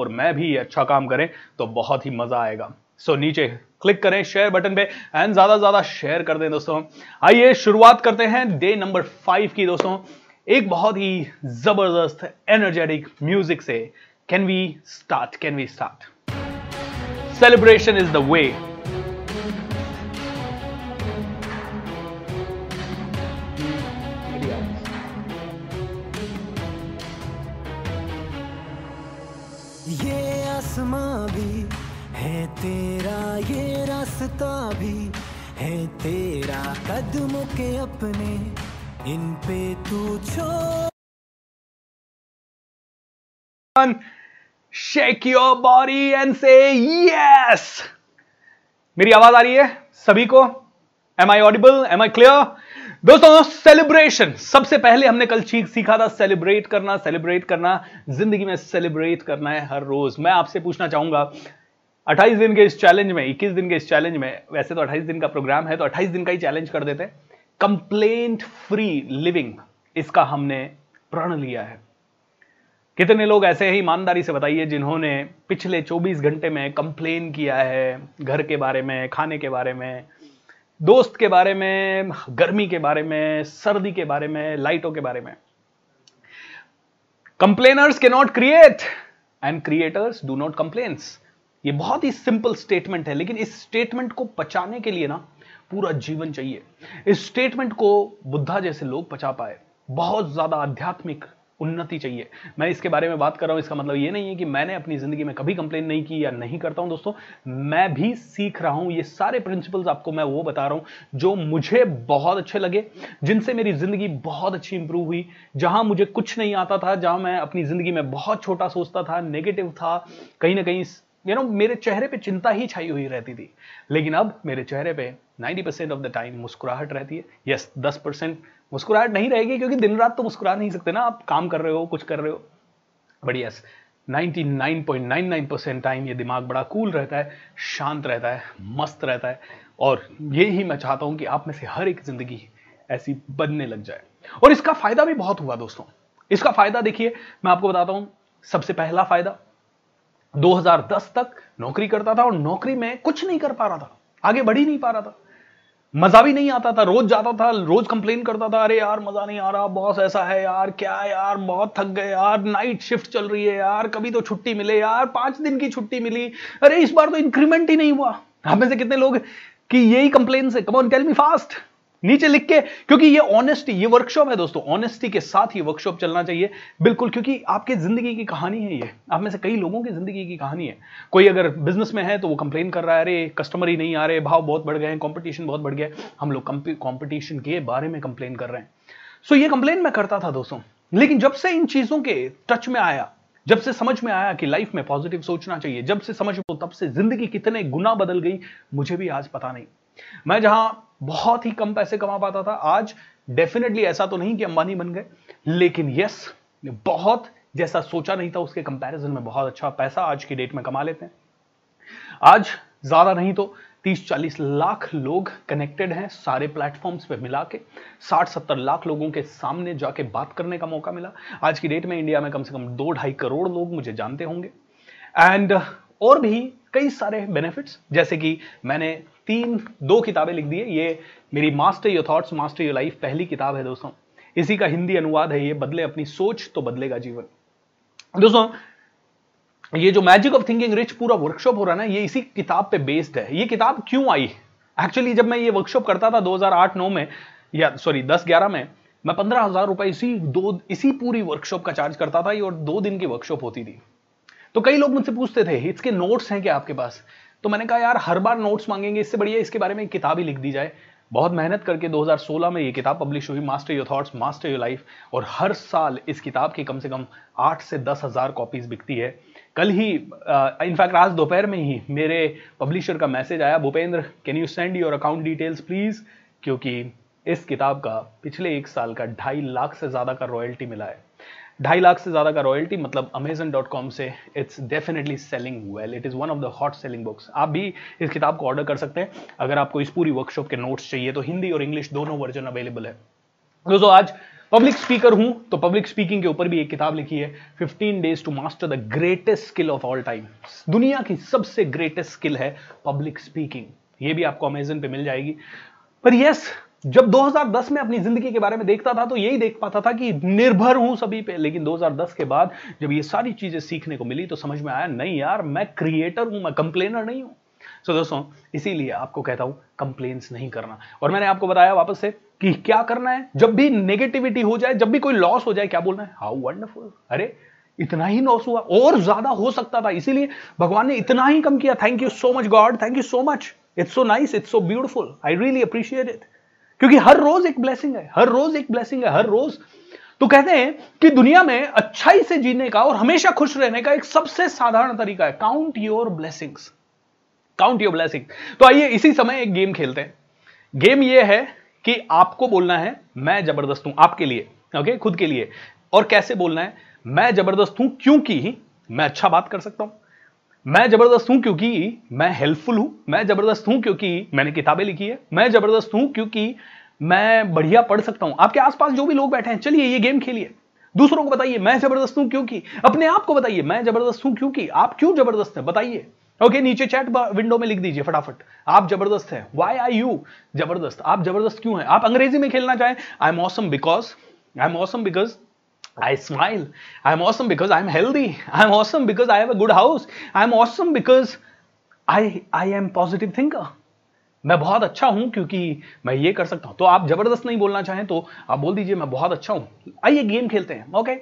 और मैं भी अच्छा काम करें तो बहुत ही मजा आएगा। सो नीचे क्लिक करें शेयर बटन पे एंड ज्यादा से ज्यादा शेयर कर दें दोस्तों। आइए शुरुआत करते हैं डे नंबर 5 की दोस्तों, एक बहुत ही जबरदस्त एनर्जेटिक म्यूजिक से। Can we start, can we start. Celebration is the way, तेरा ये रास्ता भी है तेरा, कदमों के अपने इन पे तू छोड़। Shake your body and say yes. मेरी आवाज आ रही है सभी को? Am I audible, am I clear? दोस्तों सेलिब्रेशन, सबसे पहले हमने कल चीज सीखा था सेलिब्रेट करना। जिंदगी में सेलिब्रेट करना है हर रोज। मैं आपसे पूछना चाहूंगा 28 दिन के इस चैलेंज में, 21 दिन के इस चैलेंज में, वैसे तो 28 दिन का प्रोग्राम है तो 28 दिन का ही चैलेंज कर देते हैं। कंप्लेंट फ्री लिविंग, इसका हमने प्रण लिया है। कितने लोग ऐसे हैं ईमानदारी से बताइए जिन्होंने पिछले 24 घंटे में कंप्लेन किया है घर के बारे में, खाने के बारे में, दोस्त के बारे में, गर्मी के बारे में, सर्दी के बारे में, लाइटों के बारे में। Complainers can not create and creators do not complains. ये बहुत ही सिंपल स्टेटमेंट है, लेकिन इस स्टेटमेंट को पचाने के लिए ना पूरा जीवन चाहिए। इस स्टेटमेंट को बुद्धा जैसे लोग पचा पाए। बहुत ज्यादा आध्यात्मिक उन्नति चाहिए। मैं इसके बारे में बात कर रहा हूं, इसका मतलब ये नहीं है कि मैंने अपनी जिंदगी में कभी कंप्लेन नहीं की या नहीं करता हूं। दोस्तों मैं भी सीख रहा हूं, ये सारे प्रिंसिपल्स आपको मैं वो बता रहा हूं जो मुझे बहुत अच्छे लगे, जिनसे मेरी जिंदगी बहुत अच्छी इंप्रूव हुई। जहां मुझे कुछ नहीं आता था, जहां मैं अपनी जिंदगी में बहुत छोटा सोचता था, नेगेटिव था, कहीं ना कहीं मेरे चेहरे पे चिंता ही छाई हुई रहती थी, लेकिन अब मेरे चेहरे पे 90% ऑफ द टाइम मुस्कुराहट रहती है। यस, 10% मुस्कुराहट नहीं रहेगी क्योंकि दिन रात तो मुस्कुरा नहीं सकते ना, आप काम कर रहे हो, कुछ कर रहे हो, बट यस 99.99% टाइम ये दिमाग बड़ा कूल रहता है, शांत रहता है, मस्त रहता है। और ये ही मैं चाहता हूँ कि आप में से हर एक जिंदगी ऐसी बनने लग जाए। और इसका फायदा भी बहुत हुआ दोस्तों। इसका फायदा देखिए मैं आपको बताता हूँ। सबसे पहला फायदा, 2010 तक नौकरी करता था और नौकरी में कुछ नहीं कर पा रहा था, आगे बढ़ ही नहीं पा रहा था, मजा भी नहीं आता था। रोज जाता था, रोज कंप्लेन करता था, अरे यार मजा नहीं आ रहा, बॉस ऐसा है यार, क्या यार, बहुत थक गए यार, नाइट शिफ्ट चल रही है यार, कभी तो छुट्टी मिले यार, 5 दिन की छुट्टी मिली, अरे इस बार तो इंक्रीमेंट ही नहीं हुआ। आप में से कितने लोग कि यही कंप्लेन से? Come on tell me fast, नीचे लिख के, क्योंकि ये ऑनेस्टी, ये वर्कशॉप है दोस्तों, ऑनेस्टी के साथ ही वर्कशॉप चलना चाहिए बिल्कुल, क्योंकि आपके जिंदगी की कहानी है ये। आप में से कई लोगों की जिंदगी की कहानी है। कोई अगर बिजनेस में है तो वो कंप्लेन कर रहा है, अरे कस्टमर ही नहीं आ रहे, भाव बहुत बढ़ गए हैं, कॉम्पिटिशन बहुत बढ़ गया है। हम लोग कॉम्पिटिशन के बारे में कंप्लेन कर रहे हैं। सो ये कंप्लेन मैं करता था दोस्तों, लेकिन जब से इन चीजों के टच में आया, जब से समझ में आया कि लाइफ में पॉजिटिव सोचना चाहिए, जब से समझ में, तब से जिंदगी कितने गुना बदल गई मुझे भी आज पता नहीं। मैं जहां बहुत ही कम पैसे कमा पाता था, आज डेफिनेटली ऐसा तो नहीं कि अंबानी बन गए, लेकिन यस बहुत, जैसा सोचा नहीं था उसके कंपैरिजन में बहुत अच्छा पैसा आज की डेट में कमा लेते हैं। आज ज्यादा नहीं तो 30-40 लाख लोग कनेक्टेड हैं सारे प्लेटफॉर्म्स पे मिला के, 60-70 लाख लोगों के सामने जाके बात करने का मौका मिला। आज की डेट में इंडिया में कम से कम 2-2.5 करोड़ लोग मुझे जानते होंगे। एंड और भी कई सारे बेनिफिट्स, जैसे कि मैंने 2 किताबें लिख दी है। ये मेरी master your thoughts master your life पहली किताब है दोस्तों, इसी का हिंदी अनुवाद है ये, बदले अपनी सोच तो बदलेगा जीवन। दोस्तों ये जो मैजिक ऑफ थिंकिंग रिच पूरा वर्कशॉप हो रहा है ना, ये इसी किताब पे बेस्ड है। ये किताब क्यों आई? एक्चुअली जब मैं ये वर्कशॉप करता था 2008-9 में, या सॉरी 10-11 में, मैं 15,000 रुपए इसी पूरी वर्कशॉप का चार्ज करता था, और 2 दिन की वर्कशॉप होती थी। तो कई लोग मुझसे पूछते थे इसके नोट्स हैं क्या आपके पास? तो मैंने कहा यार हर बार नोट्स मांगेंगे, इससे बढ़िया इसके बारे में एक किताब ही लिख दी जाए। बहुत मेहनत करके 2016 में ये किताब पब्लिश हुई, master your thoughts master your life, और हर साल इस किताब की कम से कम 8,000 से 10,000 कॉपीज बिकती है। कल ही इनफैक्ट आज दोपहर में ही मेरे पब्लिशर का मैसेज आया, Bhupendra can you send your account details please, क्योंकि इस किताब का पिछले 1 साल का 2.5 लाख से ज्यादा का रॉयल्टी मिला है। 2.5 लाख से ज्यादा का रॉयल्टी मतलब Amazon.com से। It's definitely selling well, it is one of the hot selling books. आप भी इस किताब को ऑर्डर कर सकते हैं अगर आपको इस पूरी वर्कशॉप के नोट्स चाहिए तो। हिंदी और इंग्लिश दोनों वर्जन अवेलेबल है दोस्तों। आज पब्लिक स्पीकर हूं तो पब्लिक स्पीकिंग के ऊपर भी एक किताब लिखी है 15 days to master the greatest skill of all time. दुनिया की सबसे ग्रेटेस्ट स्किल है पब्लिक स्पीकिंग, ये भी आपको अमेजन पे मिल जाएगी। पर यस, जब 2010 में अपनी जिंदगी के बारे में देखता था तो यही देख पाता था कि निर्भर हूं सभी पे, लेकिन 2010 के बाद जब ये सारी चीजें सीखने को मिली तो समझ में आया नहीं यार, मैं क्रिएटर हूं, मैं कंप्लेनर नहीं हूं। सो दोस्तों, इसीलिए आपको कहता हूं कंप्लेंस नहीं करना। और मैंने आपको बताया वापस से कि क्या करना है, जब भी नेगेटिविटी हो जाए, जब भी कोई लॉस हो जाए, क्या बोलना है, हाउ वंडरफुल, अरे इतना ही लॉस हुआ, और ज्यादा हो सकता था, इसीलिए भगवान ने इतना ही कम किया, thank you so much God, thank you so much, it's so nice, it's so beautiful, I really appreciate it. क्योंकि हर रोज एक ब्लेसिंग है, हर रोज एक ब्लेसिंग है, हर रोज। तो कहते हैं कि दुनिया में अच्छाई से जीने का और हमेशा खुश रहने का एक सबसे साधारण तरीका है count your blessings, count your blessing. तो आइए इसी समय एक गेम खेलते हैं। गेम यह है कि आपको बोलना है मैं जबरदस्त हूं, आपके लिए, ओके, खुद के लिए। और कैसे बोलना है, मैं जबरदस्त हूं क्योंकि मैं अच्छा बात कर सकता हूं, मैं जबरदस्त हूं क्योंकि मैं हेल्पफुल हूं, मैं जबरदस्त हूं क्योंकि मैंने किताबें लिखी है, मैं जबरदस्त हूं क्योंकि मैं बढ़िया पढ़ सकता हूं। आपके आसपास जो भी लोग बैठे हैं, चलिए ये गेम खेलिए, दूसरों को बताइए मैं जबरदस्त हूं क्योंकि, अपने आप को बताइए मैं जबरदस्त हूं क्योंकि, आप क्यों जबरदस्त हैं बताइए, ओके, नीचे चैट विंडो में लिख दीजिए फटाफट, आप जबरदस्त हैं, वाई आर यू जबरदस्त, आप जबरदस्त क्यों हैं। आप अंग्रेजी में खेलना चाहें, I am awesome because, I am awesome because I smile. I'm awesome because I'm healthy. I'm awesome because I have a good house. I'm awesome because I am positive thinker. मैं बहुत अच्छा हूं क्योंकि मैं ये कर सकता हूं। तो आप जबरदस्त नहीं बोलना चाहें तो आप बोल दीजिए मैं बहुत अच्छा हूं। आइए गेम खेलते हैं, okay.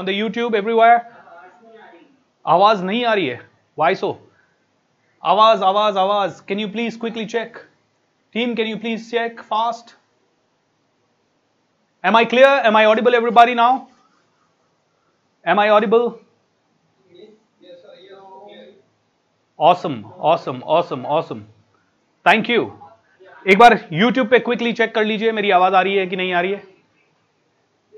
On the YouTube, everywhere, आवाज नहीं आ रही है, why so? आवाज आवाज आवाज, can you please quickly check? Team, can you please check fast? Am I clear? Am I audible everybody now? Am I audible? Yes, sir. Awesome, awesome, awesome, awesome. Thank you. एक बार YouTube पे quickly check कर लीजिए मेरी आवाज आ रही है कि नहीं आ रही है।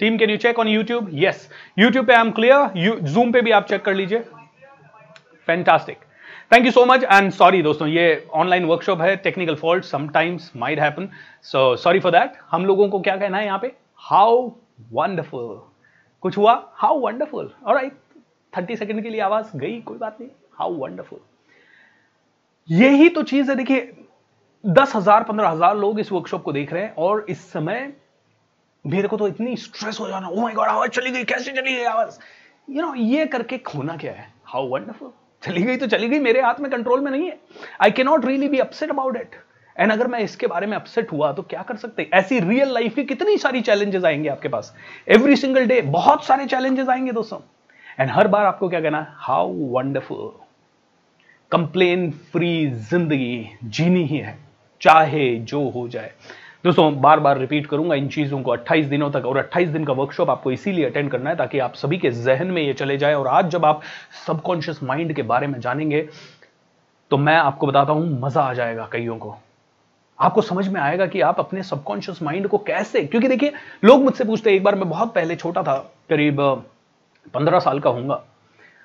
Team can you check on YouTube? Yes, YouTube पे आई एम क्लियर, जूम पे भी आप चेक कर लीजिए। Fantastic, thank you so much and sorry दोस्तों, ये ऑनलाइन वर्कशॉप है, technical fault sometimes might happen, so sorry for that. हम लोगों को क्या कहना है यहाँ पे, हाउ वंडरफुल, कुछ हुआ, हाउ वंडरफुल, ऑलराइट, 30 सेकेंड के लिए आवाज गई, कोई बात नहीं, हाउ वंडरफुल। यही तो चीज है, देखिए 10,000-15,000 लोग इस वर्कशॉप को देख रहे हैं और इस समय मेरे को तो इतनी स्ट्रेस हो जाना, ओह माय गॉड आवाज चली गई, कैसे चली गई आवाज, यू नो, ये करके खोना क्या है, हाउ वंडरफुल, चली गई तो चली गई, मेरे हाथ में, कंट्रोल में नहीं है, I can not really be upset about it. And अगर मैं इसके बारे में अपसेट हुआ तो क्या कर सकते हैं। ऐसी रियल लाइफ की कितनी सारी चैलेंजेस आएंगे आपके पास, एवरी सिंगल डे बहुत सारे चैलेंजेस आएंगे दोस्तों, एंड हर बार आपको क्या कहना है, हाउ वंडरफुल। कंप्लेन फ्री जिंदगी जीनी ही है, चाहे जो हो जाए। दोस्तों बार बार रिपीट करूंगा इन चीजों को 28 दिनों तक, और 28 दिन का वर्कशॉप आपको इसीलिए अटेंड करना है ताकि आप सभी के जहन में ये चले जाए। और आज जब आप सबकॉन्शियस माइंड के बारे में जानेंगे तो मैं आपको बताता हूं मजा आ जाएगा, कईयों को आपको समझ में आएगा कि आप अपने सबकॉन्शियस माइंड को कैसे, क्योंकि देखिए लोग मुझसे पूछते हैं, एक बार मैं बहुत पहले छोटा था, करीब 15 साल का होऊंगा,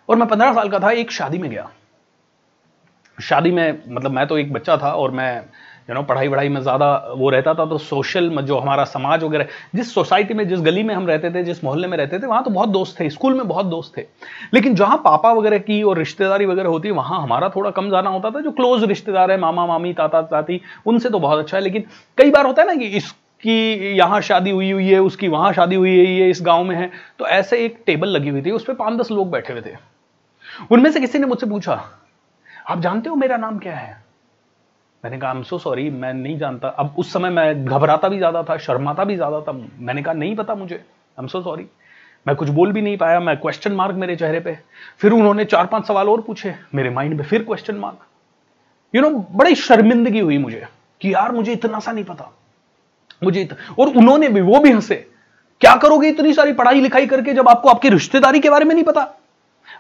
और मैं 15 साल का था, एक शादी में गया। शादी में मतलब मैं तो एक बच्चा था और मैं पढ़ाई वढ़ाई में ज़्यादा वो रहता था, तो सोशल में जो हमारा समाज वगैरह, जिस सोसाइटी में, जिस गली में हम रहते थे, जिस मोहल्ले में रहते थे, वहाँ तो बहुत दोस्त थे, स्कूल में बहुत दोस्त थे, लेकिन जहाँ पापा वगैरह की और रिश्तेदारी वगैरह होती है वहाँ हमारा थोड़ा कम जाना होता था। जो क्लोज रिश्तेदार है, मामा मामी ताता ताती, उनसे तो बहुत अच्छा है, लेकिन कई बार होता है ना कि इसकी यहाँ शादी हुई है, उसकी वहाँ शादी हुई है, ये इस गाँव में है, तो ऐसे एक टेबल लगी हुई थी, उस पर 5-10 लोग बैठे हुए थे। उनमें से किसी ने मुझसे पूछा, आप जानते हो मेरा नाम क्या है? मैंने कहा आई एम सो सॉरी, मैं नहीं जानता। अब उस समय मैं घबराता भी ज़्यादा था, शर्माता भी ज़्यादा था। मैंने कहा नहीं पता मुझे, आई एम सो सॉरी। मैं कुछ बोल भी नहीं पाया, मैं क्वेश्चन मार्क मेरे चेहरे पे। फिर उन्होंने 4-5 सवाल और पूछे, मेरे माइंड में फिर क्वेश्चन मार्क। बड़ी शर्मिंदगी हुई मुझे कि यार मुझे इतना सा नहीं पता, मुझे और उन्होंने भी, वो भी हंसे, क्या करोगे इतनी सारी पढ़ाई लिखाई करके जब आपको आपकी रिश्तेदारी के बारे में नहीं पता,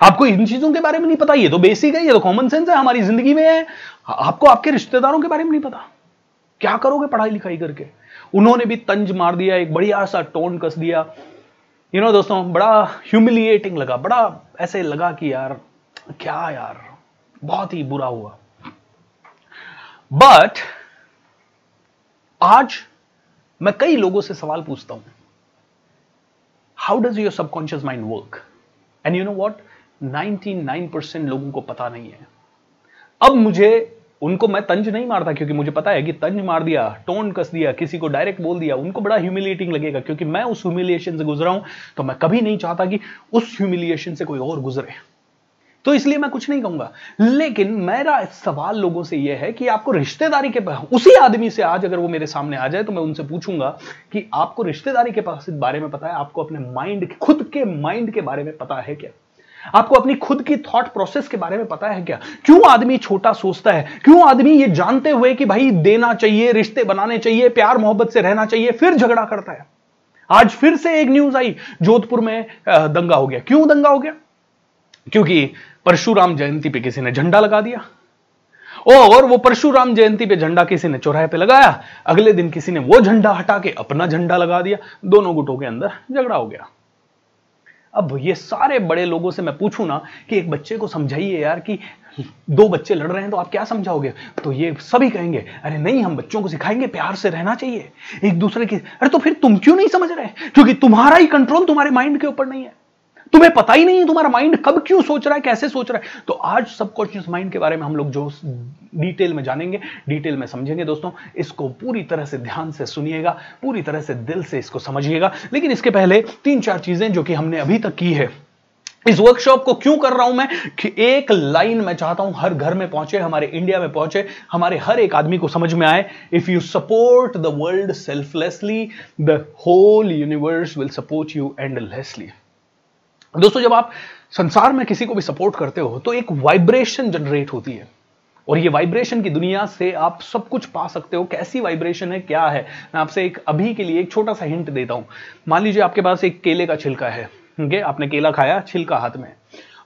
आपको इन चीजों के बारे में नहीं पता। ये तो बेसिक है, ये तो कॉमन सेंस है, हमारी जिंदगी में है। आपको आपके रिश्तेदारों के बारे में नहीं पता, क्या करोगे पढ़ाई लिखाई करके। उन्होंने भी तंज मार दिया, एक बढ़िया सा टोन कस दिया। दोस्तों बड़ा ह्यूमिलिएटिंग लगा, बड़ा ऐसे लगा कि यार क्या यार, बहुत ही बुरा हुआ। बट आज मैं कई लोगों से सवाल पूछता हूं, how does your subconscious mind work, and you know what, 99% लोगों को पता नहीं है। अब मुझे उनको, मैं तंज नहीं मारता क्योंकि मुझे पता है कि तंज मार दिया, टोन कस दिया, किसी को डायरेक्ट बोल दिया, उनको बड़ा ह्यूमिलिएटिंग लगेगा क्योंकि मैं उस ह्यूमिलिएशन से गुजरा हूं। तो मैं कभी नहीं चाहता कि उस ह्यूमिलिएशन से कोई और गुजरे, तो इसलिए मैं कुछ नहीं कहूंगा। लेकिन मेरा सवाल लोगों से यह है कि आपको रिश्तेदारी के, उसी आदमी से आज अगर वो मेरे सामने आ जाए तो मैं उनसे पूछूंगा कि आपको रिश्तेदारी के बारे में पता है, आपको अपने माइंड, खुद के माइंड के बारे में पता है क्या, आपको अपनी खुद की थॉट प्रोसेस के बारे में पता है क्या। क्यों आदमी छोटा सोचता है, क्यों आदमी ये जानते हुए कि भाई देना चाहिए, रिश्ते बनाने चाहिए, प्यार मोहब्बत से रहना चाहिए, फिर झगड़ा करता है। आज फिर से एक न्यूज आई, जोधपुर में दंगा हो गया। क्यों दंगा हो गया? क्योंकि परशुराम जयंती पे किसी ने झंडा लगा दिया, और वो परशुराम जयंती पे झंडा किसी ने चौराहे पे लगाया, अगले दिन किसी ने वो झंडा हटा के अपना झंडा लगा दिया, दोनों गुटों के अंदर झगड़ा हो गया। अब ये सारे बड़े लोगों से मैं पूछूं ना कि एक बच्चे को समझाइए यार कि 2 बच्चे लड़ रहे हैं तो आप क्या समझाओगे, तो ये सभी कहेंगे अरे नहीं, हम बच्चों को सिखाएंगे प्यार से रहना चाहिए एक दूसरे के। अरे तो फिर तुम क्यों नहीं समझ रहे? क्योंकि तुम्हारा ही कंट्रोल तुम्हारे माइंड के ऊपर नहीं है, तुम्हें पता ही नहीं है तुम्हारा माइंड कब क्यों सोच रहा है, कैसे सोच रहा है। तो आज सबकॉन्शियस माइंड के बारे में हम लोग जो डिटेल में जानेंगे, डिटेल में समझेंगे। दोस्तों इसको पूरी तरह से ध्यान से सुनिएगा, पूरी तरह से दिल से इसको समझिएगा। लेकिन इसके पहले 3-4 चीजें जो कि हमने अभी तक की है। इस वर्कशॉप को क्यों कर रहा हूं मैं कि एक लाइन मैं चाहता हूं हर घर में पहुंचे, हमारे इंडिया में पहुंचे, हमारे हर एक आदमी को समझ में आए। If you support the world selflessly, the whole universe will support you endlessly. दोस्तों जब आप संसार में किसी को भी सपोर्ट करते हो तो एक वाइब्रेशन जनरेट होती है, और ये वाइब्रेशन की दुनिया से आप सब कुछ पा सकते हो। कैसी वाइब्रेशन है, क्या है, मैं आपसे एक अभी के लिए एक छोटा सा हिंट देता हूं। मान लीजिए आपके पास एक केले का छिलका है, ओके, आपने केला खाया, छिलका हाथ में,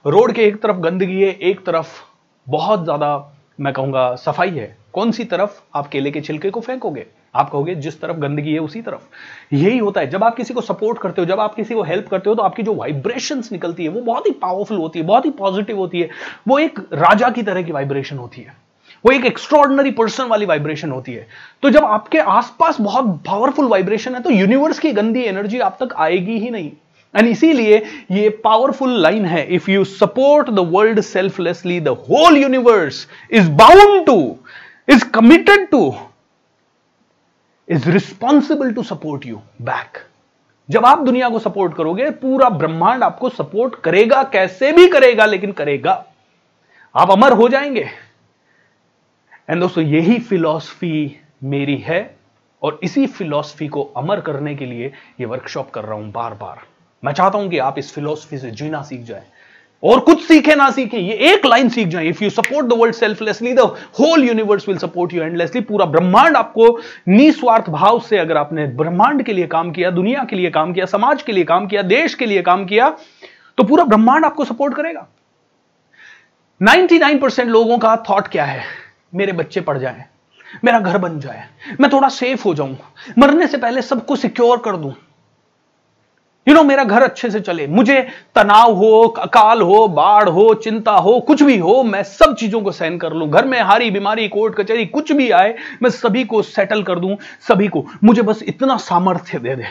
रोड के एक तरफ गंदगी है, एक तरफ बहुत ज्यादा मैं कहूंगा सफाई है, कौन सी तरफ आप केले के छिलके को फेंकोगे? आप कहोगे जिस तरफ गंदगी है उसी तरफ। यही होता है जब आप किसी को सपोर्ट करते हो, जब आप किसी को हेल्प करते हो, तो आपकी जो वाइब्रेशंस निकलती है वो बहुत ही पावरफुल होती है, बहुत ही पॉजिटिव होती है। वो एक राजा की तरह की वाइब्रेशन होती है, वो एक एक्स्ट्रॉर्डिनरी पर्सन वाली वाइब्रेशन होती है। तो जब आपके आसपास बहुत पावरफुल वाइब्रेशन है तो यूनिवर्स की गंदी एनर्जी आप तक आएगी ही नहीं। एंड इसीलिए ये पावरफुल लाइन है, if you support the world selflessly, the whole universe is bound to, is committed to, is responsible to support you back. जब आप दुनिया को सपोर्ट करोगे, पूरा ब्रह्मांड आपको सपोर्ट करेगा, कैसे भी करेगा लेकिन करेगा, आप अमर हो जाएंगे। एंड दोस्तों यही फिलॉसफी मेरी है, और इसी फिलॉसफी को अमर करने के लिए ये वर्कशॉप कर रहा हूं बार बार। मैं चाहता हूं कि आप इस फिलॉसफी से जीना सीख जाए, और कुछ सीखे ना सीखे ये एक लाइन सीख जाए, if you support the world selflessly, the whole universe will support you endlessly. पूरा ब्रह्मांड आपको निस्वार्थ भाव से, अगर आपने ब्रह्मांड के लिए काम किया, दुनिया के लिए काम किया, समाज के लिए काम किया, देश के लिए काम किया, तो पूरा ब्रह्मांड आपको सपोर्ट करेगा। 99% लोगों का थॉट क्या है? मेरे बच्चे पढ़ जाए, मेरा घर बन जाए, मैं थोड़ा सेफ हो जाऊं, मरने से पहले सबको सिक्योर कर दूं, मेरा घर अच्छे से चले, मुझे तनाव हो, अकाल हो, बाढ़ हो, चिंता हो, कुछ भी हो, मैं सब चीजों को सहन कर लूं, घर में हारी बीमारी, कोर्ट कचहरी, कुछ भी आए, मैं सभी को सेटल कर दूं, सभी को, मुझे बस इतना सामर्थ्य दे दे।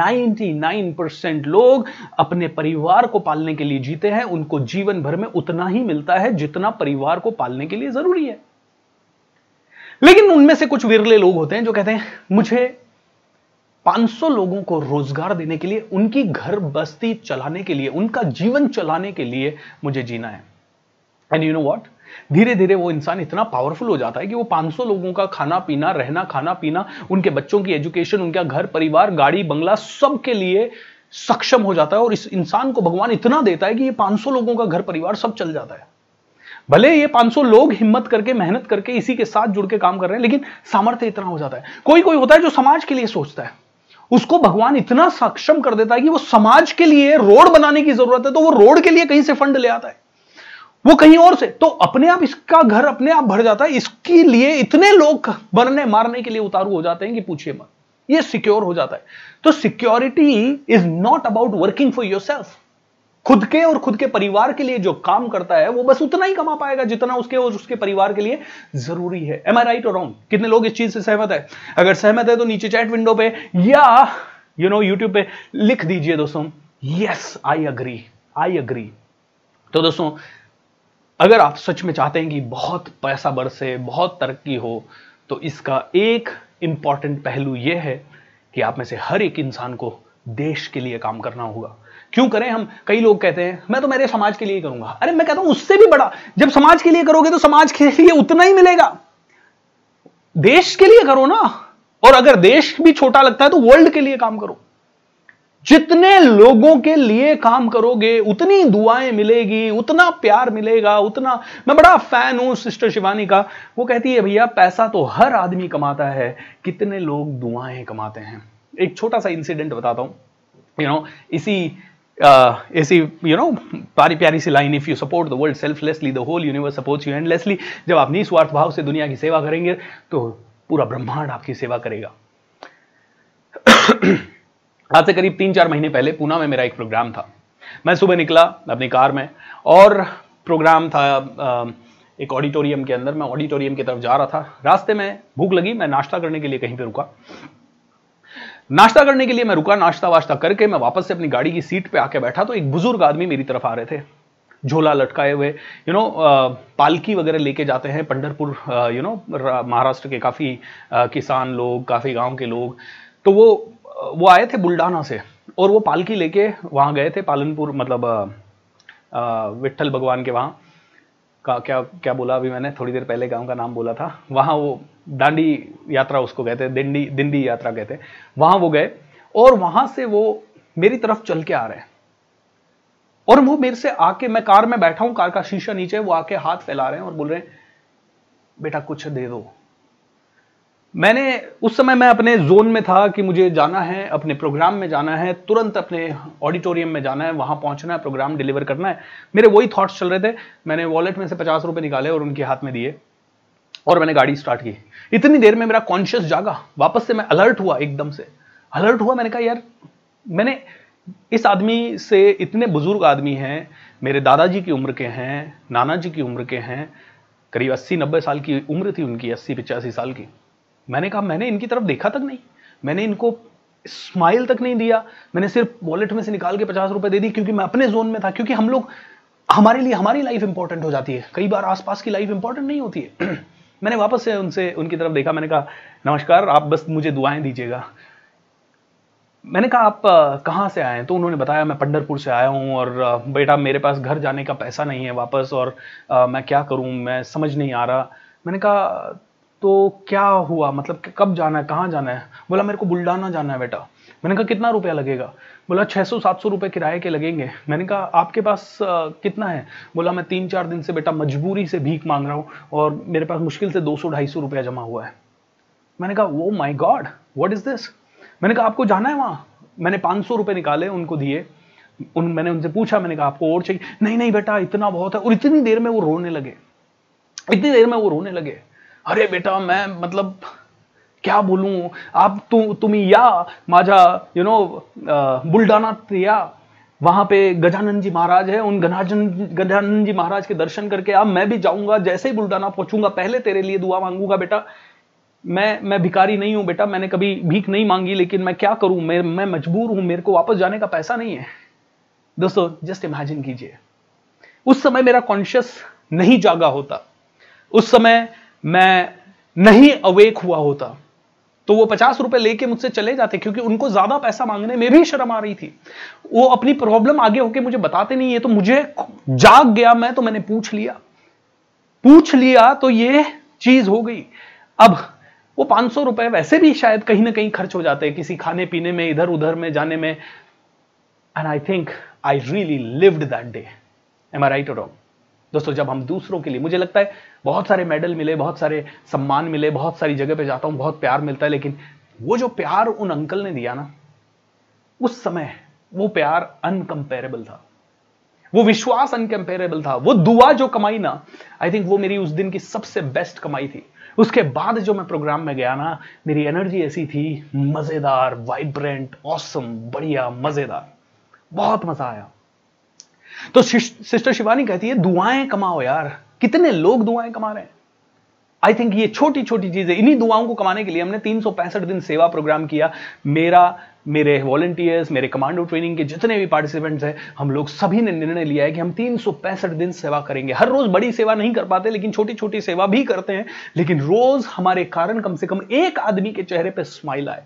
99% लोग अपने परिवार को पालने के लिए जीते हैं, उनको जीवन भर में उतना ही मिलता है जितना परिवार को पालने के लिए जरूरी है। लेकिन उनमें से कुछ विरले लोग होते हैं जो कहते हैं मुझे 500 लोगों को रोजगार देने के लिए, उनकी घर बस्ती चलाने के लिए, उनका जीवन चलाने के लिए मुझे जीना है। एंड यू नो व्हाट, धीरे धीरे वो इंसान इतना पावरफुल हो जाता है कि वो 500 लोगों का खाना पीना, रहना, खाना पीना, उनके बच्चों की एजुकेशन, उनका घर परिवार, गाड़ी बंगला, सब के लिए सक्षम हो जाता है। और इस इंसान को भगवान इतना देता है कि ये 500 लोगों का घर परिवार सब चल जाता है। भले ये 500 लोग हिम्मत करके, मेहनत करके, इसी के साथ जुड़ के काम कर रहे हैं, लेकिन सामर्थ्य इतना हो जाता है। कोई कोई होता है जो समाज के लिए सोचता है, उसको भगवान इतना सक्षम कर देता है कि वो समाज के लिए रोड बनाने की जरूरत है तो वो रोड के लिए कहीं से फंड ले आता है, वो कहीं और से, तो अपने आप इसका घर अपने आप भर जाता है। इसके लिए इतने लोग बनने मारने के लिए उतारू हो जाते हैं कि पूछिए मत, ये सिक्योर हो जाता है। तो security is not about working for yourself. खुद के और खुद के परिवार के लिए जो काम करता है वो बस उतना ही कमा पाएगा जितना उसके और उसके परिवार के लिए जरूरी है। एम आई राइट और रॉन्ग? कितने लोग इस चीज से सहमत है? अगर सहमत है तो नीचे चैट विंडो पे या यूट्यूब पे लिख दीजिए दोस्तों, yes I agree, I agree. तो दोस्तों अगर आप सच में चाहते हैं कि बहुत पैसा बरसे, बहुत तरक्की हो, तो इसका एक इंपॉर्टेंट पहलू यह है कि आप में से हर एक इंसान को देश के लिए काम करना होगा। क्यों करें हम? कई लोग कहते हैं मैं तो मेरे समाज के लिए करूंगा। अरे मैं कहता हूं उससे भी बड़ा, जब समाज के लिए करोगे तो समाज के लिए उतना ही मिलेगा। देश के लिए करो ना, और अगर देश भी छोटा लगता है तो वर्ल्ड के लिए काम करो। जितने लोगों के लिए काम करोगे उतनी दुआएं मिलेगी, उतना प्यार मिलेगा, उतना। मैं बड़ा फैन हूं सिस्टर शिवानी का, वो कहती है भैया पैसा तो हर आदमी कमाता है, कितने लोग दुआएं कमाते हैं। एक छोटा सा इंसिडेंट बताता हूं, प्यारी प्यारी सी line, if you support the world selflessly the whole universe supports you endlessly. जब आप निस्वार्थ भाव से दुनिया की सेवा करेंगे तो पूरा ब्रह्मांड आपकी सेवा करेगा। आज से करीब 3-4 महीने पहले पुणे में मेरा एक प्रोग्राम था। मैं सुबह निकला अपनी कार में और प्रोग्राम था एक ऑडिटोरियम के अंदर। मैं ऑडिटोरियम की तरफ जा रहा था, रास्ते में भूख लगी, मैं नाश्ता करने के लिए कहीं पे रुका। नाश्ता करने के लिए मैं रुका, नाश्ता वाश्ता करके मैं वापस से अपनी गाड़ी की सीट पे आके बैठा तो एक बुजुर्ग आदमी मेरी तरफ आ रहे थे, झोला लटकाए हुए। पालकी वगैरह लेके जाते हैं पंढरपुर, महाराष्ट्र के काफ़ी किसान लोग, काफ़ी गाँव के लोग। तो वो आए थे बुल्डाना से और वो पालकी लेके वहाँ गए थे, पालनपुर, मतलब विट्ठल भगवान के वहाँ का, क्या क्या बोला अभी मैंने, थोड़ी देर पहले गांव का नाम बोला था। वहाँ वो दांडी यात्रा उसको कहते हैं, दिंडी यात्रा कहते हैं, वहाँ वो गए और वहाँ से वो मेरी तरफ चल के आ रहे हैं। और वो मेरे से आके, मैं कार में बैठा हूँ, कार का शीशा नीचे, वो आके हाथ फैला रहे हैं और बोल रहे हैं बेटा कुछ दे दो। मैंने उस समय, मैं अपने जोन में था कि मुझे जाना है, अपने प्रोग्राम में जाना है, तुरंत अपने ऑडिटोरियम में जाना है, वहां पहुंचना है, प्रोग्राम डिलीवर करना है। मेरे वही थॉट्स चल रहे थे। मैंने वॉलेट में से 50 रुपए निकाले और उनके हाथ में दिए और मैंने गाड़ी स्टार्ट की। इतनी देर में मेरा कॉन्शियस जागा, वापस से मैं अलर्ट हुआ, एकदम से अलर्ट हुआ। मैंने कहा यार, मैंने इस आदमी से, इतने बुजुर्ग आदमी हैं, मेरे दादाजी की उम्र के हैं, नाना जी की उम्र के हैं, करीब 80-90 साल की उम्र थी उनकी, 80-85 साल की। मैंने कहा मैंने इनकी तरफ देखा तक नहीं, मैंने इनको स्माइल तक नहीं दिया, मैंने सिर्फ वॉलेट में से निकाल के 50 रुपए दे दी, क्योंकि मैं अपने जोन में था। क्योंकि हम लोग, हमारे लिए हमारी लाइफ इंपॉर्टेंट हो जाती है, कई बार आसपास की लाइफ इंपॉर्टेंट नहीं होती है। मैंने वापस से उनसे, उनकी तरफ देखा, मैंने कहा नमस्कार, आप बस मुझे दुआएं दीजिएगा। मैंने कहा आप कहाँ से आए हैं? तो उन्होंने बताया मैं पंढरपुर से आया हूँ और बेटा मेरे पास घर जाने का पैसा नहीं है वापस, और मैं क्या करूँ, मैं समझ नहीं आ रहा। मैंने कहा तो क्या हुआ, मतलब कब जाना है, कहाँ जाना है? बोला मेरे को बुल्डाना जाना है बेटा। मैंने कहा कितना रुपया लगेगा? बोला 600-700 रुपये किराए के लगेंगे। मैंने कहा आपके पास कितना है? बोला मैं 3-4 दिन से बेटा मजबूरी से भीख मांग रहा हूँ और मेरे पास मुश्किल से 200-250 रुपया जमा हुआ है। मैंने कहा oh my God, what is this. मैंने कहा आपको जाना है वहाँ? मैंने 500 रुपये निकाले, उनको दिए। मैंने उनसे पूछा, मैंने कहा आपको और चाहिए? नहीं बेटा इतना बहुत है। और इतनी देर में वो रोने लगे। अरे बेटा मैं मतलब क्या बोलूं, आप तुम्ही या माझा बुलढाणा या वहां पे गजानन जी महाराज है, उन गजानन जी महाराज के दर्शन करके आप, मैं भी जाऊंगा, जैसे ही बुलढाणा पहुंचूंगा पहले तेरे लिए दुआ मांगूंगा बेटा। मैं भिखारी नहीं हूं बेटा, मैंने कभी भीख नहीं मांगी, लेकिन मैं क्या करूं, मैं मजबूर हूं, मेरे को वापस जाने का पैसा नहीं है। दोस्तों जस्ट इमेजिन कीजिए, उस समय मेरा कॉन्शियस नहीं जागा होता, उस समय मैं नहीं अवेक हुआ होता तो वो 50 रुपए लेके मुझसे चले जाते, क्योंकि उनको ज्यादा पैसा मांगने में भी शर्म आ रही थी। वो अपनी प्रॉब्लम आगे होके मुझे बताते नहीं है, तो मुझे जाग गया मैं, तो मैंने पूछ लिया। पूछ लिया तो ये चीज हो गई। अब वो 500 रुपए वैसे भी शायद कहीं ना कहीं खर्च हो जाते हैं, किसी खाने पीने में, इधर उधर में जाने में। And I think I really lived that day. Am I right और रॉन्ग? दोस्तों, जब हम दूसरों के लिए, मुझे लगता है बहुत सारे मेडल मिले, बहुत सारे सम्मान मिले, बहुत सारी जगह पे जाता हूं, बहुत प्यार मिलता है, लेकिन वो जो प्यार उन अंकल ने दिया ना, उस समय वो प्यार अनकंपेरेबल था, वो विश्वास अनकंपेरेबल था, वो दुआ जो कमाई ना, आई थिंक वो मेरी उस दिन की सबसे बेस्ट कमाई थी। उसके बाद जो मैं प्रोग्राम में गया ना, मेरी एनर्जी ऐसी थी, मजेदार, वाइब्रेंट, ऑसम, बढ़िया, मजेदार, बहुत मजा आया। तो सिस्टर शिवानी कहती है दुआएं कमाओ यार, कितने लोग दुआएं कमा रहे हैं। आई थिंक ये छोटी छोटी चीजें, इन्हीं दुआओं को कमाने के लिए हमने 365 दिन सेवा प्रोग्राम किया। मेरे वॉलंटियर्स, मेरे कमांडो ट्रेनिंग के जितने भी पार्टिसिपेंट्स हैं, हम लोग सभी ने निर्णय लिया है कि हम 365 दिन सेवा करेंगे। हर रोज बड़ी सेवा नहीं कर पाते, लेकिन छोटी छोटी सेवा भी करते हैं, लेकिन रोज हमारे कारण कम से कम एक आदमी के चेहरे पर स्माइल आए।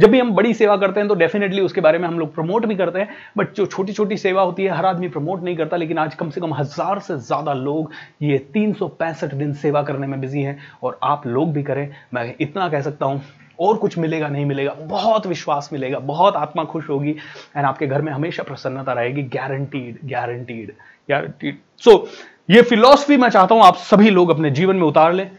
जब भी हम बड़ी सेवा करते हैं तो डेफिनेटली उसके बारे में हम लोग प्रमोट भी करते हैं, बट जो छोटी छोटी सेवा होती है हर आदमी प्रमोट नहीं करता। लेकिन आज कम से कम 1000 से ज्यादा लोग ये 365 दिन सेवा करने में बिजी हैं, और आप लोग भी करें। मैं इतना कह सकता हूं, और कुछ मिलेगा नहीं मिलेगा, बहुत विश्वास मिलेगा, बहुत आत्मा खुश होगी, एंड आपके घर में हमेशा प्रसन्नता रहेगी, गारंटीड गारंटीड गारंटीड। सो ये फिलॉसफी मैं चाहता हूं आप सभी लोग अपने जीवन में उतार लें,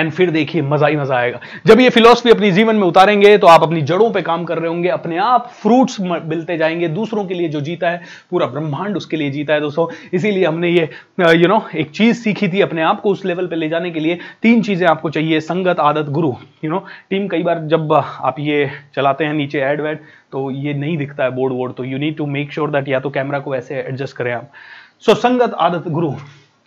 एंड फिर देखिए मजा ही मजा आएगा। जब ये फिलॉसफी अपनी जीवन में उतारेंगे तो आप अपनी जड़ों पे काम कर रहे होंगे, अपने आप फ्रूट्स मिलते जाएंगे। दूसरों के लिए जो जीता है, पूरा ब्रह्मांड उसके लिए जीता है दोस्तों। इसीलिए हमने ये एक चीज सीखी थी, अपने आप को उस लेवल पे ले जाने के लिए 3 चीजें आपको चाहिए, संगत, आदत, गुरु, टीम। कई बार जब आप ये चलाते हैं नीचे एड वेड तो ये नहीं दिखता है बोर्ड वोर्ड, तो you need to make sure that या तो कैमरा को ऐसे एडजस्ट करें आप। सो संगत, आदत, गुरु।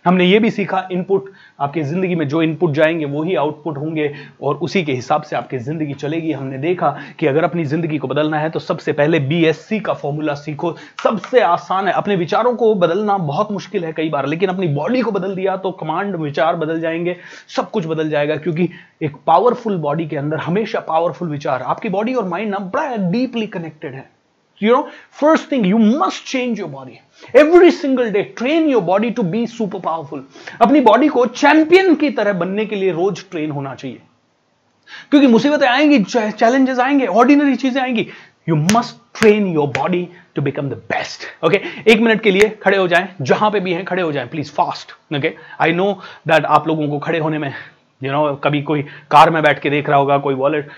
हमने ये भी सीखा, इनपुट, आपकी जिंदगी में जो इनपुट जाएंगे वही आउटपुट होंगे और उसी के हिसाब से आपकी जिंदगी चलेगी। हमने देखा कि अगर अपनी जिंदगी को बदलना है तो सबसे पहले BSC का फॉर्मूला सीखो, सबसे आसान है। अपने विचारों को बदलना बहुत मुश्किल है कई बार, लेकिन अपनी बॉडी को बदल दिया तो कमांड, विचार बदल जाएंगे, सब कुछ बदल जाएगा, क्योंकि एक पावरफुल बॉडी के अंदर हमेशा पावरफुल विचार। आपकी बॉडी और माइंड ना बड़ा डीपली कनेक्टेड है। First thing, you must change your body every single day. Train your body to be super powerful. अपनी बॉडी को चैंपियन की तरह बनने के लिए रोज ट्रेन होना चाहिए, क्योंकि मुसीबतें आएंगी, चैलेंजेस आएंगे, ऑर्डिनरी चीजें आएंगी। You must train your body to become the best. Okay, 1 minute के लिए खड़े हो जाएं, जहां पे भी हैं खड़े हो जाएं, please fast. Okay, I know that आप लोगों को खड़े होने में कभी कोई कार में बैठ के देख रहा होगा, कोई वॉलेट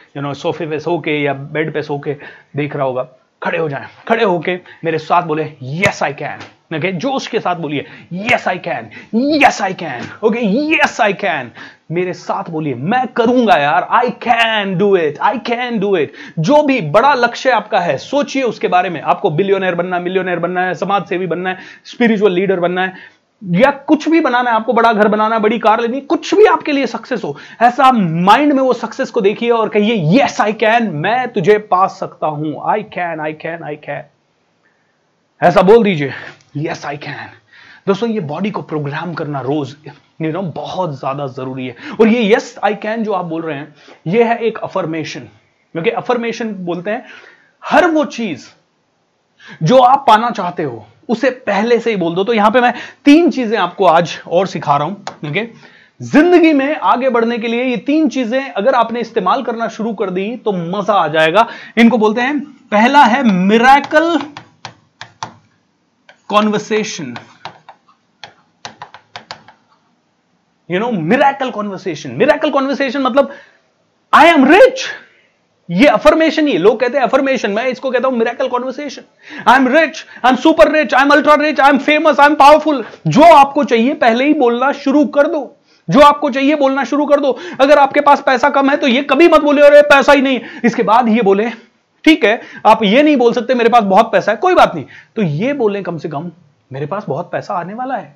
सोफे पे सो के या बेड पे सो के देख रहा होगा। खड़े हो जाएं, खड़े होके मेरे साथ बोले यस आई कैन। ओके, जोश के साथ बोलिए yes I can, yes I can, okay yes I can. मेरे साथ बोलिए मैं करूंगा यार, I can do it, I can do it. जो भी बड़ा लक्ष्य आपका है सोचिए उसके बारे में। आपको बिलियनर बनना, मिलियनर बनना है, समाज सेवी बनना है, स्पिरिचुअल लीडर बनना है, या कुछ भी बनाना है आपको, बड़ा घर बनाना है, बड़ी कार लेनी, कुछ भी आपके लिए सक्सेस हो, ऐसा माइंड में वो सक्सेस को देखिए और कहिए यस आई कैन, मैं तुझे पा सकता हूं, I can I can I can, ऐसा बोल दीजिए यस आई कैन। दोस्तों, ये बॉडी को प्रोग्राम करना रोज बहुत ज्यादा जरूरी है। और ये यस आई कैन जो आप बोल रहे हैं, ये है एक अफर्मेशन। क्योंकि अफर्मेशन बोलते हैं हर वो चीज जो आप पाना चाहते हो उसे पहले से ही बोल दो। तो यहां पे मैं 3 चीजें आपको आज और सिखा रहा हूं। ओके, जिंदगी में आगे बढ़ने के लिए ये 3 चीजें अगर आपने इस्तेमाल करना शुरू कर दी तो मजा आ जाएगा। इनको बोलते हैं, पहला है miracle conversation. Miracle conversation, miracle conversation मतलब आई एम रिच। ये अफर्मेशन ही, लोग कहते हैं अफर्मेशन, मैं इसको कहता हूं miracle conversation. I am rich, I am super rich, I am ultra rich, I am famous, I am powerful. जो आपको चाहिए पहले ही बोलना शुरू कर दो, जो आपको चाहिए बोलना शुरू कर दो। अगर आपके पास पैसा कम है तो ये कभी मत बोले अरे पैसा ही नहीं। इसके बाद ये बोले, ठीक है आप ये नहीं बोल सकते मेरे पास बहुत पैसा है, कोई बात नहीं, तो ये बोले कम से कम मेरे पास बहुत पैसा आने वाला है,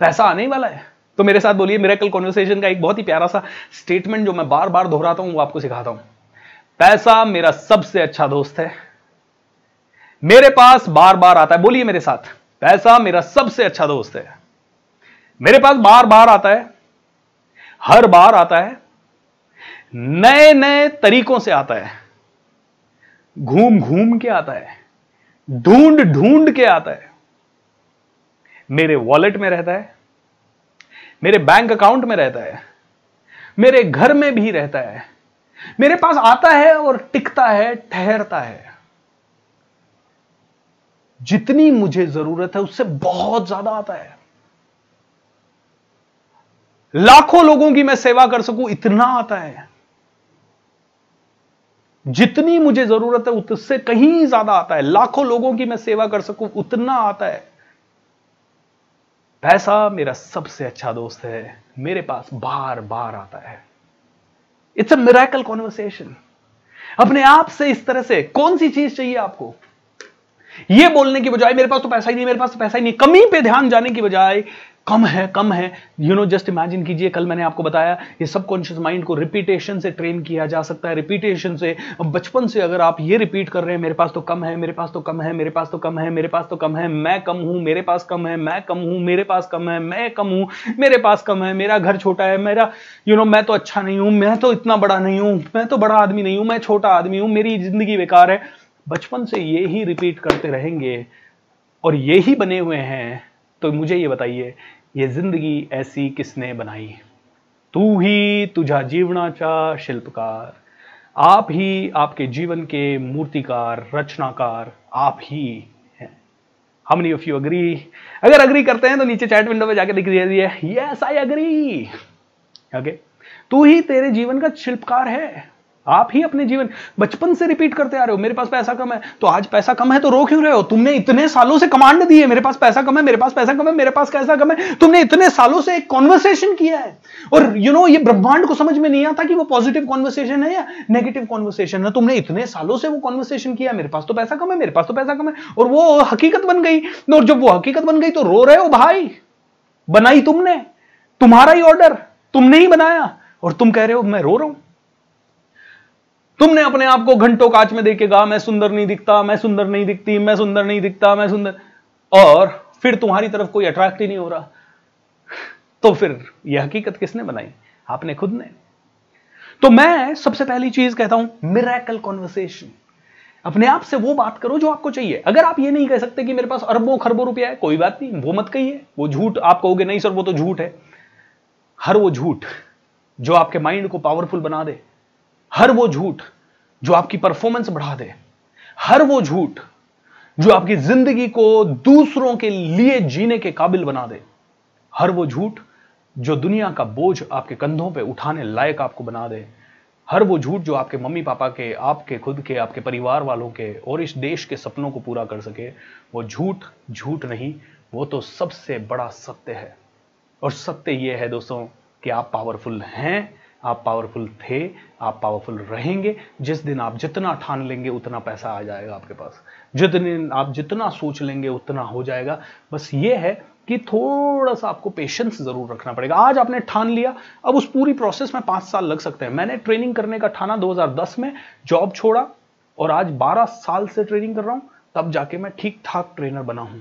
पैसा आने वाला है। तो मेरे साथ बोलिए मिरेकल कॉन्वर्सेशन का एक बहुत ही प्यारा सा स्टेटमेंट जो मैं बार बार दोहराता हूं, वो आपको सिखाता हूं। पैसा मेरा सबसे अच्छा दोस्त है, मेरे पास बार बार आता है। बोलिए मेरे साथ, पैसा मेरा सबसे अच्छा दोस्त है, मेरे पास बार बार आता है, हर बार आता है, नए नए तरीकों से आता है, घूम घूम के आता है, ढूंढ ढूंढ के आता है, मेरे वॉलेट में रहता है, मेरे बैंक अकाउंट में रहता है, मेरे घर में भी रहता है, मेरे पास आता है और टिकता है, ठहरता है। जितनी मुझे जरूरत है उससे बहुत ज्यादा आता है। लाखों लोगों की मैं सेवा कर सकूं इतना आता है। जितनी मुझे जरूरत है उससे कहीं ज्यादा आता है। लाखों लोगों की मैं सेवा कर सकूं उतना आता है। पैसा मेरा सबसे अच्छा दोस्त है, मेरे पास बार बार आता है। It's a miracle conversation. अपने आप से इस तरह से कौन सी चीज चाहिए आपको, यह बोलने की बजाय मेरे पास तो पैसा ही नहीं, मेरे पास तो पैसा ही नहीं, कमी पे ध्यान जाने की बजाय कम है कम है। यू नो, जस्ट इमेजिन कीजिए, कल मैंने आपको बताया ये सबकॉन्शियस माइंड को रिपीटेशन से ट्रेन किया जा सकता है, रिपीटेशन से। अब बचपन से अगर आप ये रिपीट कर रहे हैं, मेरे पास तो कम है, मेरे पास तो कम है, मेरे पास तो कम है, मेरे पास तो कम है, मैं कम हूं, मेरे पास कम है, मैं कम हूं, मेरे पास कम है, मैं कम हूं, मेरे पास कम है, मेरा घर छोटा है, मेरा मैं तो अच्छा नहीं हूं, मैं तो इतना बड़ा नहीं हूं, मैं तो बड़ा आदमी नहीं हूं, मैं छोटा आदमी हूं, मेरी जिंदगी बेकार है। बचपन से ये ही रिपीट करते रहेंगे और ये ही बने हुए हैं। तो मुझे ये बताइए, ये जिंदगी ऐसी किसने बनाई? तू ही तुझा जीवनाचा शिल्पकार, आप ही आपके जीवन के मूर्तिकार, रचनाकार आप ही हैं। How many of you agree? अगर अग्री करते हैं तो नीचे चैट विंडो में जाके दिख दीजिए, यस आई अग्री। ओके, तू ही तेरे जीवन का शिल्पकार है, आप ही अपने जीवन। बचपन से रिपीट करते आ रहे हो, मेरे पास पैसा कम है, तो आज पैसा कम है तो रो क्यों रहे हो? तुमने इतने सालों से कमांड दी है, मेरे पास पैसा कम है, मेरे पास पैसा कम है, मेरे पास कैसा कम है। तुमने इतने सालों से एक कॉन्वर्सेशन किया है और ये ब्रह्मांड को समझ में नहीं आता कि वो पॉजिटिव कॉन्वर्सेशन है या नेगेटिव कॉन्वर्सेशन है। तुमने इतने सालों से वो कॉन्वर्सेशन किया, मेरे पास तो पैसा कम है, मेरे पास तो पैसा कम है, और वो हकीकत बन गई। और जब वो हकीकत बन गई तो रो रहे हो। भाई, बनाई तुमने, तुम्हारा ही ऑर्डर, तुमने ही बनाया और तुम कह रहे हो मैं रो रहा हूं। तुमने अपने आप को घंटों कांच में देखेगा, मैं सुंदर नहीं दिखता, मैं सुंदर नहीं दिखती, मैं सुंदर नहीं दिखता, मैं सुंदर, और फिर तुम्हारी तरफ कोई अट्रैक्ट ही नहीं हो रहा। तो फिर यह हकीकत किसने बनाई? आपने खुद ने। तो मैं सबसे पहली चीज कहता हूं, मिरेकल कॉन्वर्सेशन। अपने आप से वो बात करो जो आपको चाहिए। अगर आप ये नहीं कह सकते कि मेरे पास अरबों खरबों रुपया है, कोई बात नहीं, वो मत कहिए, वो झूठ। आप कहोगे नहीं सर वो तो झूठ है। हर वो झूठ जो आपके माइंड को पावरफुल बना दे, हर वो झूठ जो आपकी परफॉर्मेंस बढ़ा दे, हर वो झूठ जो आपकी जिंदगी को दूसरों के लिए जीने के काबिल बना दे, हर वो झूठ जो दुनिया का बोझ आपके कंधों पे उठाने लायक आपको बना दे, हर वो झूठ जो आपके मम्मी पापा के, आपके खुद के, आपके परिवार वालों के और इस देश के सपनों को पूरा कर सके, वो झूठ झूठ नहीं, वो तो सबसे बड़ा सत्य है। और सत्य ये है दोस्तों कि आप पावरफुल हैं, आप पावरफुल थे, आप पावरफुल रहेंगे। जिस दिन आप जितना ठान लेंगे उतना पैसा आ जाएगा आपके पास, जिस दिन आप जितना सोच लेंगे उतना हो जाएगा। बस ये है कि थोड़ा सा आपको पेशेंस जरूर रखना पड़ेगा। आज आपने ठान लिया, अब उस पूरी प्रोसेस में 5 साल लग सकते हैं। मैंने ट्रेनिंग करने का ठाना 2010 में, जॉब छोड़ा और आज 12 साल से ट्रेनिंग कर रहा हूं, तब जाके मैं ठीक ठाक ट्रेनर बना हूं।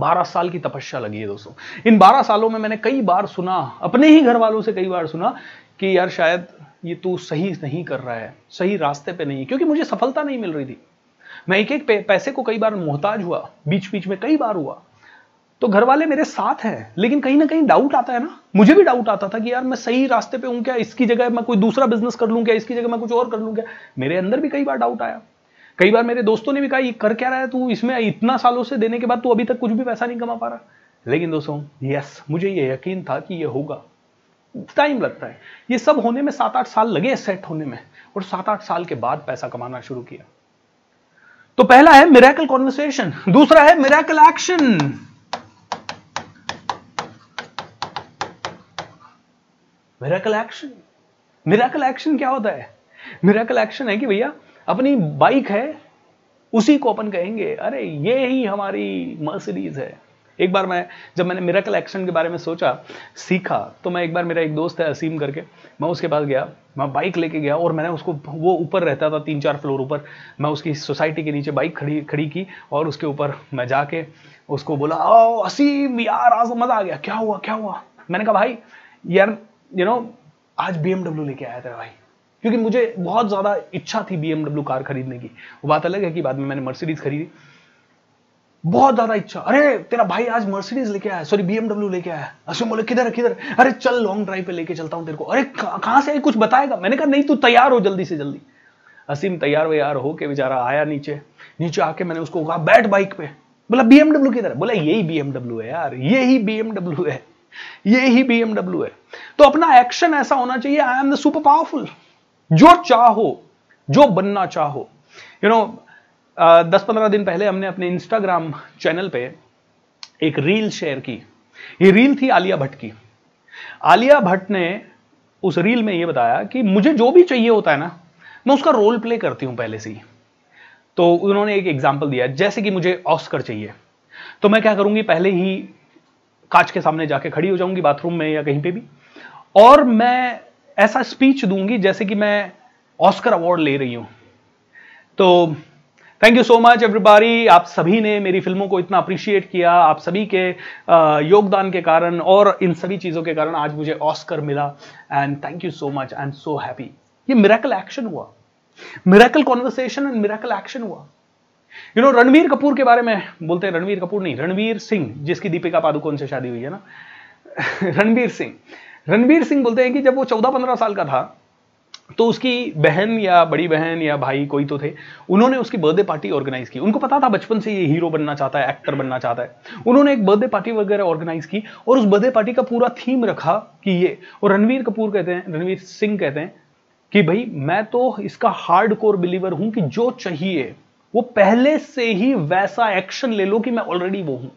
12 साल की तपस्या लगी है दोस्तों। इन 12 सालों में मैंने कई बार सुना, अपने ही घर वालों से कई बार सुना कि यार शायद ये तू सही नहीं कर रहा है, सही रास्ते पे नहीं है, क्योंकि मुझे सफलता नहीं मिल रही थी। मैं एक एक पैसे को कई बार मोहताज हुआ, बीच बीच में कई बार हुआ। तो घर वाले मेरे साथ हैं, लेकिन कहीं ना कहीं डाउट आता है ना, मुझे भी डाउट आता था कि यार मैं सही रास्ते पे हूं क्या, इसकी जगह मैं कोई दूसरा बिजनेस कर लूं क्या, इसकी जगह मैं कुछ और कर लूं क्या। मेरे अंदर भी कई बार डाउट आया। कई बार मेरे दोस्तों ने भी कहा ये कर क्या रहा है तू, इसमें इतना सालों से देने के बाद तू अभी तक कुछ भी पैसा नहीं कमा पा रहा। लेकिन दोस्तों यस, मुझे ये यकीन था कि ये होगा। टाइम लगता है, ये सब होने में 7-8 साल लगे सेट होने में, और 7-8 साल के बाद पैसा कमाना शुरू किया। तो पहला है मिरेकल कॉन्वर्सेशन, दूसरा है miracle action. Miracle action, miracle action क्या होता है? मिरेकल एक्शन है कि भैया अपनी बाइक है, उसी को अपन कहेंगे अरे ये ही हमारी मर्सिडीज है। एक बार जब मैंने मिरेकल एक्शन के बारे में सोचा, सीखा, तो मैं एक बार, मेरा एक दोस्त है असीम करके, मैं उसके पास गया, मैं बाइक लेके गया और मैंने उसको, वो ऊपर रहता था 3-4 फ्लोर ऊपर, मैं उसकी सोसाइटी के नीचे बाइक खड़ी की और उसके ऊपर मैं जाके उसको बोला, ओ असीम यार आज मज़ा आ गया। क्या हुआ क्या हुआ? मैंने कहा भाई यार आज BMW लेके आया था भाई, क्योंकि मुझे बहुत ज़्यादा इच्छा थी BMW कार खरीदने की। वो बात अलग है कि बाद में मैंने मर्सिडीज़ खरीदी। बहुत ज्यादा इच्छा, अरे तेरा भाई आज मर्सिडीज लेके आया, सॉरी BMW लेके आया। अश्विन बोले किधर किधर, अरे चल लॉन्ग ड्राइव पे लेके चलता हूँ तेरे को। अरे कहाँ से कुछ बताएगा? मैंने कहा नहीं, तू तैयार हो जल्दी से जल्दी। असीम तैयार व्यार हो के बेचारा आया नीचे। नीचे आके मैंने उसको कहा बैठ बाइक पे। बोला BMW किधर? बोला यही BMW है यार, यही BMW है, यही BMW है। तो अपना एक्शन ऐसा होना चाहिए, I am the super powerful. जो चाहो, जो बनना चाहो, यू नो 10-15 दिन पहले हमने अपने इंस्टाग्राम चैनल पे एक रील शेयर की। ये रील थी आलिया भट्ट की। आलिया भट्ट ने उस रील में ये बताया कि मुझे जो भी चाहिए होता है ना, मैं उसका रोल प्ले करती हूं पहले से ही। तो उन्होंने एक एग्जाम्पल दिया, जैसे कि मुझे ऑस्कर चाहिए, तो मैं क्या करूंगी, पहले ही कांच के सामने जाके खड़ी हो जाऊंगी बाथरूम में या कहीं पे भी, और मैं ऐसा स्पीच दूंगी जैसे कि मैं ऑस्कर अवार्ड ले रही हूं। तो thank you so much everybody, आप सभी ने मेरी फिल्मों को इतना अप्रिशिएट किया, आप सभी के योगदान के कारण और इन सभी चीज़ों के कारण आज मुझे ऑस्कर मिला, and thank you so much, I am so happy. ये मिरेकल एक्शन हुआ, miracle conversation and miracle action हुआ। यू नो रणवीर कपूर के बारे में बोलते हैं, रणवीर कपूर नहीं, रणवीर सिंह, जिसकी दीपिका पादुकोण से शादी हुई है ना रणवीर सिंह बोलते हैं कि जब वो 14-15 साल का था तो उसकी बहन या बड़ी बहन या भाई कोई तो थे, उन्होंने उसकी बर्थडे पार्टी ऑर्गेनाइज की। उनको पता था बचपन से ये हीरो बनना चाहता है, एक्टर बनना चाहता है। उन्होंने एक बर्थडे पार्टी वगैरह ऑर्गेनाइज की और उस बर्थडे पार्टी का पूरा थीम रखा कि ये, और रणवीर सिंह कहते हैं कि भाई मैं तो इसका हार्डकोर बिलीवर हूं कि जो चाहिए वो पहले से ही वैसा एक्शन ले लो कि मैं ऑलरेडी वो हूं।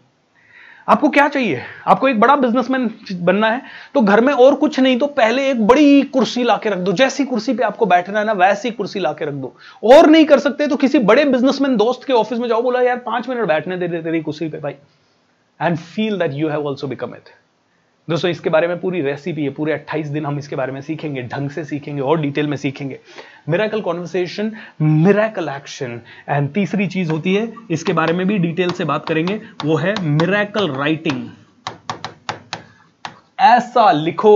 आपको क्या चाहिए? आपको एक बड़ा बिजनेसमैन बनना है तो घर में और कुछ नहीं तो पहले एक बड़ी कुर्सी लाके रख दो, जैसी कुर्सी पे आपको बैठना है ना वैसी कुर्सी लाके रख दो। और नहीं कर सकते तो किसी बड़े बिजनेसमैन दोस्त के ऑफिस में जाओ, बोला यार 5 मिनट बैठने दे दे तेरी कुर्सी पे भाई, and feel that you have also become it. दोस्तों इसके बारे में पूरी रेसिपी है, पूरे 28 दिन हम इसके बारे में सीखेंगे, ढंग से सीखेंगे और डिटेल में सीखेंगे। Miracle conversation, miracle action, and तीसरी चीज होती है, इसके बारे में भी डिटेल से बात करेंगे, वो है मिरेकल राइटिंग। ऐसा लिखो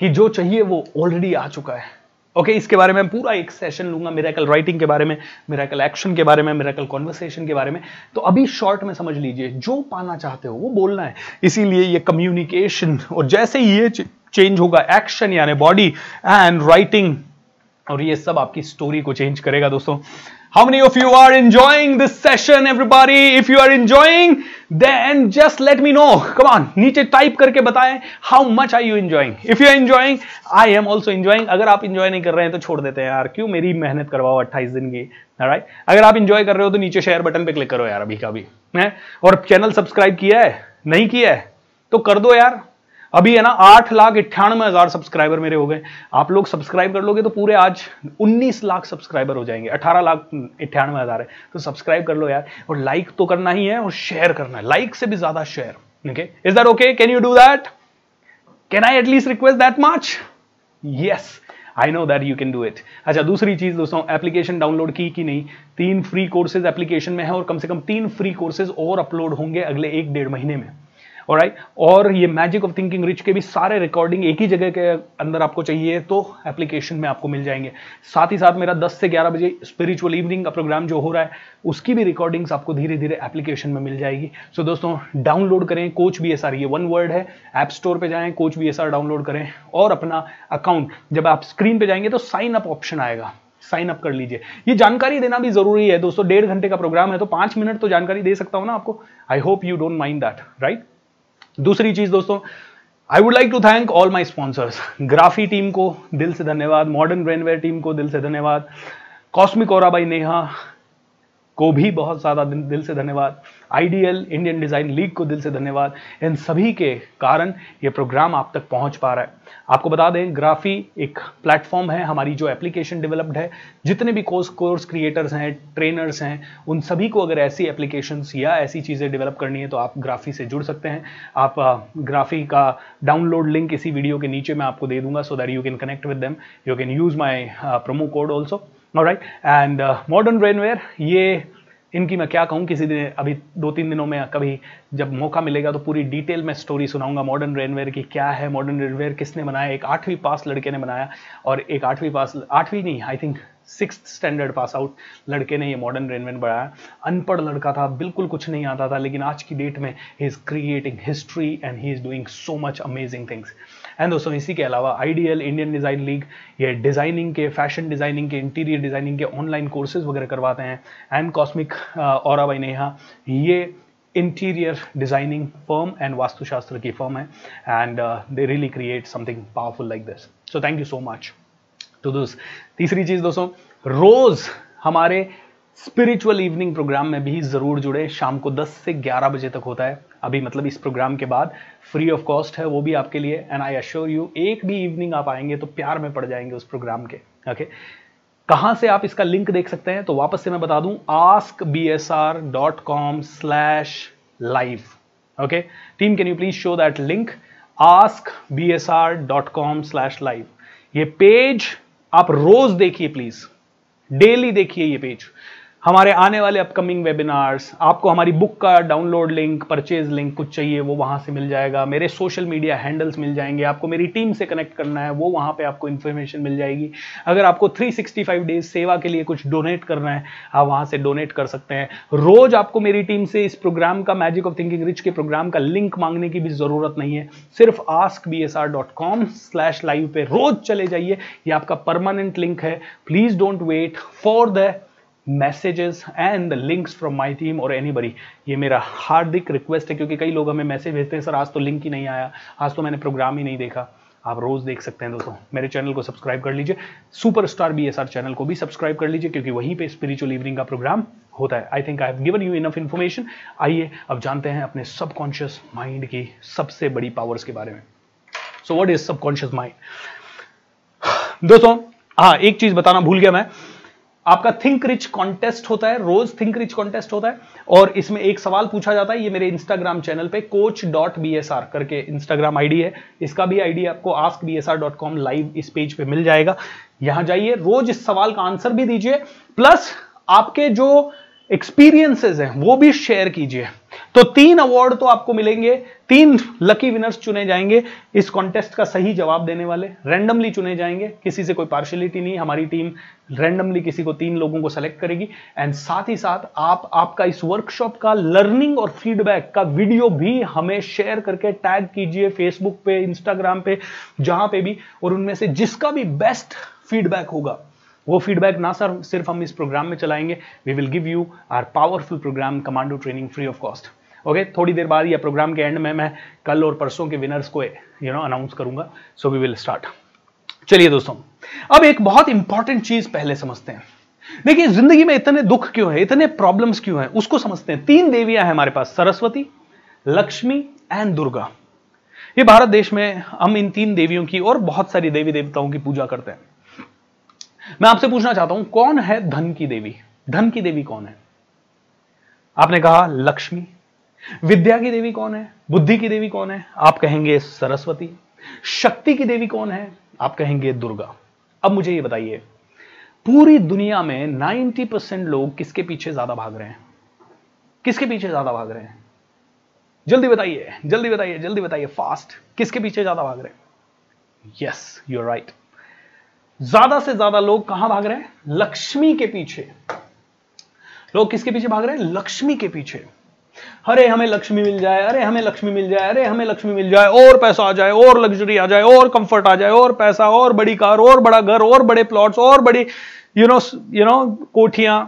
कि जो चाहिए वो ऑलरेडी आ चुका है। ओके, इसके बारे में पूरा एक सेशन लूंगा, मिरेकल राइटिंग के बारे में, मिरेकल एक्शन के बारे में, मिरेकल कॉन्वर्सेशन के बारे में। तो अभी शॉर्ट में समझ लीजिए, जो पाना चाहते हो वो बोलना है, इसीलिए ये कम्युनिकेशन, और जैसे ही ये चेंज होगा, एक्शन यानी बॉडी एंड राइटिंग, और ये सब आपकी स्टोरी को चेंज करेगा। दोस्तों how many of you are enjoying this session everybody? If you are enjoying then just let me know, come on, नीचे टाइप करके बताएं how much are you enjoying. If you are enjoying, I am also enjoying. अगर आप enjoy नहीं कर रहे हैं तो छोड़ देते हैं यार, क्यों मेरी मेहनत करवाओ 28 दिन की, राइट? अगर आप एंजॉय कर रहे हो तो नीचे शेयर बटन पे क्लिक करो यार अभी का भी, है? और चैनल सब्सक्राइब किया है, नहीं किया है तो कर दो यार अभी, है ना। 8,98,000 सब्सक्राइबर मेरे हो गए, आप लोग सब्सक्राइब कर लोगे तो पूरे आज 19 लाख सब्सक्राइबर हो जाएंगे, 18,98,000 है, तो सब्सक्राइब कर लो यार, और लाइक तो करना ही है और शेयर करना है, लाइक से भी ज्यादा share. Okay, is that okay? Can you do that? Can I at least request that much? Yes, I know that you can do it. अच्छा, दूसरी चीज दोस्तों, एप्लीकेशन डाउनलोड की कि नहीं? 3 फ्री कोर्सेज एप्लीकेशन में है, और कम से कम 3 फ्री कोर्सेज और अपलोड होंगे अगले 1-1.5 महीने में, ऑलराइट। और ये मैजिक ऑफ थिंकिंग रिच के भी सारे रिकॉर्डिंग एक ही जगह के अंदर आपको चाहिए तो एप्लीकेशन में आपको मिल जाएंगे। साथ ही साथ मेरा 10 से 11 बजे स्पिरिचुअल इवनिंग का प्रोग्राम जो हो रहा है, उसकी भी रिकॉर्डिंग्स आपको धीरे धीरे एप्लीकेशन में मिल जाएगी। सो दोस्तों डाउनलोड करें CoachBSR, ये 1 वर्ड है, ऐप स्टोर पर जाएं, CoachBSR डाउनलोड करें, और अपना अकाउंट, जब आप स्क्रीन पर जाएंगे तो साइन अप ऑप्शन आएगा, साइन अप कर लीजिए। ये जानकारी देना भी जरूरी है दोस्तों, 1.5 घंटे का प्रोग्राम है तो 5 मिनट तो जानकारी दे सकता हूं ना आपको, I hope you don't mind that, right? दूसरी चीज दोस्तों, I would like to thank all my sponsors. Graphy team को दिल से धन्यवाद, मॉडर्न रेनवेयर टीम को दिल से धन्यवाद, कॉस्मिक औरा बाई नेहा को भी बहुत ज़्यादा दिल से धन्यवाद, आईडीएल इंडियन डिज़ाइन लीग को दिल से धन्यवाद। इन सभी के कारण ये प्रोग्राम आप तक पहुंच पा रहा है। आपको बता दें, ग्राफी एक प्लेटफॉर्म है हमारी जो एप्लीकेशन डेवलप्ड है, जितने भी कोर्स क्रिएटर्स हैं, ट्रेनर्स हैं, उन सभी को अगर ऐसी एप्लीकेशंस या ऐसी चीज़ें डेवलप करनी है तो आप ग्राफी से जुड़ सकते हैं। आप ग्राफी का डाउनलोड लिंक इसी वीडियो के नीचे मैं आपको दे दूंगा, so that you can connect with them, you can use my promo code also, alright. And modern रेनवेयर, ये इनकी मैं क्या कहूँ, किसी दिन अभी 2-3 दिनों में कभी जब मौका मिलेगा तो पूरी डिटेल में स्टोरी सुनाऊंगा मॉडर्न रेनवेयर की, क्या है मॉडर्न रेनवेयर, किसने बनाया। एक 8वीं पास लड़के ने बनाया, और एक 8वीं नहीं, I think sixth standard pass out लड़के ने ये मॉडर्न रेनवेन बढ़ाया। अनपढ़ लड़का था, बिल्कुल कुछ नहीं आता था, लेकिन आज की डेट में he is creating history and he is doing so much amazing things. And दोस्तों इसी के अलावा आइडियल, इंडियन डिज़ाइन लीग, ये डिज़ाइनिंग के, फैशन डिज़ाइनिंग के, इंटीरियर डिज़ाइनिंग के ऑनलाइन कोर्सेज वगैरह करवाते हैं। एंड कॉस्मिक और भाई नेहा, ये इंटीरियर डिज़ाइनिंग फर्म एंड वास्तुशास्त्र की फर्म है। And they really create something powerful like this. So thank you so much to this. तीसरी चीज़ दोस्तों, रोज़ हमारे स्पिरिचुअल इवनिंग प्रोग्राम में भी ज़रूर जुड़े। शाम को 10 से 11 बजे तक होता है, अभी मतलब इस प्रोग्राम के बाद, फ्री ऑफ कॉस्ट है वो भी आपके लिए। एंड आई अश्योर यू, एक भी इवनिंग आप आएंगे तो प्यार में पड़ जाएंगे उस प्रोग्राम के। ओके, कहाँ से आप इसका लिंक देख सकते हैं? तो वापस से मैं बता दूं, askbsr.com/live। Okay team, can you please show that link, askbsr.com/live। ये पेज आप रोज देखिए प्लीज, डेली देखिए ये पेज। हमारे आने वाले अपकमिंग वेबिनार्स, आपको हमारी बुक का डाउनलोड लिंक, परचेज लिंक कुछ चाहिए वो वहाँ से मिल जाएगा। मेरे सोशल मीडिया हैंडल्स मिल जाएंगे, आपको मेरी टीम से कनेक्ट करना है वो वहाँ पे आपको इन्फॉर्मेशन मिल जाएगी। अगर आपको 365 डेज सेवा के लिए कुछ डोनेट करना है, आप वहाँ से डोनेट कर सकते हैं। रोज़ आपको मेरी टीम से इस प्रोग्राम का, मैजिक ऑफ थिंकिंग रिच के प्रोग्राम का लिंक मांगने की भी ज़रूरत नहीं है। सिर्फ askbsr.com/live पे रोज़ चले जाइए, ये आपका परमानेंट लिंक है। Please don't wait for the messages and the links from my team और एनीबडी। ये मेरा हार्दिक रिक्वेस्ट है, क्योंकि कई लोग हमें मैसेज भेजते हैं, सर आज तो लिंक ही नहीं आया, आज तो मैंने प्रोग्राम ही नहीं देखा। आप रोज़ देख सकते हैं दोस्तों। मेरे चैनल को सब्सक्राइब कर लीजिए, सुपरस्टार BSR चैनल को भी सब्सक्राइब कर लीजिए, क्योंकि वहीं पे स्पिरिचुअल इवनिंग का प्रोग्राम होता है। I think I have given you enough information. आइए अब जानते हैं अपने सबकॉन्शियस माइंड की सबसे बड़ी पावर्स के बारे में। So what is subconscious mind दोस्तों? हाँ, एक चीज़ बताना भूल गया मैं, आपका थिंक रिच कॉन्टेस्ट होता है, रोज थिंक रिच कॉन्टेस्ट होता है। और इसमें एक सवाल पूछा जाता है, ये मेरे इंस्टाग्राम चैनल पे coach.bsr करके इंस्टाग्राम आईडी है, इसका भी आईडी आपको askbsr.com/live इस पेज पे मिल जाएगा। यहां जाइए, रोज इस सवाल का आंसर भी दीजिए, प्लस आपके जो एक्सपीरियंसेस हैं वो भी शेयर कीजिए। तो 3 अवार्ड तो आपको मिलेंगे, 3 लकी विनर्स चुने जाएंगे इस कॉन्टेस्ट का सही जवाब देने वाले, रैंडमली चुने जाएंगे, किसी से कोई पार्शियलिटी नहीं। हमारी टीम रैंडमली किसी को 3 लोगों को सेलेक्ट करेगी। एंड साथ ही साथ आपका इस वर्कशॉप का लर्निंग और फीडबैक का वीडियो भी हमें शेयर करके टैग कीजिए फेसबुक पे, इंस्टाग्राम पे, जहां पे भी। और उनमें से जिसका भी बेस्ट फीडबैक होगा, वो फीडबैक ना सर सिर्फ हम इस प्रोग्राम में चलाएंगे, we will give you our powerful program commando training free of cost. Okay, थोड़ी देर बाद या प्रोग्राम के एंड में मैं कल और परसों के विनर्स को अनाउंस करूंगा। So we will start. चलिए दोस्तों, अब एक बहुत इंपॉर्टेंट चीज पहले समझते हैं। देखिए, जिंदगी में इतने दुख क्यों है, इतने प्रॉब्लम्स क्यों है, उसको समझते हैं। 3 देवियां हैं हमारे पास, सरस्वती, लक्ष्मी एंड दुर्गा। ये भारत देश में हम इन 3 देवियों की और बहुत सारी देवी देवताओं की पूजा करते हैं। मैं आपसे पूछना चाहता हूं, कौन है धन की देवी? धन की देवी कौन है? आपने कहा लक्ष्मी। विद्या की देवी कौन है? बुद्धि की देवी कौन है? आप कहेंगे सरस्वती। शक्ति की देवी कौन है? आप कहेंगे दुर्गा। अब मुझे ये बताइए, पूरी दुनिया में 90% लोग किसके पीछे ज्यादा भाग रहे हैं? किसके पीछे ज्यादा भाग रहे हैं? जल्दी बताइए, जल्दी बताइए, जल्दी बताइए, फास्ट। किसके पीछे ज्यादा भाग रहे हैं? Yes, you are right. ज्यादा से ज्यादा लोग कहां भाग रहे हैं? लक्ष्मी के पीछे। लोग किसके पीछे भाग रहे हैं? लक्ष्मी के पीछे। अरे हमें लक्ष्मी मिल जाए, अरे हमें लक्ष्मी मिल जाए, अरे हमें लक्ष्मी मिल जाए, और पैसा आ जाए, और लग्जरी आ जाए, और कंफर्ट आ जाए, और पैसा, और बड़ी कार, और बड़ा घर, और बड़े प्लॉट्स, और बड़ी कोठियां,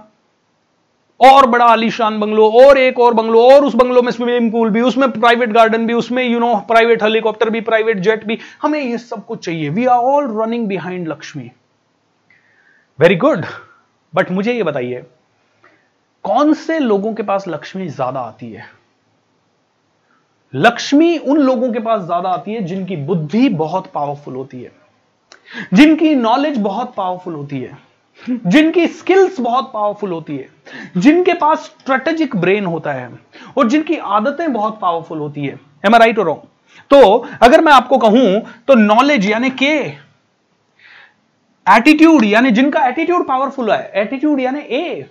और बड़ा आलीशान बंगलो, और एक और बंगलो, और उस बंगलो में स्विमिंग पूल भी, उसमें प्राइवेट गार्डन भी, उसमें प्राइवेट हेलीकॉप्टर भी, प्राइवेट जेट भी, हमें ये सब कुछ चाहिए। We are all running behind Lakshmi. Very good, but मुझे ये बताइए, कौन से लोगों के पास लक्ष्मी ज्यादा आती है? लक्ष्मी उन लोगों के पास ज्यादा आती है जिनकी बुद्धि बहुत पावरफुल होती है, जिनकी नॉलेज बहुत पावरफुल होती है, जिनकी स्किल्स बहुत पावरफुल होती है, जिनके पास स्ट्रेटेजिक ब्रेन होता है, और जिनकी आदतें बहुत पावरफुल होती है। एम आई राइट और रॉन्ग? तो अगर मैं आपको कहूं तो नॉलेज यानी के, एटीट्यूड यानी जिनका एटीट्यूड पावरफुल है, एटीट्यूड यानी ए,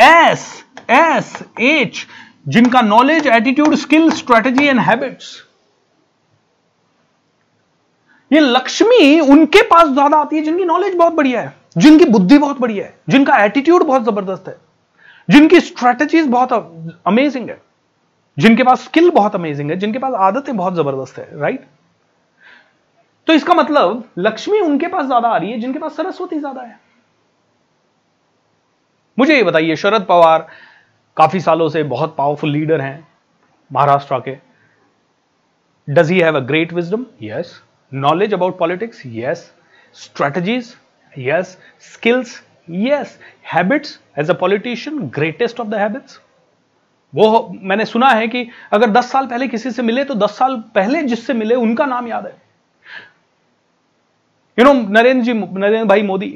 एस एस एच, जिनका knowledge, attitude, skill, strategy and habits, ये लक्ष्मी उनके पास ज्यादा आती है जिनकी नॉलेज बहुत बढ़िया है। जिनकी बुद्धि बहुत बढ़िया है, जिनका एटीट्यूड बहुत जबरदस्त है, जिनकी स्ट्रेटजीज बहुत अमेजिंग है, जिनके पास स्किल बहुत अमेजिंग है, जिनके पास आदतें बहुत जबरदस्त है, राइट? तो इसका मतलब लक्ष्मी उनके पास ज्यादा आ रही है जिनके पास सरस्वती ज्यादा है। मुझे ये बताइए, शरद पवार काफी सालों से बहुत पावरफुल लीडर हैं महाराष्ट्र के। Does he have a great wisdom? Yes. Knowledge about politics? Yes. Strategies? Yes. Skills? Yes. Habits as a politician, greatest of the habits. वो मैंने सुना है कि अगर 10 साल पहले किसी से मिले तो 10 साल पहले जिससे मिले उनका नाम याद है। नरेंद्र भाई मोदी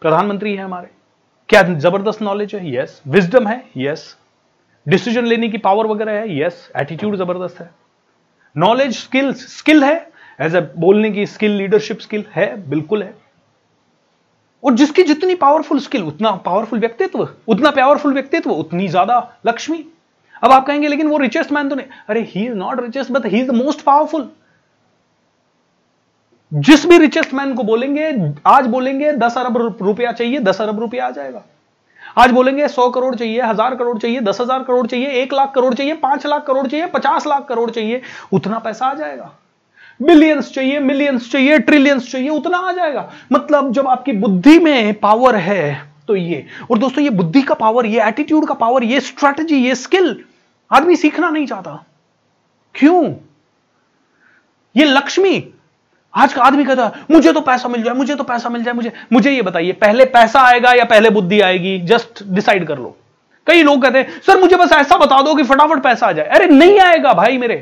प्रधानमंत्री हैं हमारे, क्या जबरदस्त नॉलेज है? यस। विजडम है? यस। डिसीजन लेने की पावर वगैरह है? यस। एटीट्यूड जबरदस्त है। नॉलेज, स्किल्स, स्किल है, एज ए बोलने की स्किल, लीडरशिप स्किल है, बिल्कुल है। और जिसकी जितनी पावरफुल स्किल उतना पावरफुल व्यक्तित्व, उतना पावरफुल व्यक्तित्व उतनी ज्यादा लक्ष्मी। अब आप कहेंगे लेकिन वो रिचेस्ट मैन तो नहीं। अरे he is not richest but he is the most powerful. जिस भी रिचेस्ट मैन को बोलेंगे, आज बोलेंगे 10 अरब रुपया चाहिए, 10 अरब रुपया आ जाएगा। आज बोलेंगे 100 करोड़ चाहिए, 1000 करोड़ चाहिए, 10,000 करोड़ चाहिए, 1 लाख करोड़ चाहिए, 5 लाख करोड़ चाहिए, 50 लाख करोड़ चाहिए, उतना पैसा आ जाएगा। बिलियंस चाहिए, मिलियंस चाहिए, ट्रिलियंस चाहिए, उतना आ जाएगा। मतलब जब आपकी बुद्धि में पावर है तो ये। और दोस्तों ये बुद्धि का पावर, ये एटीट्यूड का पावर, ये स्ट्रेटजी, ये स्किल आदमी सीखना नहीं चाहता। क्यों? ये लक्ष्मी। आज का आदमी कहता है मुझे तो पैसा मिल जाए, मुझे तो पैसा मिल जाए, मुझे ये बताइए पहले पैसा आएगा या पहले बुद्धि आएगी? जस्ट डिसाइड कर लो। कई लोग कहते हैं सर मुझे बस ऐसा बता दो कि फटाफट पैसा आ जाए। अरे नहीं आएगा भाई मेरे,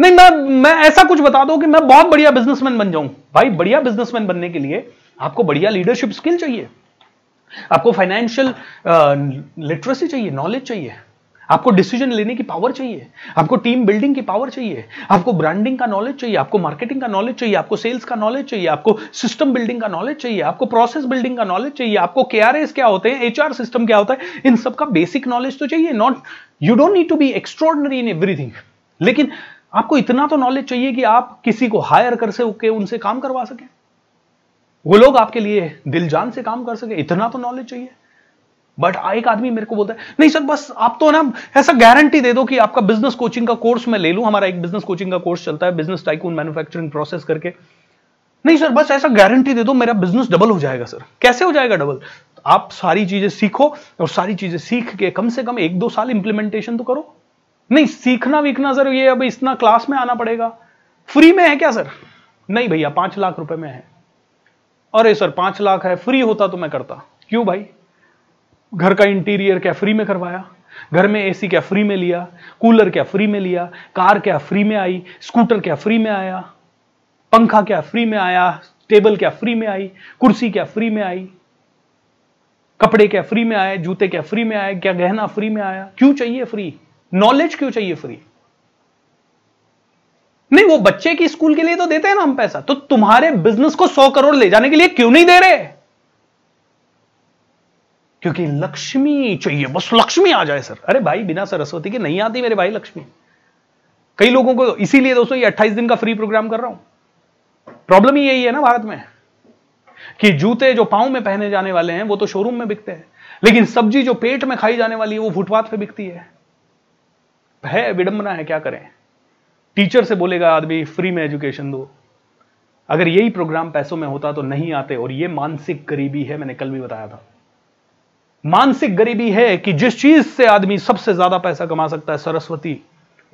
नहीं। मैं ऐसा कुछ बता दो कि मैं बहुत बढ़िया बिजनेसमैन बन जाऊं। भाई बढ़िया बिजनेसमैन बनने के लिए आपको बढ़िया लीडरशिप स्किल चाहिए, आपको फाइनेंशियल लिटरेसी चाहिए, नॉलेज चाहिए, आपको डिसीजन लेने की पावर चाहिए, आपको टीम बिल्डिंग की पावर चाहिए, आपको ब्रांडिंग का नॉलेज चाहिए, आपको मार्केटिंग का नॉलेज चाहिए, आपको सेल्स का नॉलेज चाहिए, आपको सिस्टम बिल्डिंग का नॉलेज चाहिए, आपको प्रोसेस बिल्डिंग का नॉलेज चाहिए, आपको केआरएस क्या होते हैं, एचआर सिस्टम क्या होता है, इन सब का बेसिक नॉलेज तो चाहिए। Not you don't need to be extraordinary in everything, लेकिन आपको इतना तो नॉलेज चाहिए कि आप किसी को हायर कर सके, उनसे काम करवा सके, वो लोग आपके लिए दिल जान से काम कर सके, इतना तो नॉलेज चाहिए। बट एक आदमी मेरे को बोलता है नहीं सर बस आप तो ना ऐसा गारंटी दे दो कि आपका बिजनेस कोचिंग का कोर्स मैं ले लूं। हमारा एक बिजनेस कोचिंग का कोर्स चलता है, बिजनेस टाइकून मैन्युफैक्चरिंग प्रोसेस करके। नहीं सर बस ऐसा गारंटी दे दो मेरा बिजनेस डबल हो जाएगा। सर कैसे हो जाएगा डबल? तो आप सारी चीजें सीखो, और सारी चीजें सीख के कम से कम 1-2 साल इंप्लीमेंटेशन तो करो। नहीं सीखना वीखना सर ये अब इतना क्लास में आना पड़ेगा, फ्री में है क्या सर? नहीं भैया 5 लाख रुपए में है। अरे सर 5 लाख है, फ्री होता तो मैं करता। क्यों भाई? घर का इंटीरियर क्या फ्री में करवाया, घर में एसी क्या फ्री में लिया, कूलर क्या फ्री में लिया, कार क्या फ्री में आई, स्कूटर क्या फ्री में आया, पंखा क्या फ्री में आया, टेबल क्या फ्री में आई, कुर्सी क्या फ्री में आई, कपड़े क्या फ्री में आए, जूते क्या फ्री में आए, क्या गहना फ्री में आया? क्यों चाहिए फ्री? नॉलेज क्यों चाहिए फ्री? नहीं वो बच्चे की स्कूल के लिए तो देते हैं ना हम पैसा, तो तुम्हारे बिजनेस को 100 करोड़ ले जाने के लिए क्यों नहीं दे रहे? क्योंकि लक्ष्मी चाहिए, बस लक्ष्मी आ जाए सर। अरे भाई बिना सरस्वती के नहीं आती मेरे भाई लक्ष्मी। कई लोगों को इसीलिए दोस्तों ये 28 दिन का फ्री प्रोग्राम कर रहा हूं। प्रॉब्लम ही यही है ना भारत में कि जूते जो पांव में पहने जाने वाले हैं वो तो शोरूम में बिकते हैं, लेकिन सब्जी जो पेट में खाई जाने वाली है वो फुटपाथ पे बिकती है। विडंबना है, क्या करें? टीचर से बोलेगा आदमी फ्री में एजुकेशन दो। अगर यही प्रोग्राम पैसों में होता तो नहीं आते। और ये मानसिक गरीबी है, मैंने कल भी बताया था। मानसिक गरीबी है कि जिस चीज से आदमी सबसे ज्यादा पैसा कमा सकता है, सरस्वती,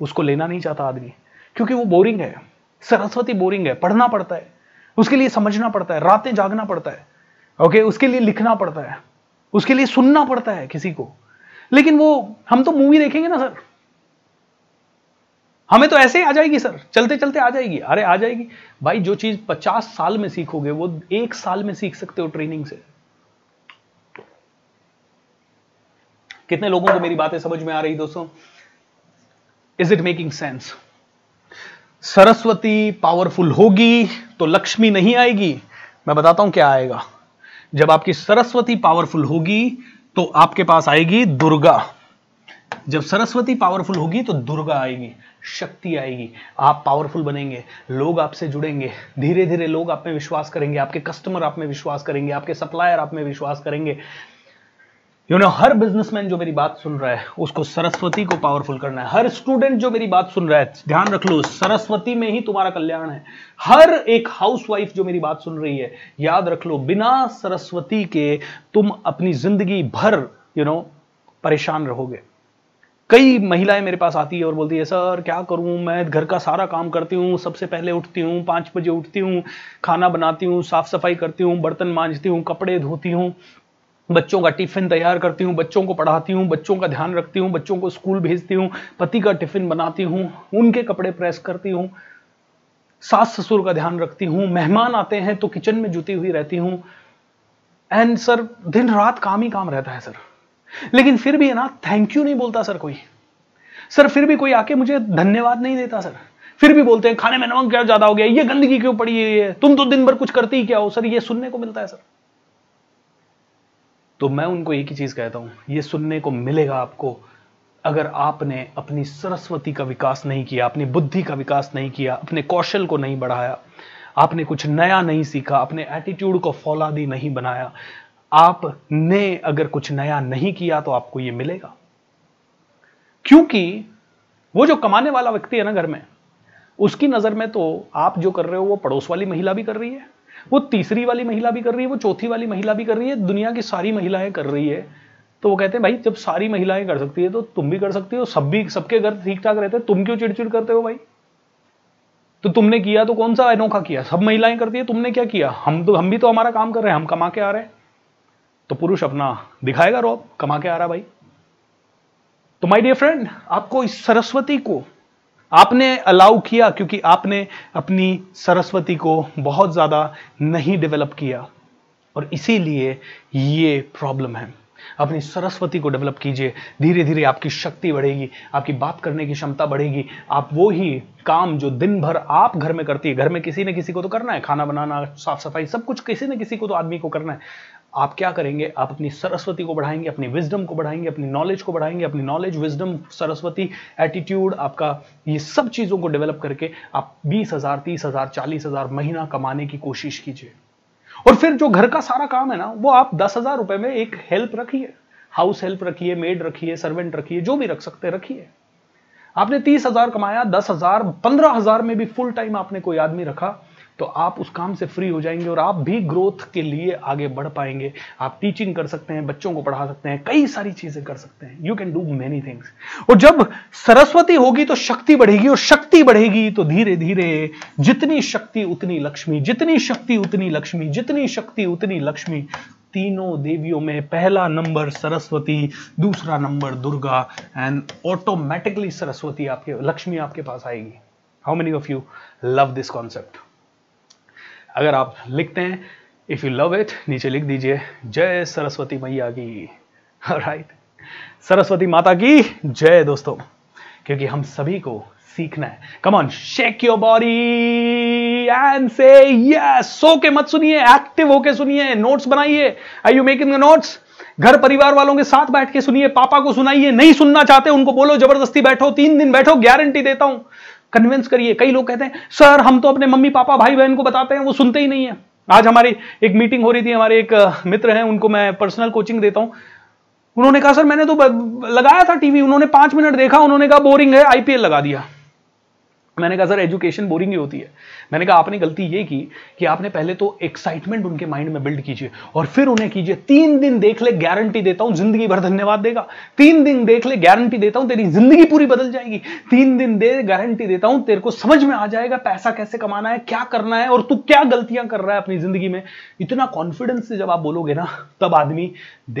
उसको लेना नहीं चाहता आदमी, क्योंकि वो बोरिंग है। सरस्वती बोरिंग है, पढ़ना पड़ता है, उसके लिए समझना पड़ता है, रातें जागना पड़ता है, ओके, उसके लिए लिखना पड़ता है, उसके लिए सुनना पड़ता है किसी को। लेकिन वो हम तो मूवी देखेंगे ना सर, हमें तो ऐसे ही आ जाएगी सर, चलते चलते आ जाएगी। अरे आ जाएगी भाई, जो चीज 50 साल में सीखोगे वो 1 साल में सीख सकते हो ट्रेनिंग से। कितने लोगों को मेरी बातें समझ में आ रही दोस्तों? Is it making sense? Saraswati powerful होगी तो लक्ष्मी नहीं आएगी। मैं बताता हूं क्या आएगा। जब आपकी सरस्वती पावरफुल होगी तो आपके पास आएगी दुर्गा। जब सरस्वती पावरफुल होगी तो दुर्गा आएगी, शक्ति आएगी, आप पावरफुल बनेंगे, लोग आपसे जुड़ेंगे, धीरे धीरे लोग आप में विश्वास करेंगे, आपके कस्टमर आप में विश्वास करेंगे, आपके सप्लायर आप में विश्वास करेंगे। हर बिजनेसमैन जो मेरी बात सुन रहा है उसको सरस्वती को पावरफुल करना है। हर स्टूडेंट जो मेरी बात सुन रहा है, ध्यान रख लो, सरस्वती में ही तुम्हारा कल्याण है। हर एक हाउसवाइफ जो मेरी बात सुन रही है, याद रख लो, बिना सरस्वती के तुम अपनी जिंदगी भर परेशान रहोगे। कई महिलाएं मेरे पास आती है और बोलती है, सर क्या करूं, मैं घर का सारा काम करती हूं, सबसे पहले उठती हूं, 5 बजे उठती हूं, खाना बनाती हूं, साफ सफाई करती हूं, बर्तन मांजती हूं, कपड़े धोती हूं, बच्चों का टिफिन तैयार करती हूँ, बच्चों को पढ़ाती हूँ, बच्चों का ध्यान रखती हूँ, बच्चों को स्कूल भेजती हूँ, पति का टिफिन बनाती हूँ, उनके कपड़े प्रेस करती हूँ, सास ससुर का ध्यान रखती हूँ, मेहमान आते हैं तो किचन में जुटी हुई रहती हूँ। एंड सर दिन रात काम ही काम रहता है सर, लेकिन फिर भी है ना, थैंक यू नहीं बोलता सर कोई, सर फिर भी कोई आके मुझे धन्यवाद नहीं देता सर, फिर भी बोलते हैं खाने में नमक क्या ज्यादा हो गया, ये गंदगी क्यों पड़ी है, तुम तो दिन भर कुछ करती ही क्या हो सर, ये सुनने को मिलता है सर। तो मैं उनको एक ही चीज कहता हूं, ये सुनने को मिलेगा आपको अगर आपने अपनी सरस्वती का विकास नहीं किया, अपनी बुद्धि का विकास नहीं किया, अपने कौशल को नहीं बढ़ाया, आपने कुछ नया नहीं सीखा, अपने एटीट्यूड को फौलादी नहीं बनाया, आपने अगर कुछ नया नहीं किया तो आपको ये मिलेगा। क्योंकि वो जो कमाने वाला व्यक्ति है ना घर में, उसकी नजर में तो आप जो कर रहे हो वो पड़ोस वाली महिला भी कर रही है, वो तीसरी वाली महिला भी कर रही है, वो चौथी वाली महिला भी कर रही है, दुनिया की सारी महिलाएं कर रही है। तो वो कहते हैं भाई जब सारी महिलाएं कर सकती है तो तुम भी कर सकती हो, सबके घर ठीक ठाक रहते हैं, तुम क्यों चिड़चिड़ करते हो भाई, तो तुमने किया तो कौन सा अनोखा किया, सब महिलाएं करती है, तुमने क्या किया, हम भी तो हमारा काम कर रहे हैं, हम कमा के आ रहे हैं। तो पुरुष अपना दिखाएगा रॉब, कमा के आ रहा भाई। तो माय डियर फ्रेंड, आपको इस सरस्वती को आपने अलाउ किया क्योंकि आपने अपनी सरस्वती को बहुत ज्यादा नहीं डेवलप किया, और इसीलिए ये प्रॉब्लम है। अपनी सरस्वती को डेवलप कीजिए, धीरे धीरे आपकी शक्ति बढ़ेगी, आपकी बात करने की क्षमता बढ़ेगी, आप वो ही काम जो दिन भर आप घर में करती है, घर में किसी न किसी को तो करना है, खाना बनाना, साफ सफाई, सब कुछ किसी न किसी को तो आदमी को करना है, आप क्या करेंगे, आप अपनी सरस्वती को बढ़ाएंगे, अपनी विजडम को बढ़ाएंगे, अपनी नॉलेज को बढ़ाएंगे, अपनी नॉलेज, विजडम, सरस्वती, एटीट्यूड, आपका ये सब चीजों को डेवलप करके आप 20,000, 30,000, 40,000 महीना कमाने की कोशिश कीजिए। और फिर जो घर का सारा काम है ना, वो आप 10,000 रुपए में एक हेल्प रखिए, हाउस हेल्प रखिए, मेड रखिए, सर्वेंट रखिए, जो भी रख सकते रखिए। आपने 30,000 कमाया, 10,000, 15,000 में भी फुल टाइम आपने कोई आदमी रखा तो आप उस काम से फ्री हो जाएंगे और आप भी ग्रोथ के लिए आगे बढ़ पाएंगे। आप टीचिंग कर सकते हैं, बच्चों को पढ़ा सकते हैं, कई सारी चीजें कर सकते हैं, you can do many things. और जब सरस्वती होगी तो शक्ति बढ़ेगी, और शक्ति बढ़ेगी तो धीरे धीरे जितनी शक्ति उतनी लक्ष्मी, जितनी शक्ति उतनी लक्ष्मी, जितनी शक्ति उतनी लक्ष्मी। तीनों देवियों में पहला नंबर सरस्वती, दूसरा number Durga, and automatically Saraswati आपके, लक्ष्मी आपके पास आएगी। How many of you love this concept? अगर आप लिखते हैं, इफ यू लव इट, नीचे लिख दीजिए जय सरस्वती मैया की। राइट, सरस्वती माता की जय दोस्तों, क्योंकि हम सभी को सीखना है। Come on, shake your body and say yes. सो के मत सुनिए, एक्टिव होके सुनिए, नोट्स बनाइए। Are you making the notes? घर परिवार वालों के साथ बैठ के सुनिए, पापा को सुनाइए, नहीं सुनना चाहते उनको बोलो जबरदस्ती बैठो, 3 दिन बैठो, गारंटी देता हूं, कन्विंस करिए। कई लोग कहते हैं सर हम तो अपने मम्मी पापा भाई बहन को बताते हैं, वो सुनते ही नहीं है। आज हमारी एक मीटिंग हो रही थी, हमारे एक मित्र हैं, उनको मैं पर्सनल कोचिंग देता हूं, उन्होंने कहा सर मैंने तो लगाया था टीवी, उन्होंने 5 मिनट देखा, उन्होंने कहा बोरिंग है, आईपीएल लगा दिया। मैंने कहा सर एजुकेशन बोरिंग ही होती है। मैंने कहा आपने गलती ये की कि आपने पहले तो एक्साइटमेंट उनके माइंड में बिल्ड कीजिए और फिर उन्हें कीजिए। 3 दिन देख ले, गारंटी देता हूं जिंदगी भर धन्यवाद देगा। 3 दिन देख ले, गारंटी देता हूं तेरी जिंदगी पूरी बदल जाएगी। 3 दिन दे, गारंटी देता हूं तेरे को समझ में आ जाएगा पैसा कैसे कमाना है, क्या करना है और तू क्या गलतियां कर रहा है अपनी जिंदगी में। इतना कॉन्फिडेंस से जब आप बोलोगे ना, तब आदमी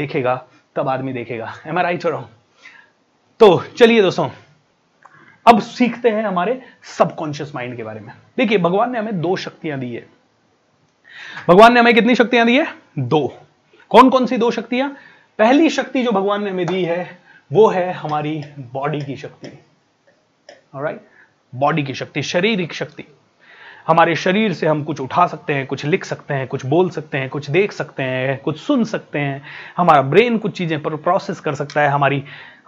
देखेगा, तब आदमी देखेगा। एम आई राइट हो रहा हूं? तो चलिए दोस्तों, अब सीखते हैं हमारे सबकॉन्शियस माइंड के बारे में। देखिए भगवान ने हमें 2 शक्तियां दी है। भगवान ने हमें कितनी शक्तियां दी है? 2। कौन कौन सी 2 शक्तियां? पहली शक्ति जो भगवान ने हमें दी है वो है हमारी बॉडी की शक्ति। ऑलराइट, बॉडी की शक्ति, शारीरिक शक्ति। हमारे शरीर से हम कुछ उठा सकते हैं, कुछ लिख सकते हैं, कुछ बोल सकते हैं, कुछ देख सकते हैं, कुछ सुन सकते हैं, हमारा ब्रेन कुछ चीज़ें पर प्रोसेस कर सकता है, हमारी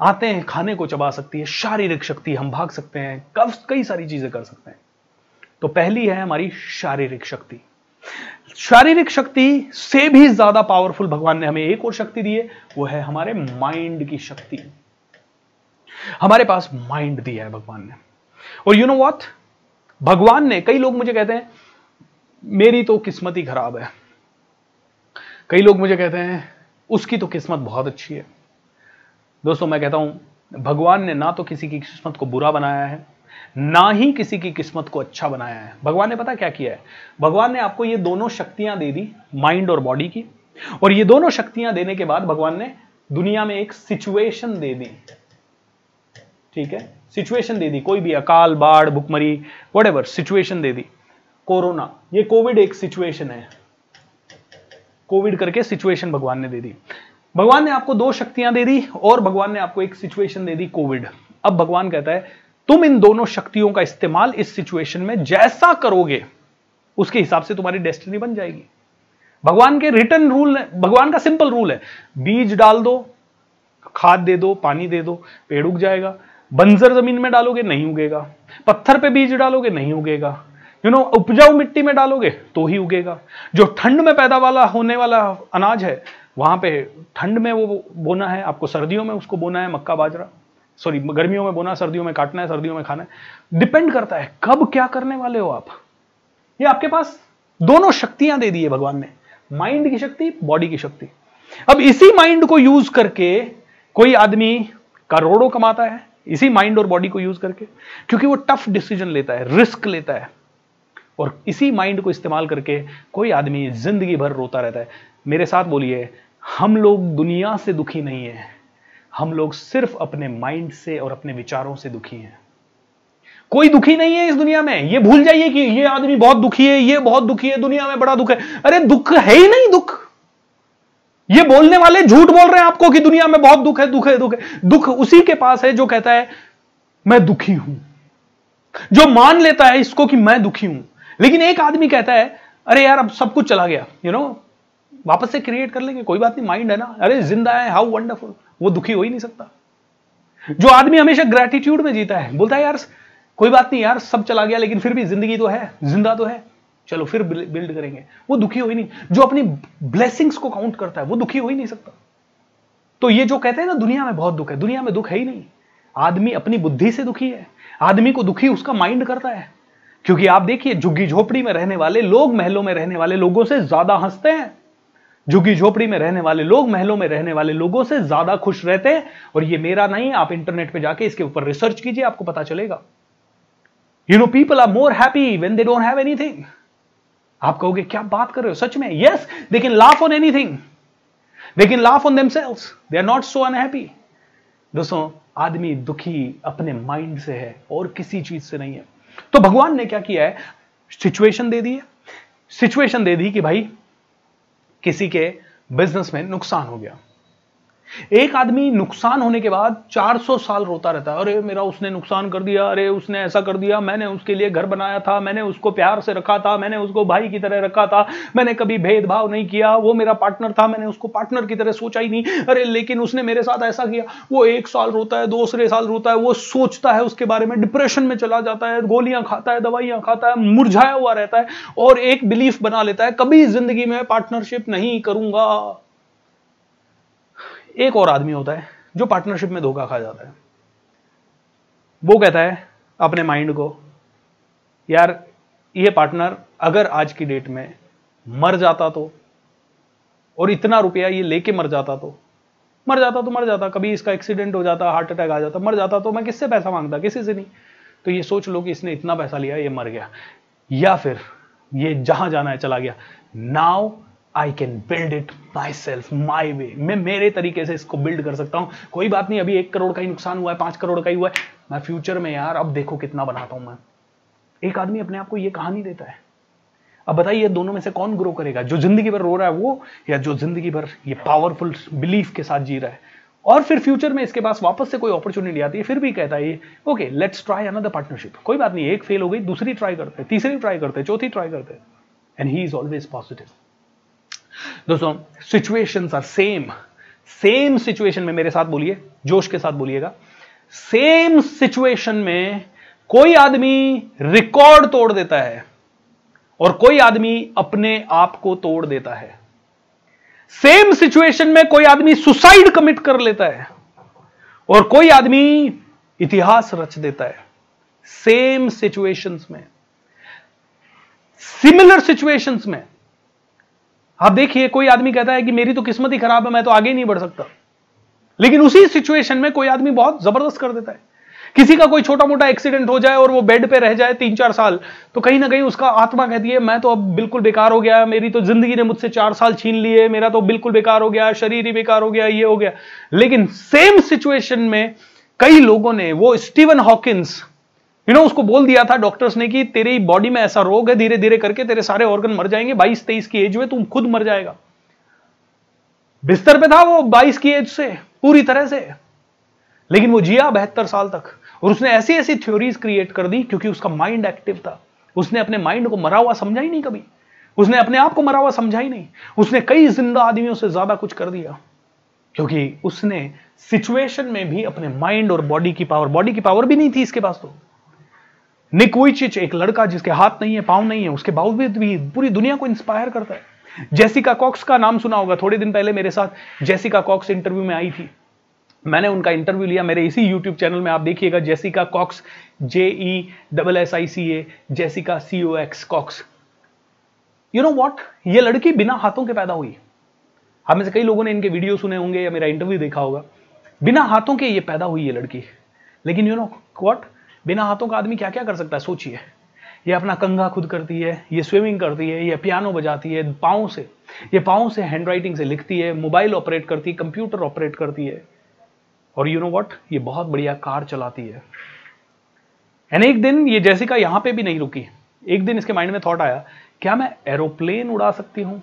आंतें खाने को चबा सकती है, शारीरिक शक्ति, हम भाग सकते हैं, कई सारी चीज़ें कर सकते हैं। तो पहली है हमारी शारीरिक शक्ति। शारीरिक शक्ति से भी ज्यादा पावरफुल भगवान ने हमें एक और शक्ति दी है, वो है हमारे माइंड की शक्ति। हमारे पास माइंड दिया है भगवान ने। और यू नो व्हाट, भगवान ने, कई लोग मुझे कहते हैं मेरी तो किस्मत ही खराब है, कई लोग मुझे कहते हैं उसकी तो किस्मत बहुत अच्छी है। दोस्तों मैं कहता हूं भगवान ने ना तो किसी की किस्मत को बुरा बनाया है, ना ही किसी की किस्मत को अच्छा बनाया है। भगवान ने पता क्या किया है, भगवान ने आपको ये दोनों शक्तियां दे दी, माइंड और बॉडी की। और ये दोनों शक्तियां देने के बाद भगवान ने दुनिया में एक सिचुएशन दे दी, ठीक है, सिचुएशन दे दी, कोई भी अकाल, बाढ़, भुखमरी, व्हाटएवर सिचुएशन दे दी। कोरोना, ये कोविड एक सिचुएशन है, कोविड करके सिचुएशन भगवान ने दे दी। भगवान ने आपको दो शक्तियां दे दी और भगवान ने आपको एक सिचुएशन दे दी, कोविड। अब भगवान कहता है तुम इन दोनों शक्तियों का इस्तेमाल इस सिचुएशन में जैसा करोगे उसके हिसाब से तुम्हारी डेस्टिनी बन जाएगी। भगवान के रिटर्न रूल, भगवान का सिंपल रूल है, बीज डाल दो, खाद दे दो, पानी दे दो, पेड़ उग जाएगा। बंजर जमीन में डालोगे नहीं उगेगा, पत्थर पे बीज डालोगे नहीं उगेगा, यू नो, उपजाऊ मिट्टी में डालोगे तो ही उगेगा। जो ठंड में पैदा वाला होने वाला अनाज है वहां पर ठंड में वो बोना है आपको, सर्दियों में उसको बोना है मक्का बाजरा, सॉरी गर्मियों में बोना, सर्दियों में काटना है, सर्दियों में खाना है। डिपेंड करता है कब क्या करने वाले हो आप। ये आपके पास दोनों शक्तियां दे दी है भगवान ने, माइंड की शक्ति, बॉडी की शक्ति। अब इसी माइंड को यूज करके कोई आदमी करोड़ों कमाता है, इसी माइंड और बॉडी को यूज करके, क्योंकि वो टफ डिसीजन लेता है, रिस्क लेता है। और इसी माइंड को इस्तेमाल करके कोई आदमी जिंदगी भर रोता रहता है। मेरे साथ बोलिए, हम लोग दुनिया से दुखी नहीं है, हम लोग सिर्फ अपने माइंड से और अपने विचारों से दुखी हैं। कोई दुखी नहीं है इस दुनिया में। ये भूल जाइए कि ये आदमी बहुत दुखी है, ये बहुत दुखी है, दुनिया में बड़ा दुख है। अरे दुख है ही नहीं दुख। ये बोलने वाले झूठ बोल रहे हैं आपको कि दुनिया में बहुत दुख है, दुख है, दुख है। दुख उसी के पास है जो कहता है मैं दुखी हूं, जो मान लेता है इसको कि मैं दुखी हूं। लेकिन एक आदमी कहता है अरे यार अब सब कुछ चला गया, यू नो, वापस से क्रिएट कर लेंगे, कोई बात नहीं, माइंड है ना, अरे जिंदा है, हाउ वंडरफुल। वो दुखी हो ही नहीं सकता। जो आदमी हमेशा ग्रेटिट्यूड में जीता है, बोलता है यार कोई बात नहीं यार, सब चला गया लेकिन फिर भी जिंदगी तो है, जिंदा तो है, चलो फिर बिल्ड करेंगे, वो दुखी हो ही नहीं। जो अपनी ब्लेसिंग्स को काउंट करता है वो दुखी हो ही नहीं सकता। तो ये जो कहते हैं ना दुनिया में बहुत दुख है, दुनिया में दुख है ही नहीं। आदमी अपनी बुद्धि से दुखी है, आदमी को दुखी उसका माइंड करता है। क्योंकि आप देखिए झुग्गी झोपड़ी में रहने वाले लोग महलों में रहने वाले लोगों से ज्यादा हंसते हैं, झुग्गी झोपड़ी में रहने वाले लोग महलों में रहने वाले लोगों से ज्यादा खुश रहते हैं। और ये मेरा नहीं, आप इंटरनेट पे जाके इसके ऊपर रिसर्च कीजिए, आपको पता चलेगा। You know people are more happy when they don't have anything. आप कहोगे क्या बात कर रहे हो, सच में? Yes, they can laugh on anything, they can laugh on themselves, they are not so unhappy. दोस्तों आदमी दुखी अपने माइंड से है और किसी चीज से नहीं है। तो भगवान ने क्या किया है, सिचुएशन दे दी है। सिचुएशन दे दी कि भाई किसी के बिजनेस में नुकसान हो गया, एक आदमी नुकसान होने के बाद 400 साल रोता रहता है, अरे मेरा उसने नुकसान कर दिया, अरे उसने ऐसा कर दिया, मैंने उसके लिए घर बनाया था, मैंने उसको प्यार से रखा था, मैंने उसको भाई की तरह रखा था, मैंने कभी भेदभाव नहीं किया, वो मेरा पार्टनर था, मैंने उसको पार्टनर की तरह सोचा ही नहीं, अरे लेकिन उसने मेरे साथ ऐसा किया। वो एक साल रोता है, दूसरे साल रोता है, वो सोचता है उसके बारे में, डिप्रेशन में चला जाता है, गोलियां खाता है, दवाइयां खाता है, मुरझाया हुआ रहता है और एक बिलीफ बना लेता है कभी जिंदगी में पार्टनरशिप नहीं करूंगा। एक और आदमी होता है जो पार्टनरशिप में धोखा खा जाता है, वो कहता है अपने माइंड को, यार ये पार्टनर अगर आज की डेट में मर जाता तो, और इतना रुपया ये लेके मर जाता तो कभी इसका एक्सीडेंट हो जाता, हार्ट अटैक आ जाता, मर जाता तो मैं किससे पैसा मांगता, किसी से नहीं। तो ये सोच लो कि इसने इतना पैसा लिया, ये मर गया, या फिर ये जहां जाना है चला गया, now I can build it my self, my way, मैं मेरे तरीके से इसको बिल्ड कर सकता हूँ, कोई बात नहीं, अभी 1 करोड़ का ही नुकसान हुआ है, 5 करोड़ का ही हुआ है, मैं फ्यूचर में यार अब देखो कितना बनाता हूँ मैं। एक आदमी अपने आप को ये कहानी देता है। अब बताइए दोनों में से कौन ग्रो करेगा, जो जिंदगी भर रो रहा है वो, या जो जिंदगी भर ये पावरफुल बिलीफ के साथ जी रहा है और फिर फ्यूचर में इसके पास वापस से कोई अपॉर्चुनिटी आती है, फिर भी कहता है okay let's try another partnership, कोई बात नहीं एक फेल हो गई दूसरी ट्राई करते हैं, तीसरी ट्राई करते हैं, चौथी ट्राई करते हैं, and he is always positive. दोस्तों सिचुएशंस आर सेम सिचुएशन में मेरे साथ बोलिए, जोश के साथ बोलिएगा, सेम सिचुएशन में कोई आदमी रिकॉर्ड तोड़ देता है और कोई आदमी अपने आप को तोड़ देता है, सेम सिचुएशन में कोई आदमी सुसाइड कमिट कर लेता है और कोई आदमी इतिहास रच देता है। सेम सिचुएशंस में, सिमिलर सिचुएशंस में आप देखिए कोई आदमी कहता है कि मेरी तो किस्मत ही खराब है, मैं तो आगे नहीं बढ़ सकता, लेकिन उसी सिचुएशन में कोई आदमी बहुत जबरदस्त कर देता है। किसी का कोई छोटा मोटा एक्सीडेंट हो जाए और वो बेड पे रह जाए 3-4 साल, तो कहीं ना कहीं उसका आत्मा कहती है मैं तो अब बिल्कुल बेकार हो गया, मेरी तो जिंदगी ने मुझसे 4 साल छीन लिए, मेरा तो बिल्कुल बेकार हो गया, शरीर ही बेकार हो गया, ये हो गया। लेकिन सेम सिचुएशन में कई लोगों ने, वो स्टीवन हॉकिंस उसको बोल दिया था डॉक्टर्स ने कि तेरी बॉडी में ऐसा रोग है धीरे धीरे करके तेरे सारे ऑर्गन मर जाएंगे, 22-23 की एज में तुम खुद मर जाएगा। बिस्तर पे था वो 22 की एज से पूरी तरह से, लेकिन वो जिया 72 साल तक, और उसने ऐसी ऐसी थ्योरीज क्रिएट कर दी क्योंकि उसका माइंड एक्टिव था। उसने अपने माइंड को मरा हुआ समझा ही नहीं कभी, उसने अपने आप को मरा हुआ समझा ही नहीं, उसने कई जिंदा आदमियों से ज्यादा कुछ कर दिया क्योंकि उसने सिचुएशन में भी अपने माइंड और बॉडी की पावर भी नहीं थी इसके पास। तो निकोइचिच, एक लड़का जिसके हाथ नहीं है पाँव नहीं है, उसके बावजूद भी पूरी दुनिया को इंस्पायर करता है। जेसिका कॉक्स का नाम सुना होगा, थोड़े दिन पहले मेरे साथ जेसिका कॉक्स इंटरव्यू में आई थी, मैंने उनका इंटरव्यू लिया मेरे इसी यूट्यूब चैनल में, आप देखिएगा Jessica Cox, JESSICA, Jessica COX Cox. You know what, ये लड़की बिना हाथों के पैदा हुई। हम में से कई लोगों ने इनके वीडियो सुने होंगे या मेरा इंटरव्यू देखा होगा। बिना हाथों के ये पैदा हुई ये लड़की, लेकिन यू नो व्हाट, बिना हाथों का आदमी क्या क्या कर सकता है सोचिए। ये अपना कंघा खुद करती है, ये स्विमिंग करती है, ये पियानो बजाती है पाँव से, ये पाँव से हैंडराइटिंग से लिखती है, मोबाइल ऑपरेट करती है, कंप्यूटर ऑपरेट करती है, और यू नो व्हाट, ये बहुत बढ़िया कार चलाती है। एंड एक दिन ये जेसिका यहां पे भी नहीं रुकी, एक दिन इसके माइंड में थॉट आया क्या मैं एरोप्लेन उड़ा सकती हूं,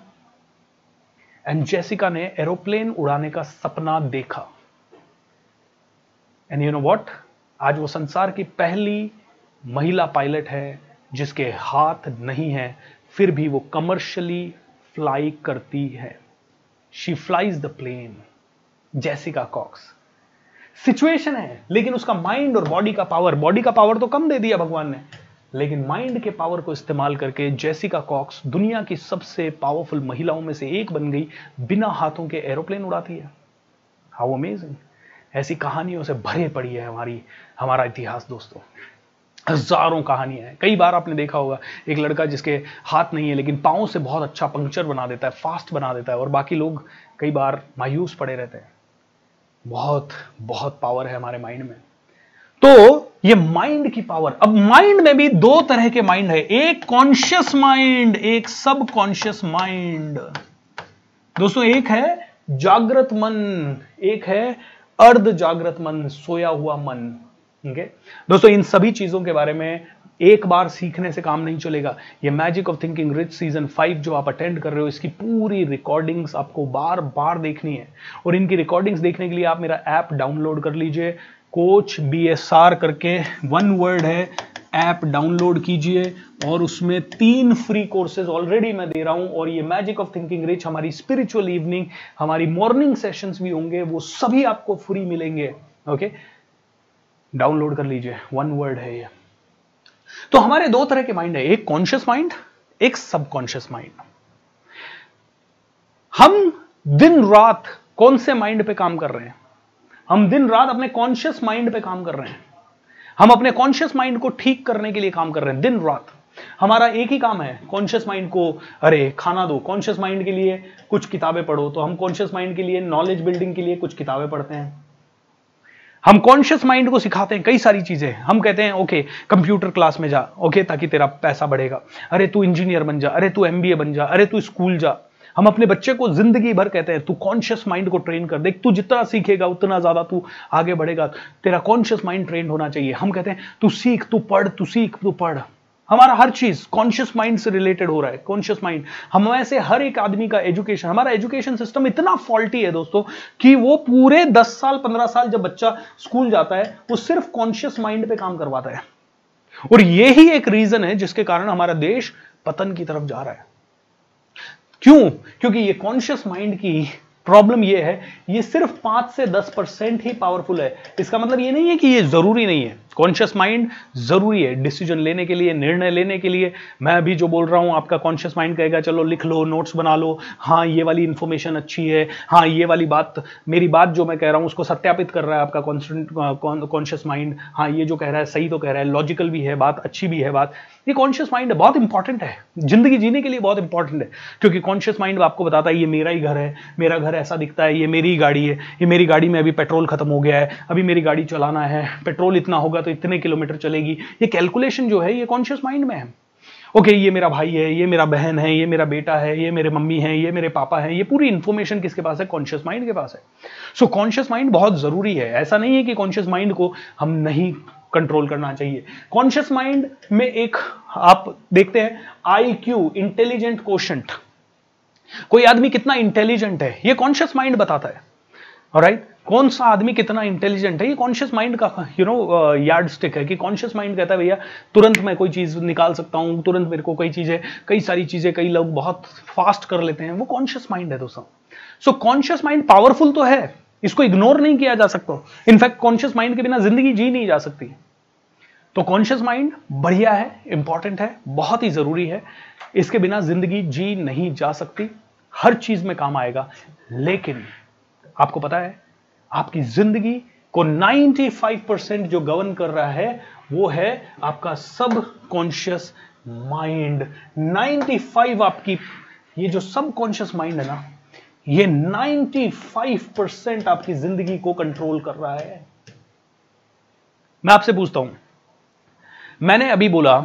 एंड जेसिका ने एरोप्लेन उड़ाने का सपना देखा। एंड यू नो व्हाट, आज वो संसार की पहली महिला पायलट है जिसके हाथ नहीं है फिर भी वो कमर्शियली फ्लाई करती है। She flies the plane, Jessica Cox. Situation है, लेकिन उसका माइंड और बॉडी का पावर तो कम दे दिया भगवान ने, लेकिन माइंड के पावर को इस्तेमाल करके जेसिका कॉक्स दुनिया की सबसे पावरफुल महिलाओं में से एक बन गई। बिना हाथों के एरोप्लेन उड़ाती है। How amazing. ऐसी कहानियों से भरे पड़ी है हमारा इतिहास दोस्तों, हजारों कहानियां हैं। कई बार आपने देखा होगा एक लड़का जिसके हाथ नहीं है लेकिन पाँव से बहुत अच्छा पंक्चर बना देता है, फास्ट बना देता है, और बाकी लोग कई बार मायूस पड़े रहते हैं। बहुत बहुत पावर है हमारे माइंड में। तो ये माइंड की पावर, अब माइंड में भी 2 तरह के माइंड है, एक कॉन्शियस माइंड, एक सब कॉन्शियस माइंड। दोस्तों एक है जागृत मन, एक है अर्ध जागृत मन, सोया हुआ मन। ओके दोस्तों, इन सभी चीजों के बारे में एक बार सीखने से काम नहीं चलेगा। ये magic of thinking rich season 5 जो आप अटेंड कर रहे हो, इसकी पूरी रिकॉर्डिंग्स आपको बार बार देखनी है, और इनकी रिकॉर्डिंग्स देखने के लिए आप मेरा ऐप डाउनलोड कर लीजिए, CoachBSR करके 1 वर्ड है, ऐप डाउनलोड कीजिए, और उसमें 3 फ्री कोर्सेज ऑलरेडी मैं दे रहा हूं, और ये मैजिक ऑफ थिंकिंग रिच, हमारी स्पिरिचुअल इवनिंग, हमारी मॉर्निंग सेशंस भी होंगे, वो सभी आपको फ्री मिलेंगे। ओके, डाउनलोड कर लीजिए, 1 वर्ड है ये। तो हमारे 2 तरह के माइंड है, एक कॉन्शियस माइंड, एक सबकॉन्शियस माइंड। हम दिन रात कौन से माइंड पे काम कर रहे हैं? हम दिन रात अपने कॉन्शियस माइंड पे काम कर रहे हैं। हम अपने कॉन्शियस माइंड को ठीक करने के लिए काम कर रहे हैं दिन रात। हमारा एक ही काम है, कॉन्शियस माइंड को अरे खाना दो, कॉन्शियस माइंड के लिए कुछ किताबें पढ़ो। तो हम कॉन्शियस माइंड के लिए, नॉलेज बिल्डिंग के लिए कुछ किताबें पढ़ते हैं, हम कॉन्शियस माइंड को सिखाते हैं कई सारी चीजें। हम कहते हैं ओके कंप्यूटर क्लास में जा, ओके ताकि तेरा पैसा बढ़ेगा, अरे तू इंजीनियर बन जा, अरे तू MBA बन जा, अरे तू स्कूल जा। हम अपने बच्चे को जिंदगी भर कहते हैं तू कॉन्शियस माइंड को ट्रेन कर, देख तू जितना सीखेगा उतना ज्यादा तू आगे बढ़ेगा, तेरा कॉन्शियस माइंड ट्रेन होना चाहिए। हम कहते हैं तू सीख, तू पढ़, तू सीख, तू पढ़। हमारा हर चीज कॉन्शियस माइंड से रिलेटेड हो रहा है। कॉन्शियस माइंड, हम ऐसे हर एक आदमी का एजुकेशन, हमारा एजुकेशन सिस्टम इतना फॉल्टी है दोस्तों कि वो पूरे 10 साल 15 साल जब बच्चा स्कूल जाता है वो सिर्फ कॉन्शियस माइंड पे काम करवाता है। और ये ही एक रीजन है जिसके कारण हमारा देश पतन की तरफ जा रहा है। क्यों? क्योंकि ये कॉन्शियस माइंड की प्रॉब्लम ये है, ये सिर्फ 5 से 10% ही पावरफुल है। इसका मतलब ये नहीं है कि ये जरूरी नहीं है। कॉन्शियस माइंड जरूरी है डिसीजन लेने के लिए, निर्णय लेने के लिए। मैं अभी जो बोल रहा हूं आपका कॉन्शियस माइंड कहेगा चलो लिख लो, नोट्स बना लो, हाँ ये वाली इंफॉर्मेशन अच्छी है, हाँ ये वाली बात, मेरी बात जो मैं कह रहा हूं उसको सत्यापित कर रहा है आपका कॉन्शियस माइंड, हाँ ये जो कह रहा है सही तो कह रहा है, लॉजिकल भी है बात, अच्छी भी है बात। ये कॉन्शियस माइंड बहुत इंपॉर्टेंट है, जिंदगी जीने के लिए बहुत इंपॉर्टेंट है। क्योंकि कॉन्शियस माइंड आपको बताता है ये मेरा ही घर है, मेरा घर ऐसा दिखता है, ये मेरी गाड़ी है, ये मेरी गाड़ी में अभी पेट्रोल खत्म हो गया है, अभी मेरी गाड़ी चलाना है, पेट्रोल इतना होगा तो इतने किलोमीटर चलेगी। ये कैलकुलेशन जो है ये कॉन्शियस माइंड में है। ओके, ये मेरा भाई है, ये मेरा बहन है, ये मेरा बेटा है, ये मेरे मम्मी है, ये मेरे पापा है, ये पूरी इंफॉर्मेशन किसके पास है? कॉन्शियस माइंड के पास है। सो कॉन्शियस माइंड बहुत जरूरी है। ऐसा नहीं है कि कॉन्शियस माइंड को हम नहीं कंट्रोल करना चाहिए। कॉन्शियस माइंड में एक आप देखते हैं आईक्यू, इंटेलिजेंट कोशेंट, कोई आदमी कितना इंटेलिजेंट है ये कॉन्शियस माइंड बताता है। ऑलराइट, कौन सा आदमी कितना इंटेलिजेंट है ये कॉन्शियस माइंड का यार्ड स्टिक है। कि कॉन्शियस माइंड कहता है भैया तुरंत मैं कोई चीज निकाल सकता हूं, तुरंत मेरे को कई सारी चीजें कई लोग बहुत फास्ट कर लेते हैं, वो कॉन्शियस माइंड है दोस्तों। सो कॉन्शियस माइंड पावरफुल तो है, इसको इग्नोर नहीं किया जा सकता। इनफैक्ट कॉन्शियस माइंड के बिना जिंदगी जी नहीं जा सकती। तो कॉन्शियस माइंड बढ़िया है, इंपॉर्टेंट है, बहुत ही जरूरी है। इसके बिना जिंदगी जी नहीं जा सकती, हर चीज में काम आएगा। लेकिन आपको पता है आपकी जिंदगी को 95% जो गवर्न कर रहा है वो है आपका सब कॉन्शियस माइंड। 95 आपकी ये जो सब कॉन्शियस माइंड है ना, ये 95% आपकी जिंदगी को कंट्रोल कर रहा है। मैं आपसे पूछता हूं, मैंने अभी बोला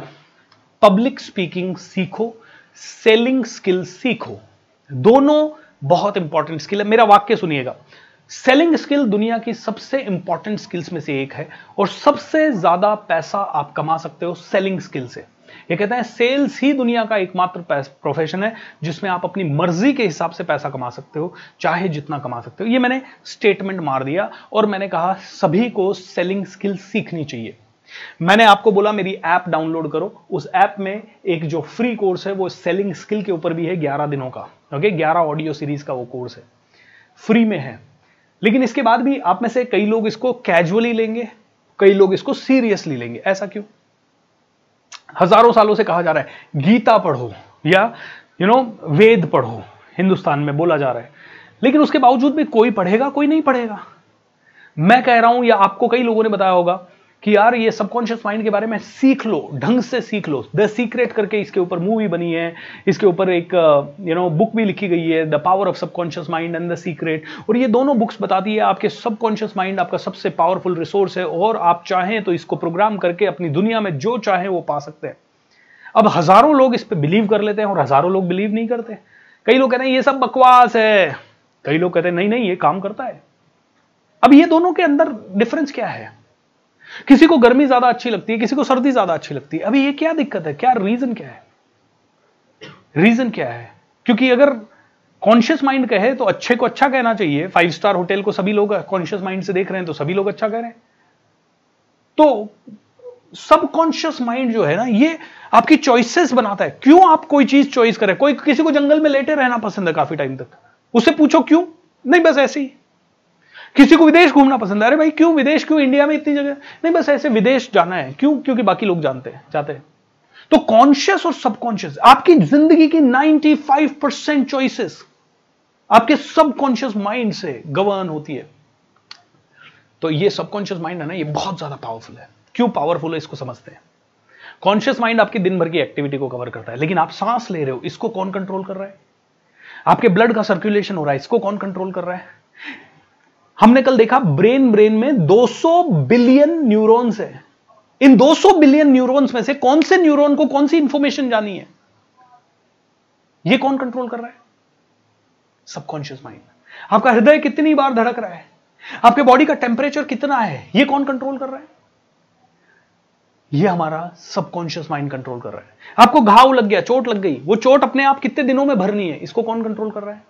पब्लिक स्पीकिंग सीखो, सेलिंग स्किल सीखो, दोनों बहुत इंपॉर्टेंट स्किल है। मेरा वाक्य सुनिएगा, सेलिंग स्किल दुनिया की सबसे इंपॉर्टेंट स्किल्स में से एक है और सबसे ज्यादा पैसा आप कमा सकते हो सेलिंग स्किल से। ये कहते हैं सेल्स ही दुनिया का एकमात्र प्रोफेशन है जिसमें आप अपनी मर्जी के हिसाब से पैसा कमा सकते हो, चाहे जितना कमा सकते हो। ये मैंने स्टेटमेंट मार दिया और मैंने कहा सभी को सेलिंग स्किल सीखनी चाहिए। मैंने आपको बोला मेरी ऐप डाउनलोड करो, उस ऐप में एक जो फ्री कोर्स है वो सेलिंग स्किल के ऊपर भी है, 11 दिनों का, ओके, 11 ऑडियो सीरीज का वो कोर्स है, फ्री में है। लेकिन इसके बाद भी आप में से कई लोग इसको कैजुअली लेंगे, कई लोग इसको सीरियसली लेंगे। ऐसा क्यों? हजारों सालों से कहा जा रहा है गीता पढ़ो या वेद पढ़ो, हिंदुस्तान में बोला जा रहा है, लेकिन उसके बावजूद भी कोई पढ़ेगा कोई नहीं पढ़ेगा। मैं कह रहा हूं या आपको कई लोगों ने बताया होगा कि यार ये सबकॉन्शियस माइंड के बारे में सीख लो, ढंग से सीख लो। द सीक्रेट करके इसके ऊपर मूवी बनी है, इसके ऊपर एक बुक भी लिखी गई है, the power of subconscious mind and the secret. और ये दोनों बुक्स बताती है आपके सबकॉन्शियस माइंड आपका सबसे पावरफुल रिसोर्स है और आप चाहें तो इसको प्रोग्राम करके अपनी दुनिया में जो चाहें वो पा सकते हैं। अब हजारों लोग इस पर बिलीव कर लेते हैं और हजारों लोग बिलीव नहीं करते। कई लोग कहते हैं ये सब बकवास है, कई लोग कहते हैं नहीं नहीं ये काम करता है। अब ये दोनों के अंदर डिफरेंस क्या है? किसी को गर्मी ज्यादा अच्छी लगती है, किसी को सर्दी ज्यादा अच्छी लगती है। अभी ये क्या दिक्कत है? क्या रीजन क्या है? रीजन क्या है? क्योंकि अगर कॉन्शियस माइंड कहे तो अच्छे को अच्छा कहना चाहिए। 5 स्टार होटल को सभी लोग कॉन्शियस माइंड से देख रहे हैं तो सभी लोग अच्छा कह रहे हैं। तो सबकॉन्शियस माइंड जो है ना ये आपकी चॉइसेस बनाता है। क्यों आप कोई चीज चॉइस करें? कोई किसी को जंगल में लेटे रहना पसंद है काफी टाइम तक, उससे पूछो क्यों? नहीं बस ऐसे ही। किसी को विदेश घूमना पसंद है, अरे भाई क्यों विदेश, क्यों इंडिया में इतनी जगह, नहीं बस ऐसे विदेश जाना है, क्यों? क्योंकि बाकी लोग जानते हैं, जाते हैं। तो कॉन्शियस और सबकॉन्शियस आपकी जिंदगी की 95% चॉइसेस आपके सबकॉन्शियस माइंड से गवर्न होती है। तो ये सबकॉन्शियस माइंड है ना ये बहुत ज्यादा पावरफुल है। क्यों पावरफुल है इसको समझते हैं। कॉन्शियस माइंड आपकी दिन भर की एक्टिविटी को कवर करता है, लेकिन आप सांस ले रहे हो इसको कौन कंट्रोल कर रहा है? आपके ब्लड का सर्कुलेशन हो रहा है इसको कौन कंट्रोल कर रहा है? हमने कल देखा ब्रेन में 200 बिलियन न्यूरॉन्स है। इन 200 बिलियन न्यूरॉन्स में से कौन से न्यूरॉन को कौन सी इंफॉर्मेशन जानी है ये कौन कंट्रोल कर रहा है? Subconscious mind. आपका हृदय कितनी बार धड़क रहा है, आपके बॉडी का टेम्परेचर कितना है, ये कौन कंट्रोल कर रहा है? ये हमारा सबकॉन्शियस माइंड कंट्रोल कर रहा है। आपको घाव लग गया, चोट लग गई, वो चोट अपने आप कितने दिनों में भरनी है, इसको कौन कंट्रोल कर रहा है?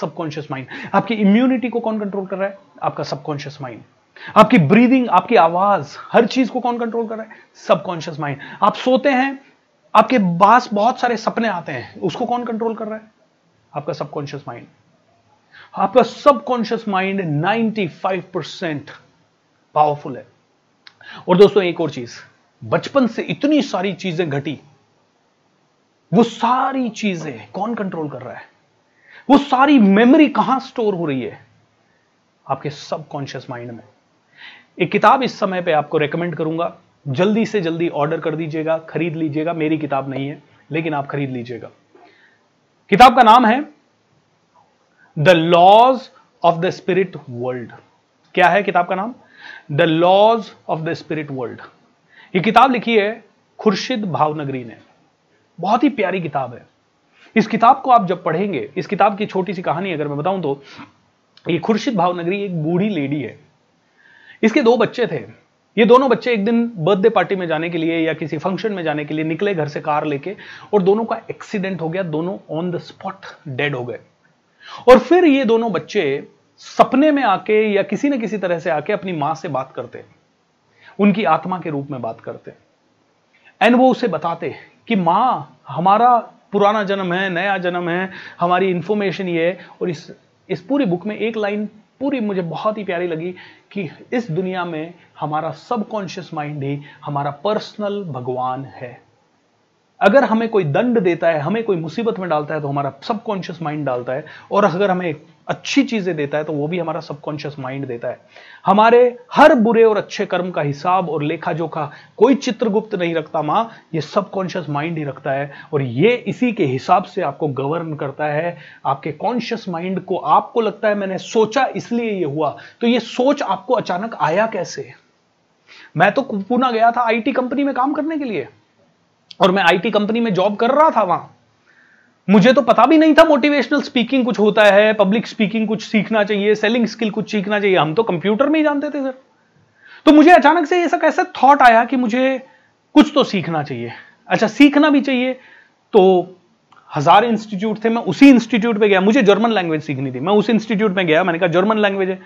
Subconscious mind. आपकी इम्यूनिटी को कौन कंट्रोल कर रहा है? आपका सबकॉन्शियस माइंड। आपकी ब्रीदिंग, आपकी आवाज, हर चीज को कौन कंट्रोल कर रहा है? Subconscious mind. आप सोते हैं, आपके पास बहुत सारे सपने आते हैं, उसको कौन कंट्रोल कर रहा है? आपका सबकॉन्शियस माइंड। आपका सबकॉन्शियस माइंड 95% पावरफुल है। और दोस्तों एक और चीज, बचपन से इतनी सारी चीजें घटी, वो सारी चीजें कौन कंट्रोल कर रहा है? वो सारी मेमोरी कहां स्टोर हो रही है? आपके सबकॉन्शियस माइंड में। एक किताब इस समय पे आपको रेकमेंड करूंगा, जल्दी से जल्दी ऑर्डर कर दीजिएगा, खरीद लीजिएगा। मेरी किताब नहीं है लेकिन आप खरीद लीजिएगा। किताब का नाम है the laws of the spirit world. क्या है किताब का नाम? The laws of the spirit world. ये किताब लिखी है खुर्शीद भावनगरी ने, बहुत ही प्यारी किताब है। इस किताब को आप जब पढ़ेंगे, इस किताब की छोटी सी कहानी अगर मैं बताऊं तो ये खुर्शीद भावनगरी एक बूढ़ी लेडी है, इसके दो बच्चे थे। ये दोनों बच्चे एक दिन बर्थडे पार्टी में जाने के लिए या किसी फंक्शन में जाने के लिए निकले घर से कार लेके, और दोनों का एक्सीडेंट हो गया, दोनों ऑन द स्पॉट डेड हो गए। और फिर ये दोनों बच्चे सपने में आके या किसी न किसी तरह से आके अपनी मां से बात करते हैं, उनकी आत्मा के रूप में बात करते हैं। एंड वो उसे बताते कि मां, हमारा पुराना जन्म है, नया जन्म है, हमारी इंफॉर्मेशन ये है। और इस पूरी बुक में एक लाइन पूरी मुझे बहुत ही प्यारी लगी कि इस दुनिया में हमारा सबकॉन्शियस माइंड ही हमारा पर्सनल भगवान है। अगर हमें कोई दंड देता है, हमें कोई मुसीबत में डालता है तो हमारा सबकॉन्शियस माइंड डालता है, और अगर हमें अच्छी चीजें देता है तो वो भी हमारा सबकॉन्शियस माइंड देता है। हमारे हर बुरे और अच्छे कर्म का हिसाब और लेखा जोखा कोई चित्रगुप्त नहीं रखता माँ, ये सबकॉन्शियस माइंड ही रखता है। और ये इसी के हिसाब से आपको गवर्न करता है, आपके कॉन्शियस माइंड को। आपको लगता है मैंने सोचा इसलिए ये हुआ, तो ये सोच आपको अचानक आया कैसे? मैं तो पुणे गया था IT कंपनी में काम करने के लिए, और मैं IT कंपनी में जॉब कर रहा था वहां। मुझे तो पता भी नहीं था मोटिवेशनल स्पीकिंग कुछ होता है, पब्लिक स्पीकिंग कुछ सीखना चाहिए, सेलिंग स्किल कुछ सीखना चाहिए, हम तो कंप्यूटर में ही जानते थे सर। तो मुझे अचानक से ऐसा कैसा थॉट आया कि मुझे कुछ तो सीखना चाहिए। अच्छा, सीखना भी चाहिए तो 1000 इंस्टीट्यूट थे, मैं उसी इंस्टीट्यूट पे गया। मुझे जर्मन लैंग्वेज सीखनी थी, मैं उस इंस्टीट्यूट में गया, मैंने कहा जर्मन लैंग्वेज है।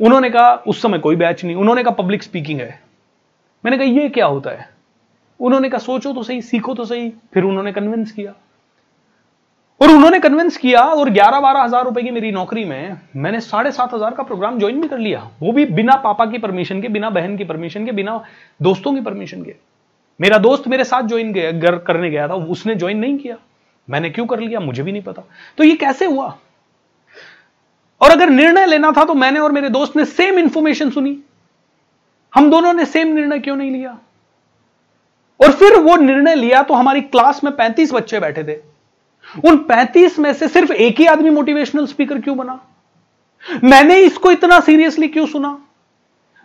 उन्होंने कहा उस समय कोई बैच नहीं, उन्होंने कहा पब्लिक स्पीकिंग है। मैंने कहा ये क्या होता है? उन्होंने कहा सोचो तो सही, सीखो तो सही। फिर उन्होंने कन्विंस किया और उन्होंने कन्विंस किया, और 11-12 हजार रुपए की मेरी नौकरी में मैंने 7500 का प्रोग्राम ज्वाइन भी कर लिया, वो भी बिना पापा की परमिशन के, बिना बहन की परमिशन के, बिना दोस्तों की परमिशन के। मेरा दोस्त मेरे साथ ज्वाइन करने गया था, उसने ज्वाइन नहीं किया, मैंने क्यों कर लिया मुझे भी नहीं पता। तो ये कैसे हुआ? और अगर निर्णय लेना था तो मैंने और मेरे दोस्त ने सेम इंफॉर्मेशन सुनी, हम दोनों ने सेम निर्णय क्यों नहीं लिया? और फिर वो निर्णय लिया तो हमारी क्लास में 35 बच्चे बैठे थे, उन 35 में से सिर्फ एक ही आदमी मोटिवेशनल स्पीकर क्यों बना? मैंने इसको इतना सीरियसली क्यों सुना?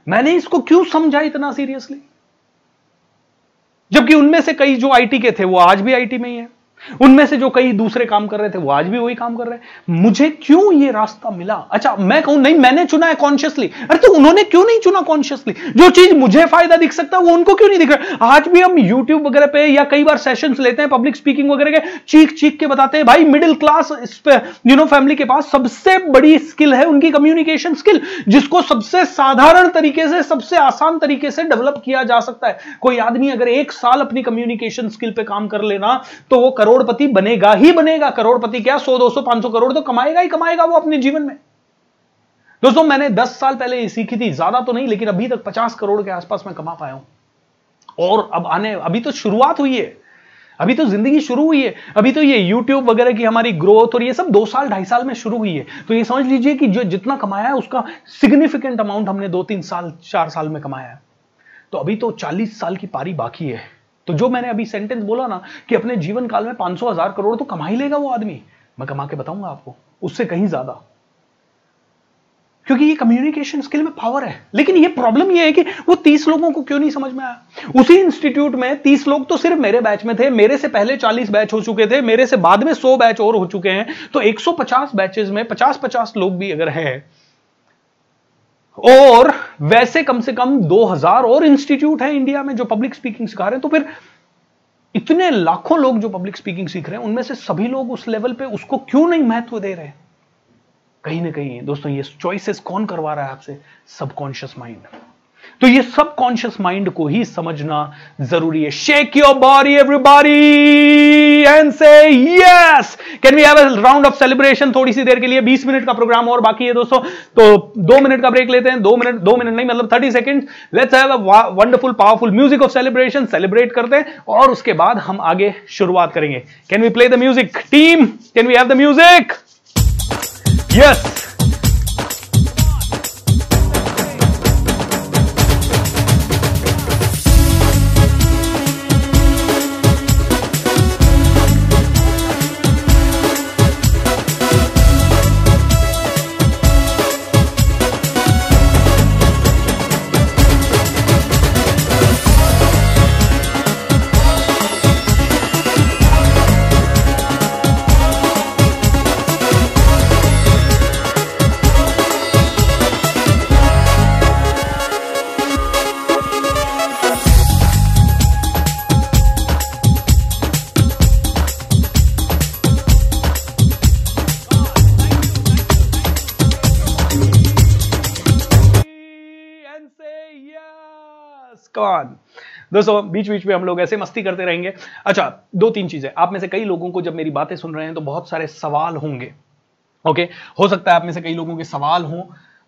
मैंने इसको क्यों समझा इतना सीरियसली? जबकि उनमें से कई जो IT के थे वो आज भी IT में ही है, उनमें से जो कई दूसरे काम कर रहे थे वो आज भी वही काम कर रहे हैं। मुझे क्यों ये रास्ता मिला? अच्छा मैं कहूं नहीं मैंने चुना है कॉन्शियसली, अरे तो उन्होंने क्यों नहीं चुना कॉन्शियसली? जो चीज मुझे फायदा दिख सकता है वो उनको क्यों नहीं दिख रहा? आज भी हम YouTube वगैरह पे या कई बार सेशंस लेते हैं पब्लिक स्पीकिंग वगैरह के, चीख चीख के बताते हैं भाई मिडिल क्लास फैमिली के पास सबसे बड़ी स्किल है उनकी कम्युनिकेशन स्किल, जिसको सबसे साधारण तरीके से, सबसे आसान तरीके से डेवलप किया जा सकता है। कोई आदमी अगर 1 साल अपनी कम्युनिकेशन स्किल पे काम कर लेना तो वो करोड़पति बनेगा ही बनेगा। करोड़पति क्या, 100, 200, 500 करोड़ तो कमाएगा ही कमाएगा वो अपने जीवन में। दोस्तों मैंने 10 साल पहले ये सीखी थी, ज्यादा तो नहीं लेकिन अभी तक 50 करोड़ के आसपास मैं कमा पाया हूं। और अभी तो शुरुआत हुई है, अभी तो जिंदगी शुरू हुई है, अभी तो ये YouTube वगैरह की हमारी ग्रोथ और ये सब 2 साल 2.5 साल में शुरू हुई है। तो ये समझ लीजिए कि जो जितना कमाया है उसका सिग्निफिकेंट अमाउंट हमने 2-3 साल 4 साल में कमाया है। तो अभी तो 40 साल की पारी बाकी है। तो जो मैंने अभी सेंटेंस बोला ना कि अपने जीवन काल में 500,000 करोड़ तो कमा ही लेगा वो आदमी, मैं कमा के बताऊंगा आपको उससे कहीं ज्यादा, क्योंकि ये कम्युनिकेशन स्किल में पावर है। लेकिन ये प्रॉब्लम ये है कि वो 30 लोगों को क्यों नहीं समझ में आया? उसी इंस्टीट्यूट में 30 लोग तो सिर्फ मेरे बैच में थे, मेरे से पहले 40 बैच हो चुके थे, मेरे से बाद में 100 बैच और हो चुके हैं। तो 150 बैचेज में 50-50 लोग भी अगर है, और वैसे कम से कम 2000 और इंस्टीट्यूट हैं इंडिया में जो पब्लिक स्पीकिंग सिखा रहे हैं। तो फिर इतने लाखों लोग जो पब्लिक स्पीकिंग सीख रहे हैं उनमें से सभी लोग उस लेवल पे उसको क्यों नहीं महत्व दे रहे हैं? कहीं ना कहीं दोस्तों ये चॉइसेस कौन करवा रहा है आपसे? Subconscious mind. तो ये सबकॉन्शियस माइंड को ही समझना जरूरी है। Shake your body everybody and say yes. Can we have a round of celebration थोड़ी सी देर के लिए? 20 मिनट का प्रोग्राम और बाकी है दोस्तों, तो 2 मिनट का ब्रेक लेते हैं। 2 मिनट नहीं मतलब 30 second. Let's have a wonderful powerful music of celebration, celebrate करते हैं और उसके बाद हम आगे शुरुआत करेंगे। Can we play the music team? Can we have the music? Yes. दोस्तों बीच बीच में हम लोग ऐसे मस्ती करते रहेंगे। अच्छा, 2-3 चीजें। आप में से कई लोगों को जब मेरी बातें सुन रहे हैं तो बहुत सारे सवाल होंगे। ओके, हो सकता है आप में से कई लोगों के सवाल हों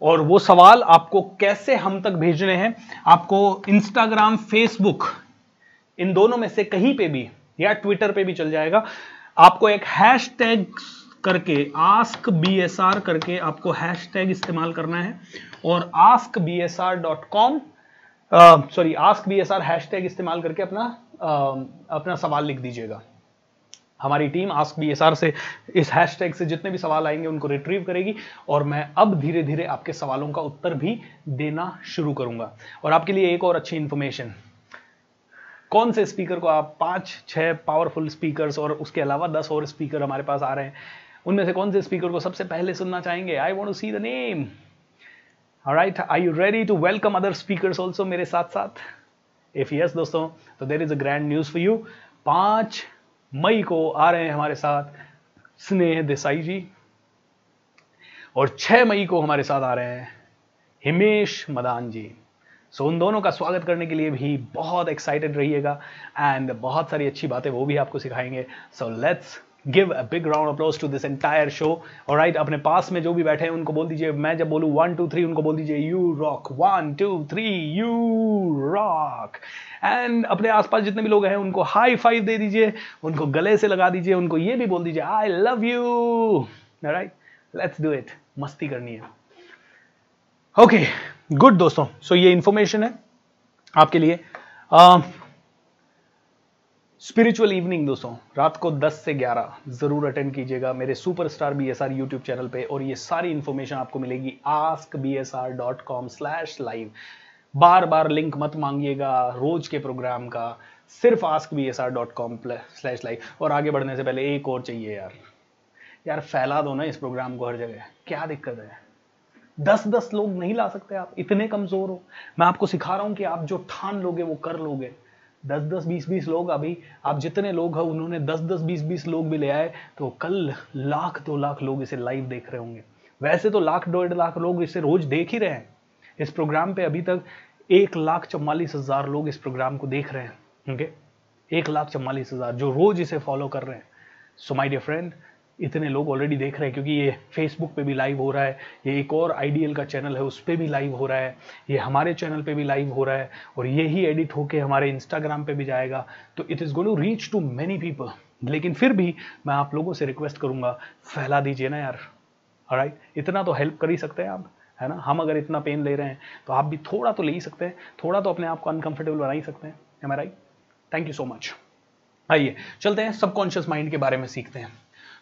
और वो सवाल आपको कैसे हम तक भेजने हैं। आपको इंस्टाग्राम, फेसबुक, इन दोनों में से कहीं पे भी या ट्विटर पे भी चल जाएगा। आपको एक हैशटैग करके आस्क बीएसआर करके आपको हैशटैग इस्तेमाल करना है और askbsr हैशटैग इस्तेमाल करके अपना सवाल लिख दीजिएगा। हमारी टीम askbsr से इस हैशटैग से जितने भी सवाल आएंगे उनको रिट्रीव करेगी और मैं अब धीरे धीरे आपके सवालों का उत्तर भी देना शुरू करूंगा। और आपके लिए एक और अच्छी इंफॉर्मेशन, कौन से स्पीकर को आप 5-6 पावरफुल स्पीकर्स और उसके अलावा 10 और स्पीकर हमारे पास आ रहे हैं, उनमें से कौन से स्पीकर को सबसे पहले सुनना चाहेंगे? I want to see the name. All right, are you ready to welcome other speakers also मेरे साथ साथ? If yes दोस्तों, तो there is a grand news for you। 5 मई को आ रहे हैं हमारे साथ स्नेह देसाई जी और 6 मई को हमारे साथ आ रहे हैं हिमेश मदान जी। सो उन दोनों का स्वागत करने के लिए भी बहुत एक्साइटेड रहिएगा एंड बहुत सारी अच्छी बातें वो भी आपको सिखाएंगे। So let's Give a big round of applause to this entire show, all right? अपने पास में जो भी बैठे हैं उनको बोल दीजिए, मैं जब बोलूँ 1 2 3 उनको बोल दीजिए you rock. 1 2 3 you rock. And अपने आसपास जितने भी लोग हैं उनको हाई फाइव दे दीजिए, उनको गले से लगा दीजिए, उनको ये भी बोल दीजिए I love you. all right? Let's do it। मस्ती करनी है। Okay, good दोस्तों। So ये इन्फॉर्मेशन है आपके लिए। स्पिरिचुअल इवनिंग दोस्तों रात को 10 से 11 जरूर अटेंड कीजिएगा मेरे सुपरस्टार बीएसआर यूट्यूब चैनल पे और ये सारी इंफॉर्मेशन आपको मिलेगी askbsr.com/live। बार बार लिंक मत मांगिएगा रोज के प्रोग्राम का, सिर्फ askbsr.com/live। और आगे बढ़ने से पहले एक और चाहिए यार फैला दो ना इस प्रोग्राम को हर जगह, क्या दिक्कत है? 10-10 लोग नहीं ला सकते आप, इतने कमजोर हो। मैं आपको सिखा रहा हूं कि आप जो ठान लोगे वो कर लोगे। 10-10 20-20 लोग, अभी आप जितने लोग हैं उन्होंने 10-10 20-20 लोग भी ले आए तो कल 1-2 लाख लोग इसे लाइव देख रहे होंगे। वैसे तो 1-1.5 लाख लोग इसे रोज देख ही रहे हैं। इस प्रोग्राम पे अभी तक 1,44,000 लोग इस प्रोग्राम को देख रहे हैं। ओके, 1,44,000 जो रोज इसे फॉलो कर रहे हैं। सो माय डियर फ्रेंड, इतने लोग ऑलरेडी देख रहे हैं क्योंकि ये फेसबुक पे भी लाइव हो रहा है, ये एक और आईडीएल का चैनल है उस पे भी लाइव हो रहा है, ये हमारे चैनल पे भी लाइव हो रहा है और ये ही एडिट होके हमारे इंस्टाग्राम पे भी जाएगा। तो it is going to reach to many people. लेकिन फिर भी मैं आप लोगों से रिक्वेस्ट करूंगा फैला दीजिए ना यार। ऑलराइट, इतना तो हेल्प कर ही सकते हैं आप, है ना? हम अगर इतना पेन ले रहे हैं तो आप भी थोड़ा तो ले ही सकते हैं, थोड़ा तो अपने आप को अनकम्फर्टेबल बना ही सकते हैं। Am I right? Thank you so much. आइए चलते हैं सबकॉन्शियस माइंड के बारे में सीखते हैं।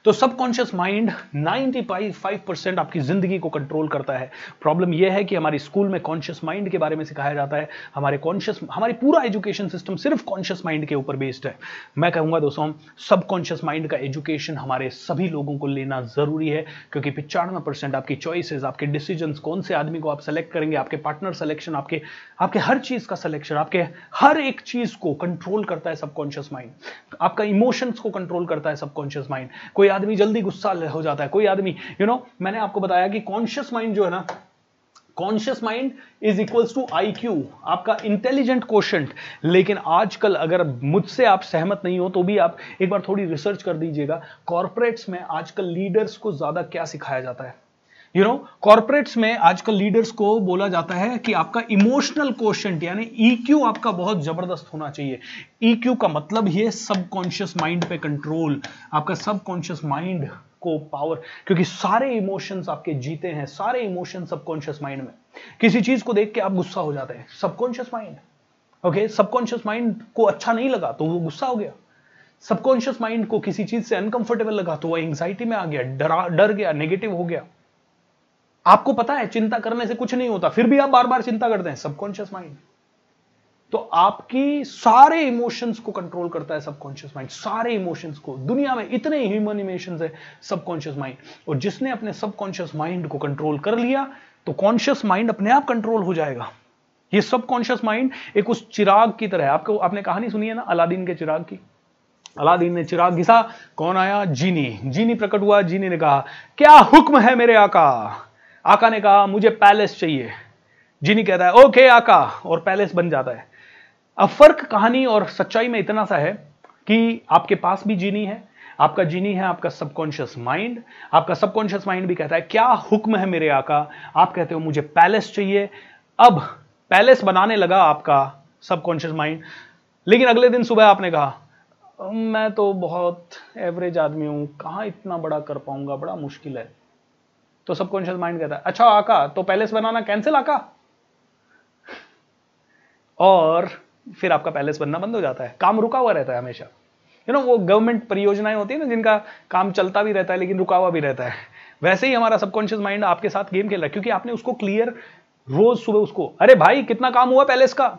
तो सबकॉन्शियस माइंड 95% आपकी जिंदगी को कंट्रोल करता है। प्रॉब्लम यह है कि हमारे स्कूल में कॉन्शियस माइंड के बारे में सिखाया जाता है, हमारी पूरा एजुकेशन सिस्टम सिर्फ कॉन्शियस माइंड के ऊपर बेस्ड है। मैं कहूंगा दोस्तों, सबकॉन्शियस माइंड का एजुकेशन हमारे सभी लोगों को लेना जरूरी है, क्योंकि 95% आपकी चॉइसेस, आपके डिसीजंस, कौन से आदमी को आप सेलेक्ट करेंगे, आपके पार्टनर सिलेक्शन, आपके हर चीज का सिलेक्शन, आपके हर एक चीज को कंट्रोल करता है सबकॉन्शियस माइंड। आपका इमोशंस को कंट्रोल करता है सबकॉन्शियस माइंड। कोई आदमी जल्दी गुस्सा हो जाता है, कोई आदमी मैंने आपको बताया कि कॉन्शियस माइंड जो है ना, conscious mind is equals to IQ, आपका इंटेलिजेंट क्वोशेंट। लेकिन आजकल अगर मुझसे आप सहमत नहीं हो तो भी आप एक बार थोड़ी रिसर्च कर दीजिएगा, कॉर्पोरेट्स में आजकल लीडर्स को ज्यादा क्या सिखाया जाता है। कॉर्पोरेट्स में आजकल लीडर्स को बोला जाता है कि आपका इमोशनल क्वोशेंट यानी EQ आपका बहुत जबरदस्त होना चाहिए। EQ का मतलब ये सबकॉन्शियस माइंड पे कंट्रोल, आपका सबकॉन्शियस माइंड को पावर, क्योंकि सारे इमोशंस आपके जीते हैं, सारे इमोशंस सबकॉन्शियस माइंड में। किसी चीज को देख के आप गुस्सा हो जाते हैं, subconscious mind, okay, subconscious mind को अच्छा नहीं लगा तो वो गुस्सा हो गया। सबकॉन्शियस माइंड को किसी चीज से अनकंफर्टेबल लगा तो वो एंग्जाइटी में आ गया, डर गया, नेगेटिव हो गया। आपको पता है चिंता करने से कुछ नहीं होता, फिर भी आप बार बार चिंता करते हैं, सबकॉन्शियस माइंड। तो आपकी सारे इमोशंस को कंट्रोल करता है सबकॉन्शियस माइंड, सारे इमोशंस को। दुनिया में इतने ह्यूमन इमोशंस है, सबकॉन्शियस माइंड। और जिसने अपने सबकॉन्शियस माइंड को कंट्रोल कर लिया तो कॉन्शियस माइंड अपने आप कंट्रोल हो जाएगा। ये सबकॉन्शियस माइंड एक उस चिराग की तरह है। आपने कहानी सुनी है ना अलादीन के चिराग की। अलादीन ने चिराग घिसा, कौन आया? जीनी प्रकट हुआ। जीनी ने कहा, क्या हुक्म है मेरे आका? आका ने कहा, मुझे पैलेस चाहिए। जीनी कहता है, ओके आका, और पैलेस बन जाता है। अब फर्क कहानी और सच्चाई में इतना सा है कि आपके पास भी जीनी है, आपका जीनी है आपका सबकॉन्शियस माइंड। आपका सबकॉन्शियस माइंड भी कहता है, क्या हुक्म है मेरे आका? आप कहते हो, मुझे पैलेस चाहिए। अब पैलेस बनाने लगा आपका सबकॉन्शियस माइंड। लेकिन अगले दिन सुबह आपने कहा, मैं तो बहुत एवरेज आदमी हूं, कहां इतना बड़ा कर पाऊंगा, बड़ा मुश्किल है। तो सबकॉन्शियस माइंड कहता है, अच्छा आका, तो पैलेस बनाना कैंसिल आका। और फिर आपका पैलेस बनना बंद हो जाता है, काम रुका हुआ रहता है हमेशा। वो गवर्नमेंट परियोजनाएं होती है ना जिनका काम चलता भी रहता है लेकिन रुका हुआ भी रहता है। वैसे ही हमारा सबकॉन्शियस माइंड आपके साथ गेम खेल रहा है, क्योंकि आपने उसको क्लियर रोज सुबह उसको, अरे भाई कितना काम हुआ पैलेस का।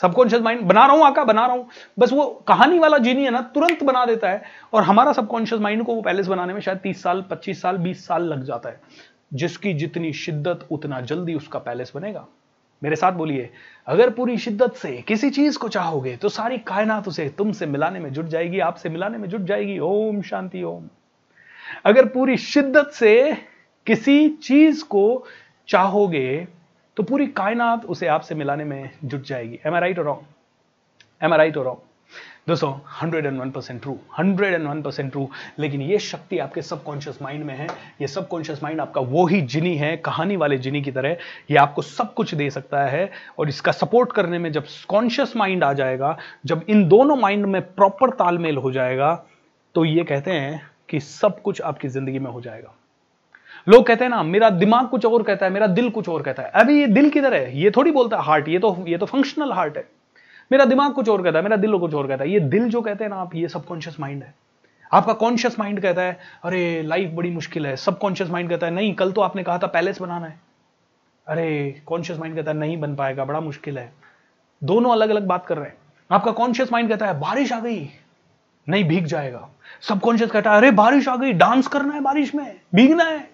सबकॉन्शियस माइंड बना रहा हूं आका, बना रहा हूं। बस वो कहानी वाला जीनी है ना, तुरंत बना देता है। और हमारा सबकॉन्शियस माइंड को वो पैलेस बनाने में शायद 30 साल, 25 साल, 20 साल लग जाता है। जिसकी जितनी शिद्दत उतना जल्दी उसका पैलेस बनेगा। मेरे साथ बोलिए, अगर पूरी शिद्दत से किसी चीज को चाहोगे तो सारी कायनात उसे तुमसे मिलाने में जुट जाएगी, आपसे मिलाने में जुट जाएगी। ओम शांति ओम। अगर पूरी शिद्दत से किसी चीज को चाहोगे तो पूरी कायनात उसे आपसे मिलाने में जुट जाएगी। एम आई राइट और रॉन्ग? एम आई राइट और रॉन्ग? दोस्तों 101% ट्रू, 101% ट्रू। लेकिन ये शक्ति आपके सबकॉन्शियस माइंड में है। ये सबकॉन्शियस माइंड आपका वो ही जिनी है, कहानी वाले जिनी की तरह। ये आपको सब कुछ दे सकता है। और इसका सपोर्ट करने में जब कॉन्शियस माइंड आ जाएगा, जब इन दोनों माइंड में प्रॉपर तालमेल हो जाएगा, तो ये कहते हैं कि सब कुछ आपकी जिंदगी में हो जाएगा। लोग कहते हैं ना, मेरा दिमाग कुछ और कहता है, मेरा दिल कुछ और कहता है। अभी ये दिल किधर है? ये थोड़ी बोलता है हार्ट, ये तो फंक्शनल हार्ट है। मेरा दिमाग कुछ और कहता है, मेरा दिल कुछ और कहता है। ये दिल जो कहते हैं ना आप, ये सबकॉन्शियस माइंड है। आपका कॉन्शियस माइंड कहता है, अरे लाइफ बड़ी मुश्किल है। सबकॉन्शियस माइंड कहता है, नहीं कल तो आपने कहा था पैलेस बनाना है। अरे कॉन्शियस माइंड कहता है, नहीं बन पाएगा, बड़ा मुश्किल है। दोनों अलग अलग बात कर रहे हैं। आपका कॉन्शियस माइंड कहता है, बारिश आ गई, नहीं भीग जाएगा। सबकॉन्शियस कहता है, अरे बारिश आ गई, डांस करना है बारिश में, भीगना है।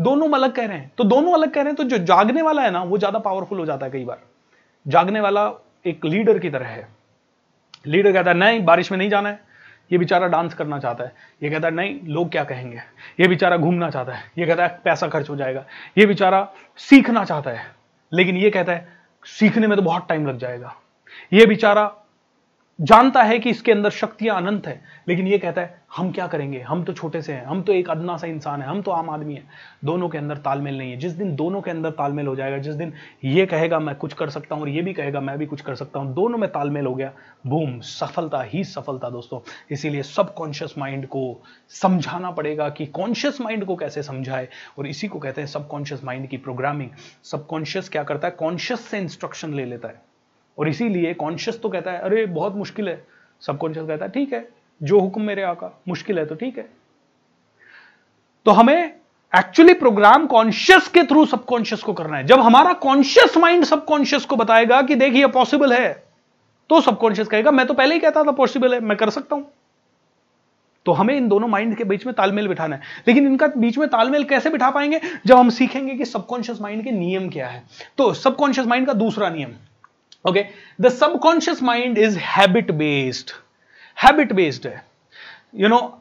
दोनों अलग कह रहे हैं। तो दोनों अलग कह रहे हैं तो जो जागने वाला है ना वो ज्यादा पावरफुल हो जाता है। कई बार जागने वाला एक लीडर की तरह है। लीडर कहता है, नहीं बारिश में नहीं जाना है। ये बेचारा डांस करना चाहता है। ये कहता है, नहीं लोग क्या कहेंगे। ये बेचारा घूमना चाहता है। ये कहता है पैसा खर्च हो जाएगा। ये बेचारा सीखना चाहता है, लेकिन ये कहता है सीखने में तो बहुत टाइम लग जाएगा। ये बेचारा जानता है कि इसके अंदर शक्तियां अनंत है, लेकिन ये कहता है हम क्या करेंगे, हम तो छोटे से हैं, हम तो एक अदना सा इंसान है, हम तो आम आदमी है। दोनों के अंदर तालमेल नहीं है। जिस दिन दोनों के अंदर तालमेल हो जाएगा, जिस दिन ये कहेगा मैं कुछ कर सकता हूं और ये भी कहेगा मैं भी कुछ कर सकता हूं, दोनों में तालमेल हो गया, बूम, सफलता ही सफलता। दोस्तों इसीलिए सबकॉन्शियस माइंड को समझाना पड़ेगा कि कॉन्शियस माइंड को कैसे समझाए। और इसी को कहते हैं सबकॉन्शियस माइंड की प्रोग्रामिंग। सबकॉन्शियस क्या करता है, कॉन्शियस से इंस्ट्रक्शन ले लेता है। और इसीलिए कॉन्शियस तो कहता है, अरे बहुत मुश्किल है। सबकॉन्शियस कहता है, ठीक है जो हुक्म मेरे आका। मुश्किल है तो ठीक है। तो हमें एक्चुअली प्रोग्राम कॉन्शियस के थ्रू सबकॉन्शियस को करना है। जब हमारा कॉन्शियस माइंड सबकॉन्शियस को बताएगा कि देखिए पॉसिबल है, तो सबकॉन्शियस कहेगा मैं तो पहले ही कहता था पॉसिबल है, मैं कर सकता हूं। तो हमें इन दोनों माइंड के बीच में तालमेल बिठाना है। लेकिन इनका बीच में तालमेल कैसे बिठा पाएंगे? जब हम सीखेंगे कि सबकॉन्शियस माइंड के नियम क्या है। तो सबकॉन्शियस माइंड का दूसरा नियम, okay, the subconscious mind is habit based. Habit based है।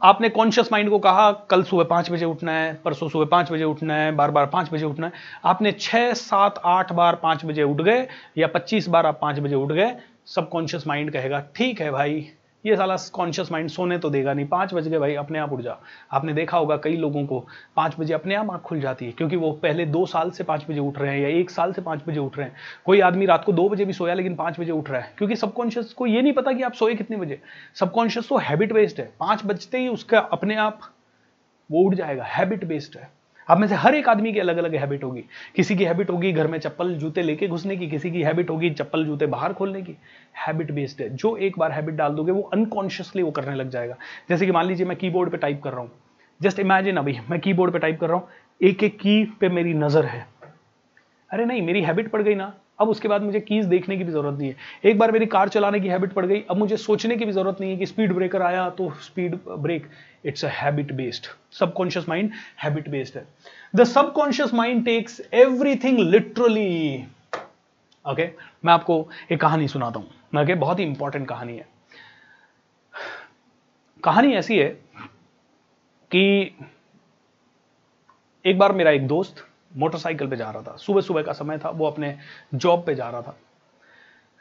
आपने कॉन्शियस माइंड को कहा कल सुबह 5 बजे उठना है, परसों सुबह 5 बजे उठना है, बार बार 5 बजे उठना है। आपने 6, 7, 8 बार 5 बजे उठ गए या 25 बार आप 5 बजे उठ गए, सबकॉन्शियस माइंड कहेगा ठीक है भाई, ये साला कॉन्शियस माइंड सोने तो देगा नहीं, 5 बज गए भाई, अपने आप उठ जा। आपने देखा होगा कई लोगों को 5 बजे अपने आप आँख खुल जाती है, क्योंकि वो पहले 2 साल से 5 बजे उठ रहे हैं या 1 साल से 5 बजे उठ रहे हैं। कोई आदमी रात को 2 बजे भी सोया लेकिन 5 बजे उठ रहा है, क्योंकि सबकॉन्शियस को ये नहीं पता कि आप सोए कितने बजे। सबकॉन्शियस तो हैबिट बेस्ड है, 5 बजते ही उसका अपने आप वो उठ जाएगा। हैबिट बेस्ड है। आप में से हर एक आदमी की अलग अलग हैबिट होगी। किसी की हैबिट होगी घर में चप्पल जूते लेके घुसने की, किसी की हैबिट होगी चप्पल जूते बाहर खोलने की। हैबिट बेस्ड है। जो एक बार हैबिट डाल दोगे वो अनकॉन्शियसली वो करने लग जाएगा। जैसे कि मान लीजिए मैं कीबोर्ड पे टाइप कर रहा हूँ, जस्ट इमेजिन अभी मैं कीबोर्ड पे टाइप कर रहा हूँ, एक एक की पे मेरी नजर है, अरे नहीं मेरी हैबिट पड़ गई ना, अब उसके बाद मुझे कीज देखने की भी जरूरत नहीं है। एक बार मेरी कार चलाने की हैबिट पड़ गई, अब मुझे सोचने की भी जरूरत नहीं है कि स्पीड ब्रेकर आया तो speed break. It's a habit based. Subconscious mind habit based है। The subconscious mind takes everything literally. Okay, मैं आपको एक कहानी सुनाता हूं। ओके, बहुत ही इंपॉर्टेंट कहानी है। कहानी ऐसी है कि एक बार मेरा एक दोस्त मोटरसाइकिल पे जा रहा था, सुबह सुबह का समय था, वो अपने जॉब पे जा रहा था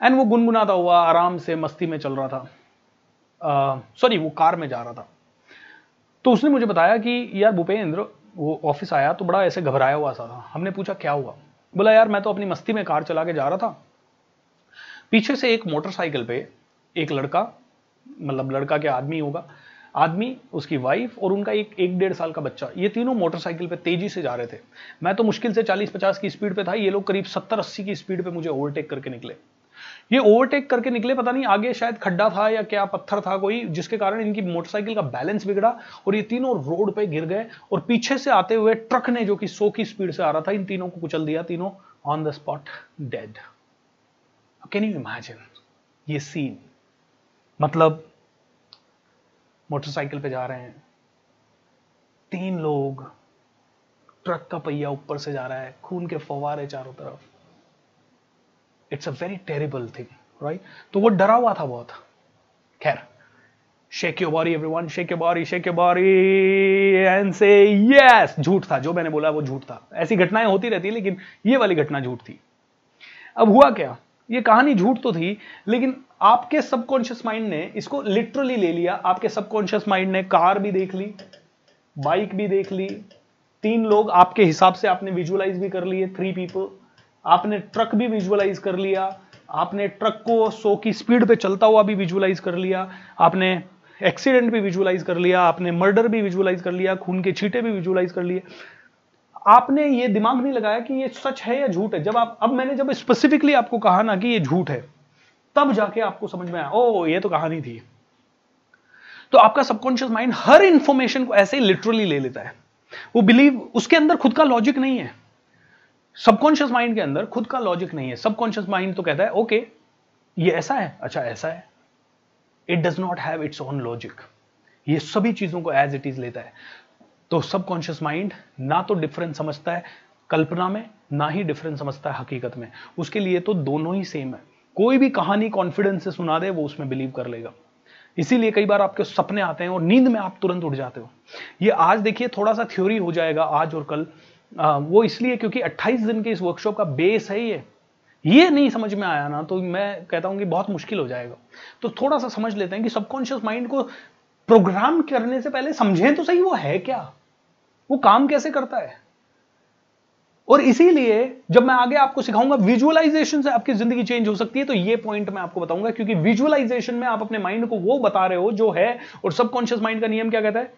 एंड वो गुनगुनाता हुआ आराम से मस्ती में चल रहा था, सॉरी वो कार में जा रहा था। तो उसने मुझे बताया कि यार भूपेंद्र, वो ऑफिस आया तो बड़ा ऐसे घबराया हुआ सा था। हमने पूछा क्या हुआ? बोला यार मैं तो अपनी मस्ती में कार चला के जा रहा था, पीछे से एक मोटरसाइकिल पे एक लड़का, मतलब लड़का क्या आदमी होगा, आदमी, उसकी वाइफ और उनका एक 1.5 साल का बच्चा, ये तीनों मोटरसाइकिल पे तेजी से जा रहे थे। मैं तो मुश्किल से 40-50 की स्पीड पे था, ये लोग करीब 70-80 की स्पीड पे मुझे ओवरटेक करके निकले। ये ओवरटेक करके निकले, पता नहीं आगे शायद खड्डा था या क्या पत्थर था कोई, जिसके कारण इनकी मोटरसाइकिल का बैलेंस बिगड़ा और ये तीनों रोड पे गिर गए। और पीछे से आते हुए ट्रक ने, जो कि 100 की स्पीड से आ रहा था, इन तीनों को कुचल दिया, तीनों on the spot dead. Can you imagine ये सीन? मतलब मोटरसाइकिल पे जा रहे हैं 3 लोग, ट्रक का पहिया ऊपर से जा रहा है, खून के फव्वारे चारों तरफ। It's a very terrible thing, right? तो वो डरा हुआ था बहुत। खैर, shake your body everyone, shake your body and say yes. झूठ था जो मैंने बोला, वो झूठ था। ऐसी घटनाएं होती रहती है, लेकिन ये वाली घटना झूठ थी। अब हुआ क्या, ये कहानी झूठ तो थी, लेकिन आपके सबकॉन्शियस माइंड ने इसको लिटरली ले लिया। आपके सबकॉन्शियस माइंड ने कार भी देख ली, बाइक भी देख ली, 3 लोग आपके हिसाब से आपने विजुअलाइज भी कर लिए, 3 पीपल, आपने ट्रक भी विजुअलाइज कर लिया, आपने ट्रक को 100 की स्पीड पे चलता हुआ भी विजुअलाइज कर लिया, आपने एक्सीडेंट भी विजुअलाइज कर लिया, आपने मर्डर भी विजुअलाइज कर लिया, खून के छींटे भी विजुअलाइज कर लिए। आपने ये दिमाग नहीं लगाया कि ये सच है या झूठ है। जब आप, अब मैंने जब स्पेसिफिकली आपको कहा ना कि ये झूठ है, तब जाके आपको समझ में आया, ओ ये तो कहानी थी। तो आपका सबकॉन्शियस माइंड हर इंफॉर्मेशन को ऐसे लिटरली ले लेता है। वो बिलीव, उसके अंदर खुद का लॉजिक नहीं है, सबकॉन्शियस माइंड के अंदर खुद का लॉजिक नहीं है। सबकॉन्शियस माइंड तो कहता है ओके ये ऐसा है, अच्छा ऐसा है। It does not have its own logic. ये सभी चीजों को एज इट इज लेता है। तो सबकॉन्शियस माइंड ना तो डिफरेंस समझता है कल्पना में, ना ही डिफरेंस समझता है हकीकत में। उसके लिए तो दोनों ही सेम है। कोई भी कहानी कॉन्फिडेंस से सुना दे, वो उसमें बिलीव कर लेगा। इसीलिए कई बार आपके सपने आते हैं और नींद में आप तुरंत उठ जाते हो। ये आज देखिए थोड़ा सा थ्योरी हो जाएगा आज और कल, वो इसलिए क्योंकि 28 दिन के इस वर्कशॉप का बेस है ये नहीं समझ में आया ना तो मैं कहता हूं कि बहुत मुश्किल हो जाएगा। तो थोड़ा सा समझ लेते हैं कि सबकॉन्शियस माइंड को प्रोग्राम करने से पहले समझें तो सही वो है क्या, वो काम कैसे करता है। और इसीलिए जब मैं आगे आपको सिखाऊंगा विजुअलाइजेशन से आपकी जिंदगी चेंज हो सकती है, तो ये पॉइंट मैं आपको बताऊंगा, क्योंकि विजुअलाइजेशन में आप अपने माइंड को वो बता रहे हो जो है। और सबकॉन्शियस माइंड का नियम क्या कहता है,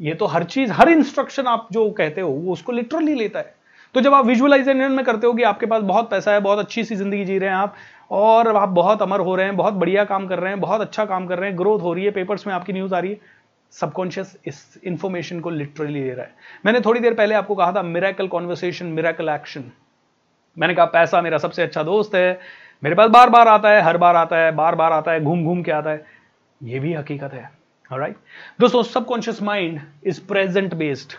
ये तो हर चीज, हर इंस्ट्रक्शन आप जो कहते हो वो उसको लिटरली लेता है। तो जब आप विजुअलाइजेशन में करते हो कि आपके पास बहुत पैसा है, बहुत अच्छी सी जिंदगी जी रहे हैं आप, और आप बहुत अमर हो रहे हैं, बहुत बढ़िया काम कर रहे हैं, बहुत अच्छा काम कर रहे हैं, ग्रोथ हो रही है, पेपर्स में आपकी न्यूज़ आ रही है, सबकॉन्शियस इस इंफॉर्मेशन को लिटरली ले रहा है। मैंने थोड़ी देर पहले आपको कहा था मिरेकल कॉन्वर्सेशन, मिरेकल एक्शन। मैंने कहा पैसा मेरा सबसे अच्छा दोस्त है, मेरे पास बार बार आता है, हर बार आता है, बार बार आता है, घूम घूम के आता है, ये भी हकीकत है। ऑलराइट दोस्तों, subconscious mind is present based.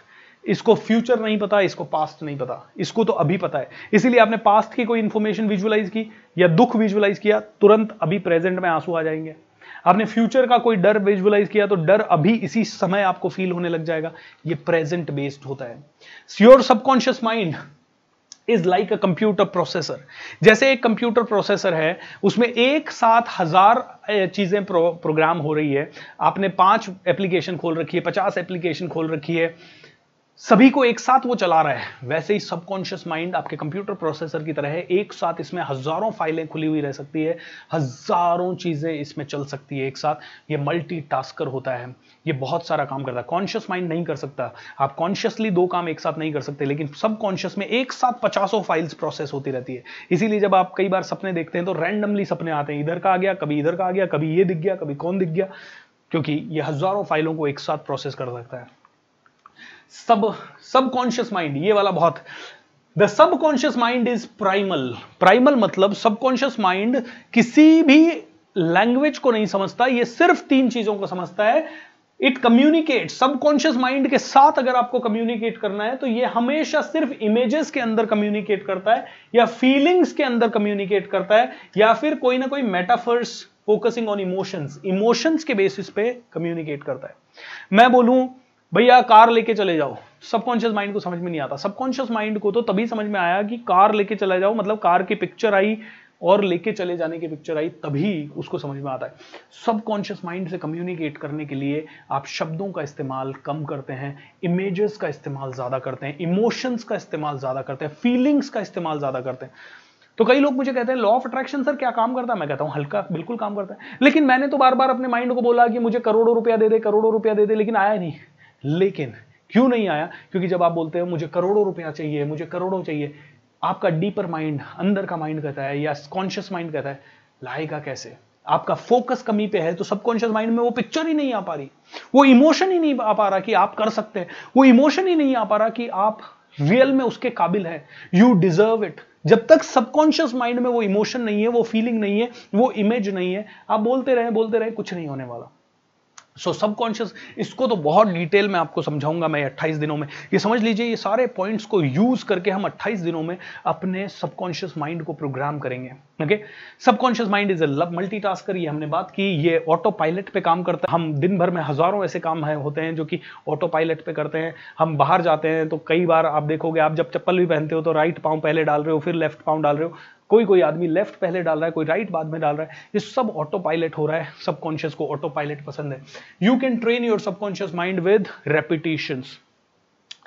इसको फ्यूचर नहीं पता, इसको पास्ट नहीं पता, इसको तो अभी पता है। इसीलिए आपने पास्ट की कोई इंफॉर्मेशन विजुअलाइज की या दुख विजुअलाइज किया, तुरंत अभी प्रेजेंट में आंसू आ जाएंगे। आपने फ्यूचर का कोई डर विजुअलाइज किया तो डर अभी इसी समय आपको फील होने लग जाएगा। ये प्रेजेंट बेस्ड होता है। Your subconscious mind is like a computer processor. जैसे एक कंप्यूटर प्रोसेसर है, उसमें एक साथ 1000 चीजें प्रोग्राम हो रही है। आपने 5 एप्लीकेशन खोल रखी है, 50 एप्लीकेशन खोल रखी है, सभी को एक साथ वो चला रहा है। वैसे ही सबकॉन्शियस माइंड आपके कंप्यूटर प्रोसेसर की तरह है, एक साथ इसमें 1000 फाइलें खुली हुई रह सकती है, 1000 चीजें इसमें चल सकती है एक साथ। ये मल्टीटास्कर होता है, ये बहुत सारा काम करता है। कॉन्शियस माइंड नहीं कर सकता, आप कॉन्शियसली 2 काम एक साथ नहीं कर सकते, लेकिन सबकॉन्शियस में एक साथ 500 फाइल्स प्रोसेस होती रहती है। इसीलिए जब आप कई बार सपने देखते हैं तो रैंडमली सपने आते हैं, इधर का आ गया, कभी इधर का आ गया, कभी ये दिख गया, कभी कौन दिख गया, क्योंकि ये 1000 फाइलों को एक साथ प्रोसेस कर सकता है। सबकॉन्शियस माइंड ये वाला बहुत। The subconscious mind is primal. Primal मतलब सबकॉन्शियस माइंड किसी भी लैंग्वेज को नहीं समझता, ये सिर्फ 3 चीजों को समझता है। It communicate. सबकॉन्शियस माइंड के साथ अगर आपको कम्युनिकेट करना है तो ये हमेशा सिर्फ इमेजेस के अंदर कम्युनिकेट करता है, या फीलिंग्स के अंदर कम्युनिकेट करता है, या फिर कोई ना कोई metaphors focusing on emotions, emotions के बेसिस पे कम्युनिकेट करता है। मैं बोलूं भैया कार लेके चले जाओ, सबकॉन्शियस माइंड को समझ में नहीं आता। सबकॉन्शियस माइंड को तो तभी समझ में आया कि कार लेके चले जाओ, मतलब कार की पिक्चर आई और लेके चले जाने की पिक्चर आई, तभी उसको समझ में आता है। सबकॉन्शियस माइंड से कम्युनिकेट करने के लिए आप शब्दों का इस्तेमाल कम करते हैं, इमेजेस का इस्तेमाल ज्यादा करते हैं, इमोशंस का इस्तेमाल ज्यादा करते हैं, फीलिंग्स का इस्तेमाल ज्यादा करते हैं। तो कई लोग मुझे कहते हैं लॉ ऑफ अट्रैक्शन सर क्या काम करता है? मैं कहता हूं हल्का बिल्कुल काम करता है, लेकिन मैंने तो बार बार अपने माइंड को बोला कि मुझे करोड़ों रुपया दे दे, करोड़ों रुपया दे दे, लेकिन आया नहीं। लेकिन क्यों नहीं आया? क्योंकि जब आप बोलते हो मुझे करोड़ों रुपया चाहिए, मुझे करोड़ों चाहिए, आपका डीपर माइंड, अंदर का माइंड कहता है या कॉन्शियस माइंड कहता है लाएगा कैसे? आपका फोकस कमी पे है, तो सबकॉन्शियस माइंड में वो पिक्चर ही नहीं आ पा रही, वो इमोशन ही नहीं आ पा रहा कि आप कर सकते हैं, वो इमोशन ही नहीं आ पा रहा कि आप रियल में उसके काबिल है, यू डिजर्व इट। जब तक सबकॉन्शियस माइंड में वो इमोशन नहीं है, वो फीलिंग नहीं है, वो इमेज नहीं है, आप बोलते रहे, कुछ नहीं होने वाला। सो सबकॉन्शियस, इसको तो बहुत डिटेल में आपको समझाऊंगा मैं 28 दिनों में। ये समझ लीजिए, ये सारे पॉइंट्स को यूज करके हम 28 दिनों में अपने सबकॉन्शियस माइंड को प्रोग्राम करेंगे। Okay, subconscious mind is a multitasker, ये हमने बात की। ये ऑटो पायलट पे काम करता है। हम दिन भर में 1000 ऐसे काम होते हैं जो कि ऑटो पायलट पे करते हैं। हम बाहर जाते हैं तो कई बार आप देखोगे, आप जब चप्पल भी पहनते हो तो राइट पाँव पहले डाल रहे हो, फिर लेफ्ट पाँव डाल रहे हो, कोई आदमी लेफ्ट पहले डाल रहा है, कोई राइट बाद में डाल रहा है, ये सब ऑटो पायलट हो रहा है। सबकॉन्शियस को ऑटो पायलट पसंद है। You can train your subconscious mind with repetitions.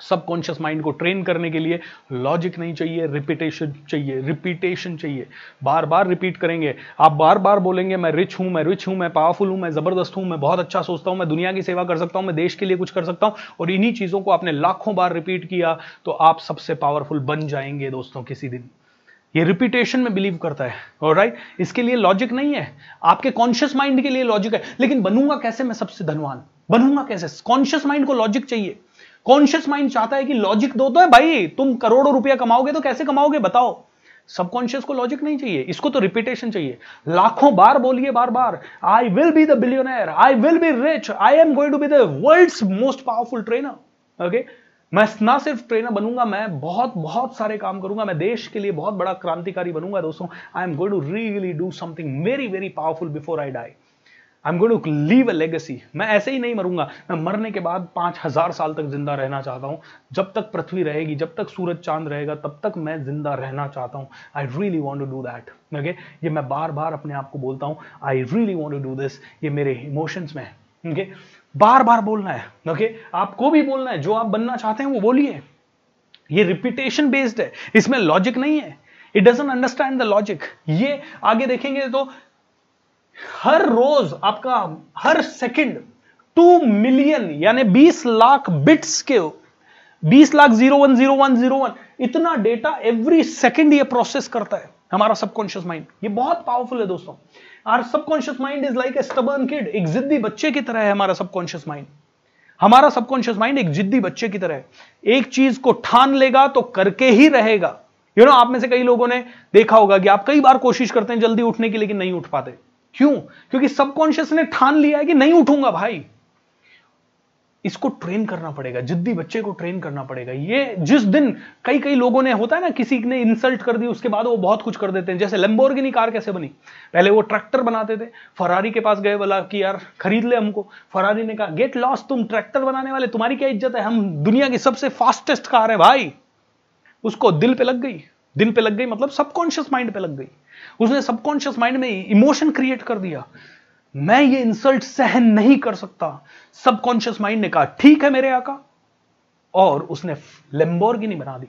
Subconscious mind को ट्रेन करने के लिए लॉजिक नहीं चाहिए, रिपीटेशन चाहिए। बार बार रिपीट करेंगे, आप बार बार बोलेंगे मैं रिच हूं, मैं रिच हूं, मैं पावरफुल हूं, मैं जबरदस्त हूं, मैं बहुत अच्छा सोचता हूं, मैं दुनिया की सेवा कर सकता हूं, मैं देश के लिए कुछ कर सकता हूं, और इन्हीं चीजों को आपने लाखों बार रिपीट किया तो आप सबसे पावरफुल बन जाएंगे दोस्तों किसी दिन। ये रिपीटेशन में बिलीव करता है। ऑलराइट, इसके लिए लॉजिक नहीं है, आपके कॉन्शियस माइंड के लिए लॉजिक है। लेकिन बनूंगा कैसे मैं सबसे धनवान? बनूंगा कैसे? कॉन्शियस माइंड को लॉजिक चाहिए। कॉन्शियस माइंड चाहता है कि लॉजिक दो तो भाई, तुम करोड़ों रुपया कमाओगे तो कैसे कमाओगे बताओ? सबकॉन्शियस को लॉजिक नहीं चाहिए, इसको तो रिपीटेशन चाहिए। लाखों बार बोलिए, बार बार, I will be the billionaire, I will be rich, I am going to be the world's most powerful trainer. Okay, मैं ना सिर्फ ट्रेनर बनूंगा, मैं बहुत सारे काम करूंगा, मैं देश के लिए बहुत बड़ा क्रांतिकारी बनूंगा दोस्तों। I am going to really do something very very powerful before I die. I am going to leave a legacy. मैं ऐसे ही नहीं मरूंगा, मैं मरने के बाद 5000 साल तक जिंदा रहना चाहता हूं। जब तक पृथ्वी रहेगी, जब तक सूरज चांद रहेगा, तब तक मैं जिंदा रहना चाहता हूं। I really want to do that. Okay, ये मैं बार बार अपने आप को बोलता हूँ, I really want to do this. ये मेरे इमोशंस में है। ओके, बार बार बोलना है। ओके, आपको भी बोलना है, जो आप बनना चाहते हैं वो बोलिए। ये रिपीटेशन बेस्ड है, इसमें लॉजिक नहीं है। It doesn't understand the logic. ये आगे देखेंगे तो हर रोज आपका, हर सेकंड 2 मिलियन यानी 20 लाख बिट्स के, 20 लाख 010101 इतना डेटा एवरी सेकंड ये प्रोसेस करता है। हमारा सबकॉन्शियस माइंड, ये बहुत पावरफुल है दोस्तों. Our subconscious mind is like a stubborn kid, एक जिद्दी बच्चे की तरह है हमारा सबकॉन्शियस माइंड. हमारा सबकॉन्शियस माइंड एक जिद्दी बच्चे की तरह है, एक चीज को ठान लेगा तो करके ही रहेगा. यू नो, आप में से कई लोगों ने देखा होगा कि आप कई बार कोशिश करते हैं जल्दी उठने की लेकिन नहीं उठ पाते. क्यों? क्योंकि सबकॉन्शियस ने ठान लिया है कि नहीं उठूंगा भाई. इसको ट्रेन करना पड़ेगा, जिद्दी बच्चे को ट्रेन करना पड़ेगा. ये जिस दिन कई लोगों ने, होता है ना, किसी ने इंसल्ट कर दी उसके बाद वो बहुत कुछ कर देते हैं. जैसे लैम्बोर्गिनी कार कैसे बनी? पहले वो ट्रैक्टर बनाते थे, फरारी के पास गए, बोला कि यार खरीद ले हमको. फरारी ने कहा गेट लॉस्ट, तुम ट्रैक्टर बनाने वाले, तुम्हारी क्या इज्जत है, हम दुनिया की सबसे फास्टेस्ट कार है भाई. उसको दिल पे लग गई. दिल पे लग गई मतलब सबकॉन्शियस माइंड पे लग गई. उसने सबकॉन्शियस माइंड में इमोशन क्रिएट कर दिया, मैं ये इंसल्ट सहन नहीं कर सकता. सबकॉन्शियस माइंड ने कहा ठीक है मेरे आका, और उसने लैम्बोर्गिनी बना दी.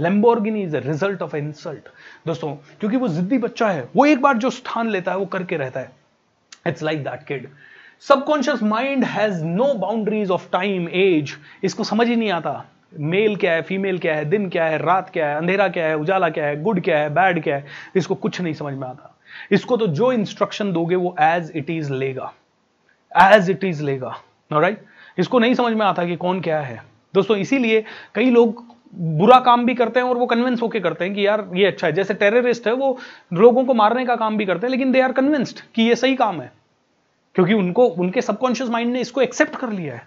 Lamborghini is a result of insult दोस्तों, क्योंकि वो जिद्दी बच्चा है. वो एक बार जो ठान लेता है वो करके रहता है. It's like that kid. Subconscious mind has no boundaries of time, age. इसको समझ ही नहीं आता मेल क्या है, फीमेल क्या है, दिन क्या है, रात क्या है, अंधेरा क्या है, उजाला क्या है, गुड क्या है, बैड क्या है, इसको कुछ नहीं समझ में आता. इसको तो जो इंस्ट्रक्शन दोगे वो एज इट इज लेगा, एज इट इज लेगा. ऑलराइट, इसको नहीं समझ में आता कि कौन क्या है दोस्तों. इसीलिए कई लोग बुरा काम भी करते हैं और वो कन्विंस होके करते हैं कि यार ये अच्छा है. जैसे टेररिस्ट है, वो लोगों को मारने का काम भी करते हैं लेकिन दे आर कन्विंस्ड कि ये सही काम है, क्योंकि उनको, उनके सबकॉन्शियस माइंड ने इसको एक्सेप्ट कर लिया है.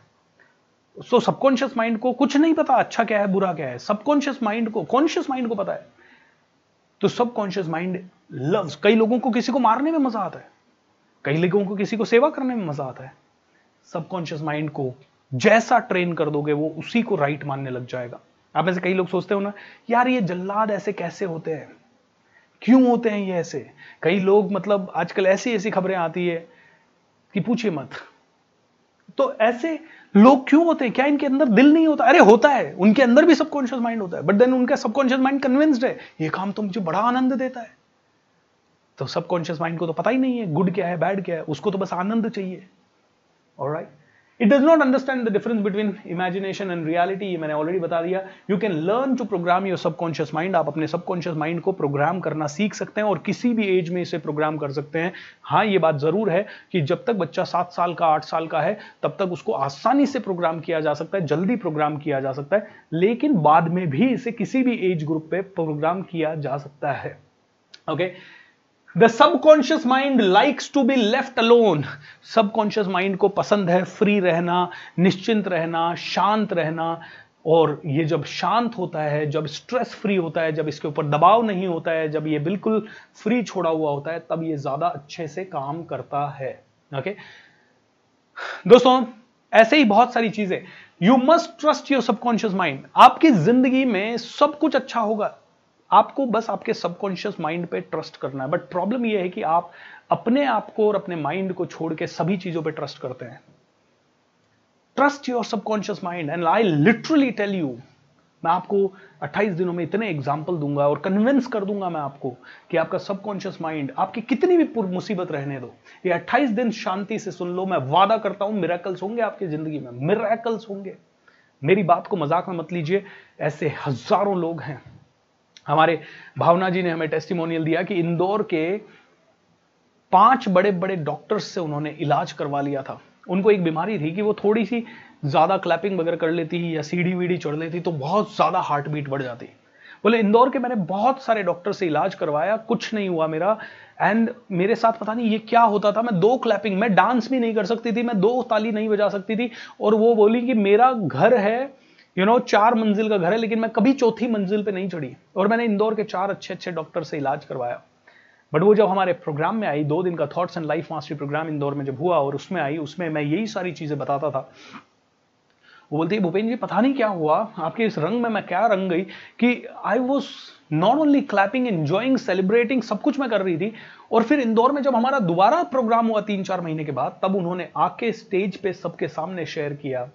सो सबकॉन्शियस माइंड को कुछ नहीं पता अच्छा क्या है बुरा क्या है. सबकॉन्शियस माइंड को, कॉन्शियस माइंड को पता है. तो सबकॉन्शियस माइंड लव्स. कई लोगों को किसी को मारने में मजा आता है, कई लोगों को किसी को सेवा करने में मजा आता है. सबकॉन्शियस माइंड को जैसा ट्रेन कर दोगे वो उसी को राइट मानने लग जाएगा. आप में से कई लोग सोचते हो ना यार ये जल्लाद ऐसे कैसे होते हैं, क्यों होते हैं ये ऐसे. कई लोग, मतलब आजकल ऐसी ऐसी खबरें आती है कि पूछिए मत. तो ऐसे लोग क्यों होते हैं? क्या इनके अंदर दिल नहीं होता? अरे होता है, उनके अंदर भी सबकॉन्शियस माइंड होता है, बट देन उनका सबकॉन्शियस माइंड कन्विंस्ड है ये काम तो मुझे बड़ा आनंद देता है. तो सबकॉन्शियस माइंड को तो पता ही नहीं है गुड क्या है बैड क्या है, उसको तो बस आनंद चाहिए. Alright, it does not understand the difference between imagination and reality. ये मैंने ऑलरेडी बता दिया. You can learn to program your subconscious mind. आप अपने सबकॉन्शियस माइंड को प्रोग्राम करना सीख सकते हैं और किसी भी एज में इसे प्रोग्राम कर सकते हैं. हाँ, ये बात जरूर है कि जब तक बच्चा 7 साल का 8 साल का है तब तक उसको आसानी से प्रोग्राम किया जा सकता है, जल्दी प्रोग्राम किया जा सकता है, लेकिन बाद में भी इसे किसी भी एज ग्रुप पे प्रोग्राम किया जा सकता है. Okay, The subconscious mind likes to be left alone. Subconscious mind को पसंद है फ्री रहना, निश्चिंत रहना, शांत रहना. और ये जब शांत होता है, जब स्ट्रेस फ्री होता है, जब इसके ऊपर दबाव नहीं होता है, जब ये बिल्कुल फ्री छोड़ा हुआ होता है, तब ये ज्यादा अच्छे से काम करता है. ओके दोस्तों, ऐसे ही बहुत सारी चीजें. You must trust your subconscious mind. आपकी जिंदगी में सब कुछ अच्छा होगा, आपको बस आपके सबकॉन्शियस माइंड पे ट्रस्ट करना है. बट प्रॉब्लम यह है कि आप अपने आप को और अपने माइंड को छोड़ के सभी चीजों पे ट्रस्ट करते हैं. Trust your subconscious mind and I literally tell you, मैं आपको 28 दिनों में इतने एग्जाम्पल दूंगा और कन्विंस कर दूंगा मैं आपको कि आपका सबकॉन्शियस माइंड, आपकी कितनी भी मुसीबत रहने दो, ये 28 दिन शांति से सुन लो, मैं वादा करता हूं मिरेकल्स होंगे आपकी जिंदगी में. मिरेकल्स होंगे. मेरी बात को मजाक में मत लीजिए, ऐसे हजारों लोग हैं. हमारे भावना जी ने हमें टेस्टिमोनियल दिया कि इंदौर के 5 बड़े बड़े डॉक्टर्स से उन्होंने इलाज करवा लिया था. उनको एक बीमारी थी कि वो थोड़ी सी ज्यादा क्लैपिंग वगैरह कर लेती या सीढ़ी वीढ़ी चढ़ लेती तो बहुत ज्यादा हार्ट बीट बढ़ जाती. बोले इंदौर के मैंने बहुत सारे डॉक्टर से इलाज करवाया, कुछ नहीं हुआ मेरा. एंड मेरे साथ पता नहीं ये क्या होता था, मैं 2 क्लैपिंग, मैं डांस भी नहीं कर सकती थी, मैं 2 ताली नहीं बजा सकती थी. और वो बोली कि मेरा घर है, यू नो, 4 मंजिल का घर है, लेकिन मैं कभी चौथी मंजिल पे नहीं चढ़ी. और मैंने इंदौर के 4 अच्छे अच्छे डॉक्टर से इलाज करवाया. बट वो जब हमारे प्रोग्राम में आई, 2 दिन का thoughts and life mastery program Indore में जब हुआ और उसमें आई, उसमें मैं यही सारी चीजें बताता था. वो बोलती है भूपेंद्र जी पता नहीं क्या हुआ आपके इस रंग में, मैं क्या रंग गई कि I was not only clapping, enjoying, celebrating, सब कुछ मैं कर रही थी. और फिर इंदौर में जब हमारा दोबारा प्रोग्राम हुआ 3-4 महीने के बाद, तब उन्होंने आके स्टेज पे सबके सामने शेयर किया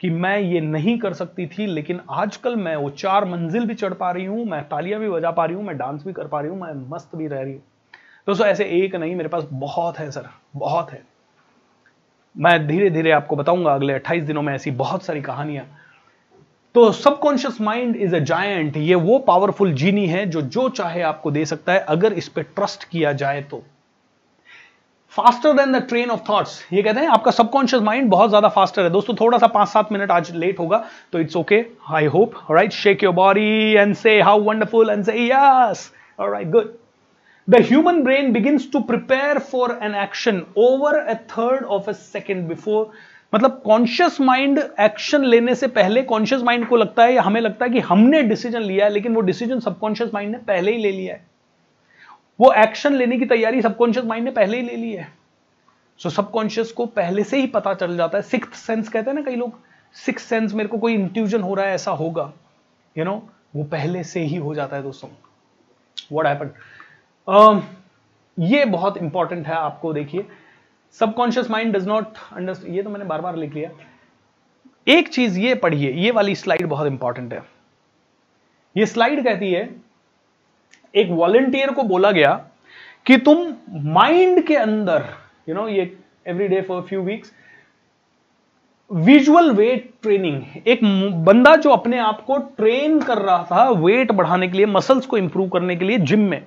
कि मैं ये नहीं कर सकती थी, लेकिन आजकल मैं वो 4 मंजिल भी चढ़ पा रही हूँ, मैं तालियां भी बजा पा रही हूँ, मैं डांस भी कर पा रही हूँ, मैं मस्त भी रह रही हूँ. दोस्तों ऐसे एक नहीं, मेरे पास बहुत है सर, बहुत है. मैं धीरे धीरे आपको बताऊंगा अगले 28 दिनों में ऐसी बहुत सारी कहानियां. तो subconscious mind is a giant, ये वो पावरफुल जीनी है जो जो चाहे आपको दे सकता है अगर इस पे ट्रस्ट किया जाए तो। Faster than the train of thoughts, ये कहते हैं आपका सबकॉन्शियस माइंड बहुत ज्यादा फास्टर है। दोस्तों थोड़ा सा 5-7 मिनट आज लेट होगा तो it's okay, I hope. Alright, shake your body and say how wonderful and say yes. Alright, good. The human brain begins to prepare for an action over a third of a second before, मतलब conscious mind action लेने से पहले conscious mind को लगता है या हमें लगता है कि हमने डिसीजन लिया है, लेकिन वो डिसीजन सबकॉन्शियस माइंड ने पहले ही ले लिया है। वो एक्शन लेने की तैयारी सबकॉन्शियस माइंड ने पहले ही ले ली है। सो सबकॉन्शियस को पहले से ही पता चल जाता है। सिक्स्थ सेंस कहते हैं ना कई लोग, सिक्स्थ सेंस, मेरे को कोई इंट्यूजन हो रहा है ऐसा होगा, यू नो, वो पहले से ही हो जाता है दोस्तों। व्हाट हैपेंड, ये बहुत इंपॉर्टेंट है आपको। देखिए subconscious mind does not understand, ये तो मैंने बार बार लिख लिया। एक चीज ये पढ़िए, ये वाली स्लाइड बहुत इंपॉर्टेंट है। ये स्लाइड कहती है एक वॉलंटियर को बोला गया कि तुम माइंड के अंदर, यू नो, ये every day for few weeks visual weight training, एक बंदा जो अपने आप को ट्रेन कर रहा था वेट बढ़ाने के लिए, मसल्स को इंप्रूव करने के लिए जिम में,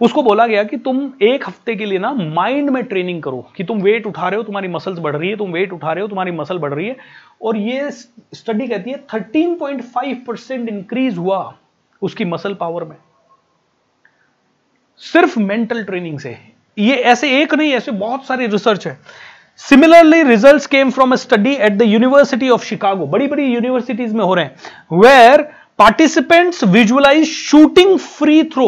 उसको बोला गया कि तुम 1 हफ्ते के लिए ना माइंड में ट्रेनिंग करो कि तुम वेट उठा रहे हो तुम्हारी मसल्स बढ़ रही है, तुम वेट उठा रहे हो तुम्हारी मसल बढ़ रही है। और ये स्टडी कहती है 13.5% इंक्रीज हुआ उसकी मसल पावर में सिर्फ मेंटल ट्रेनिंग से। ये ऐसे एक नहीं, ऐसे बहुत सारे रिसर्च है। Similarly results came from a study at the university of Chicago, बड़ी बड़ी यूनिवर्सिटीज में हो रहे हैं, where participants visualize shooting free throw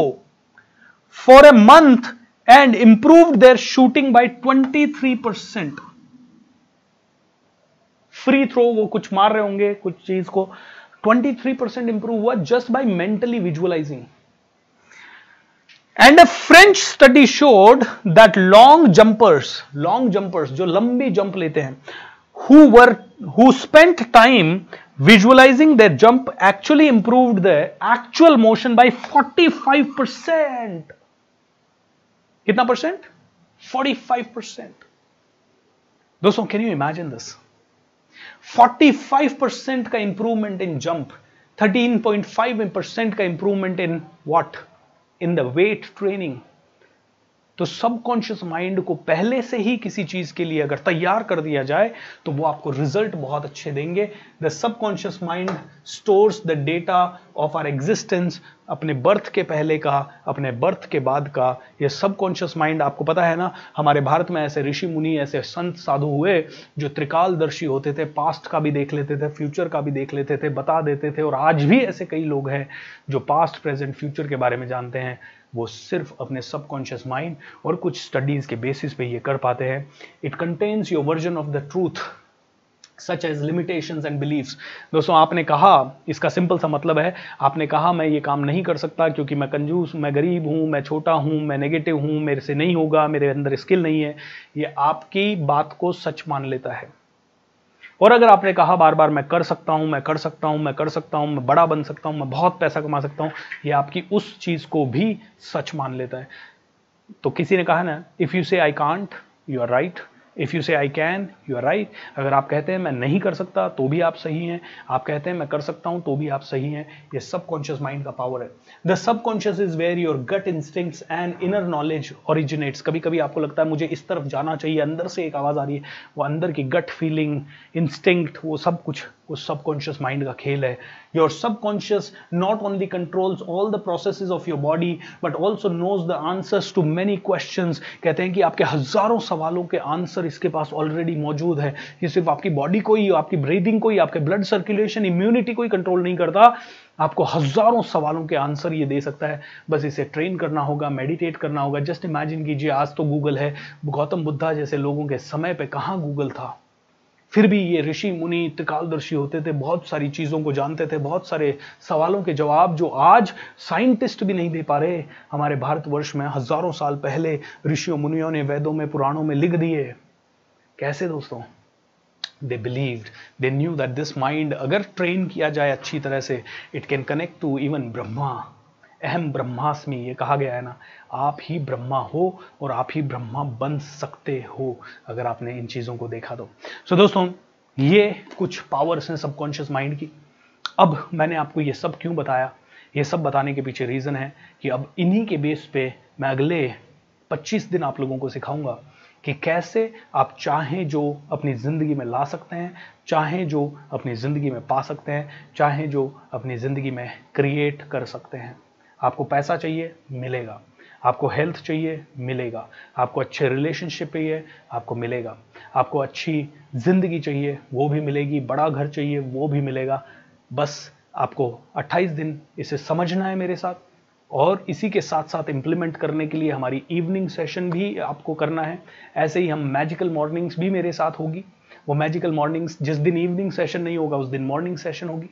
for a month and improved their shooting by 23%। Free throw, वो कुछ मार रहे होंगे कुछ चीज को, 23% इंप्रूव हुआ just by mentally visualizing. And a French study showed that long jumpers जो लंबी जंप लेते हैं, who spent time visualizing their jump actually improved their actual motion by 45%। कितना परसेंट? 45%। दोस्तों can you imagine this? 45% का improvement in jump, 13.5% का improvement in what? In the weight training. तो subconscious mind को पहले से ही किसी चीज के लिए अगर तैयार कर दिया जाए तो वो आपको रिजल्ट बहुत अच्छे देंगे। The subconscious mind stores the data of our existence, अपने बर्थ के पहले का, अपने बर्थ के बाद का। ये सबकॉन्शियस माइंड, आपको पता है ना, हमारे भारत में ऐसे ऋषि मुनि, ऐसे संत साधु हुए जो त्रिकालदर्शी होते थे, पास्ट का भी देख लेते थे, फ्यूचर का भी देख लेते थे, बता देते थे। और आज भी ऐसे कई लोग हैं जो पास्ट, प्रेजेंट, फ्यूचर के बारे में जानते हैं, वो सिर्फ अपने सबकॉन्शियस माइंड और कुछ स्टडीज के बेसिस पे ये कर पाते हैं। It contains your version of the truth सच एज लिमिटेशंस एंड बिलीव्स। दोस्तों आपने कहा, इसका सिंपल सा मतलब है, आपने कहा मैं ये काम नहीं कर सकता क्योंकि मैं कंजूस, मैं गरीब हूँ, मैं छोटा हूँ, मैं नेगेटिव हूँ, मेरे से नहीं होगा, मेरे अंदर स्किल नहीं है, ये आपकी बात को सच मान लेता है। और अगर आपने कहा बार बार मैं कर सकता हूं, मैं कर सकता हूं, मैं कर सकता हूं, मैं बड़ा बन सकता हूं, मैं बहुत पैसा कमा सकता हूं, ये आपकी उस चीज को भी सच मान लेता है। तो किसी ने कहा ना, if you say I can't you are right, if you say I can you are right. अगर आप कहते हैं मैं नहीं कर सकता तो भी आप सही हैं, आप कहते हैं मैं कर सकता हूं तो भी आप सही हैं। ये सबकॉन्शियस माइंड का पावर है। The subconscious is where your gut instincts and inner knowledge originates. कभी कभी आपको लगता है मुझे इस तरफ जाना चाहिए, अंदर से एक आवाज आ रही है, वो अंदर की गट फीलिंग, इंस्टिंक्ट, वो सब कुछ उस सबकॉन्शियस माइंड का खेल है। Your subconscious not only controls all the processes of your body but also knows the answers to many questions. कहते हैं कि आपके हजारों सवालों के आंसर इसके पास ऑलरेडी मौजूद है। ये सिर्फ आपकी बॉडी को ही, आपकी ब्रीदिंग को ही, आपके ब्लड सर्कुलेशन, इम्यूनिटी को ही कंट्रोल नहीं करता, आपको हजारों सवालों के आंसर ये दे सकता है। बस इसे ट्रेन करना होगा, मेडिटेट करना होगा। जस्ट इमेजिन कीजिए, आज तो गूगल है, गौतम बुद्धा जैसे लोगों के समय पे कहाँ गूगल था, फिर भी ये ऋषि मुनि त्रिकालदर्शी होते थे, बहुत सारी चीज़ों को जानते थे, बहुत सारे सवालों के जवाब जो आज साइंटिस्ट भी नहीं दे पा रहे, हमारे भारतवर्ष में हजारों साल पहले ऋषियों मुनियों ने वेदों में, पुराणों में लिख दिए। कैसे दोस्तों? They believed, they knew that this mind अगर ट्रेन किया जाए अच्छी तरह से, it can connect to even Brahma. अहम ब्रह्मास्मि, ये कहा गया है ना, आप ही ब्रह्मा हो और आप ही ब्रह्मा बन सकते हो अगर आपने इन चीज़ों को देखा तो। सो दोस्तों ये कुछ पावर्स हैं सबकॉन्शियस माइंड की। अब मैंने आपको ये सब क्यों बताया, ये सब बताने के पीछे रीज़न है कि अब इन्हीं के बेस पे मैं अगले 25 दिन आप लोगों को सिखाऊंगा कि कैसे आप चाहें जो अपनी ज़िंदगी में ला सकते हैं, चाहें जो अपनी ज़िंदगी में पा सकते हैं, चाहें जो अपनी ज़िंदगी में क्रिएट कर सकते हैं। आपको पैसा चाहिए, मिलेगा। आपको हेल्थ चाहिए, मिलेगा। आपको अच्छे रिलेशनशिप चाहिए, आपको मिलेगा। आपको अच्छी ज़िंदगी चाहिए, वो भी मिलेगी। बड़ा घर चाहिए, वो भी मिलेगा। बस आपको 28 दिन इसे समझना है मेरे साथ, और इसी के साथ साथ इम्प्लीमेंट करने के लिए हमारी इवनिंग सेशन भी आपको करना है। ऐसे ही हम मैजिकल मॉर्निंग्स भी मेरे साथ होगी। वो मैजिकल मॉर्निंग्स, जिस दिन इवनिंग सेशन नहीं होगा उस दिन मॉर्निंग सेशन होगी।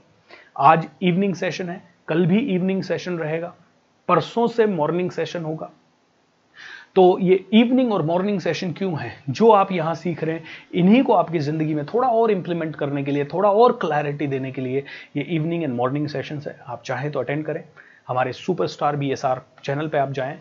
आज इवनिंग सेशन है, कल भी इवनिंग सेशन रहेगा, परसों से मॉर्निंग सेशन होगा। तो ये इवनिंग और मॉर्निंग सेशन क्यों है? जो आप यहाँ सीख रहे हैं इन्हीं को आपकी ज़िंदगी में थोड़ा और इम्प्लीमेंट करने के लिए, थोड़ा और क्लैरिटी देने के लिए ये इवनिंग एंड मॉर्निंग सेशंस है। आप चाहें तो अटेंड करें। हमारे सुपरस्टार BSR चैनल पे आप जाएं,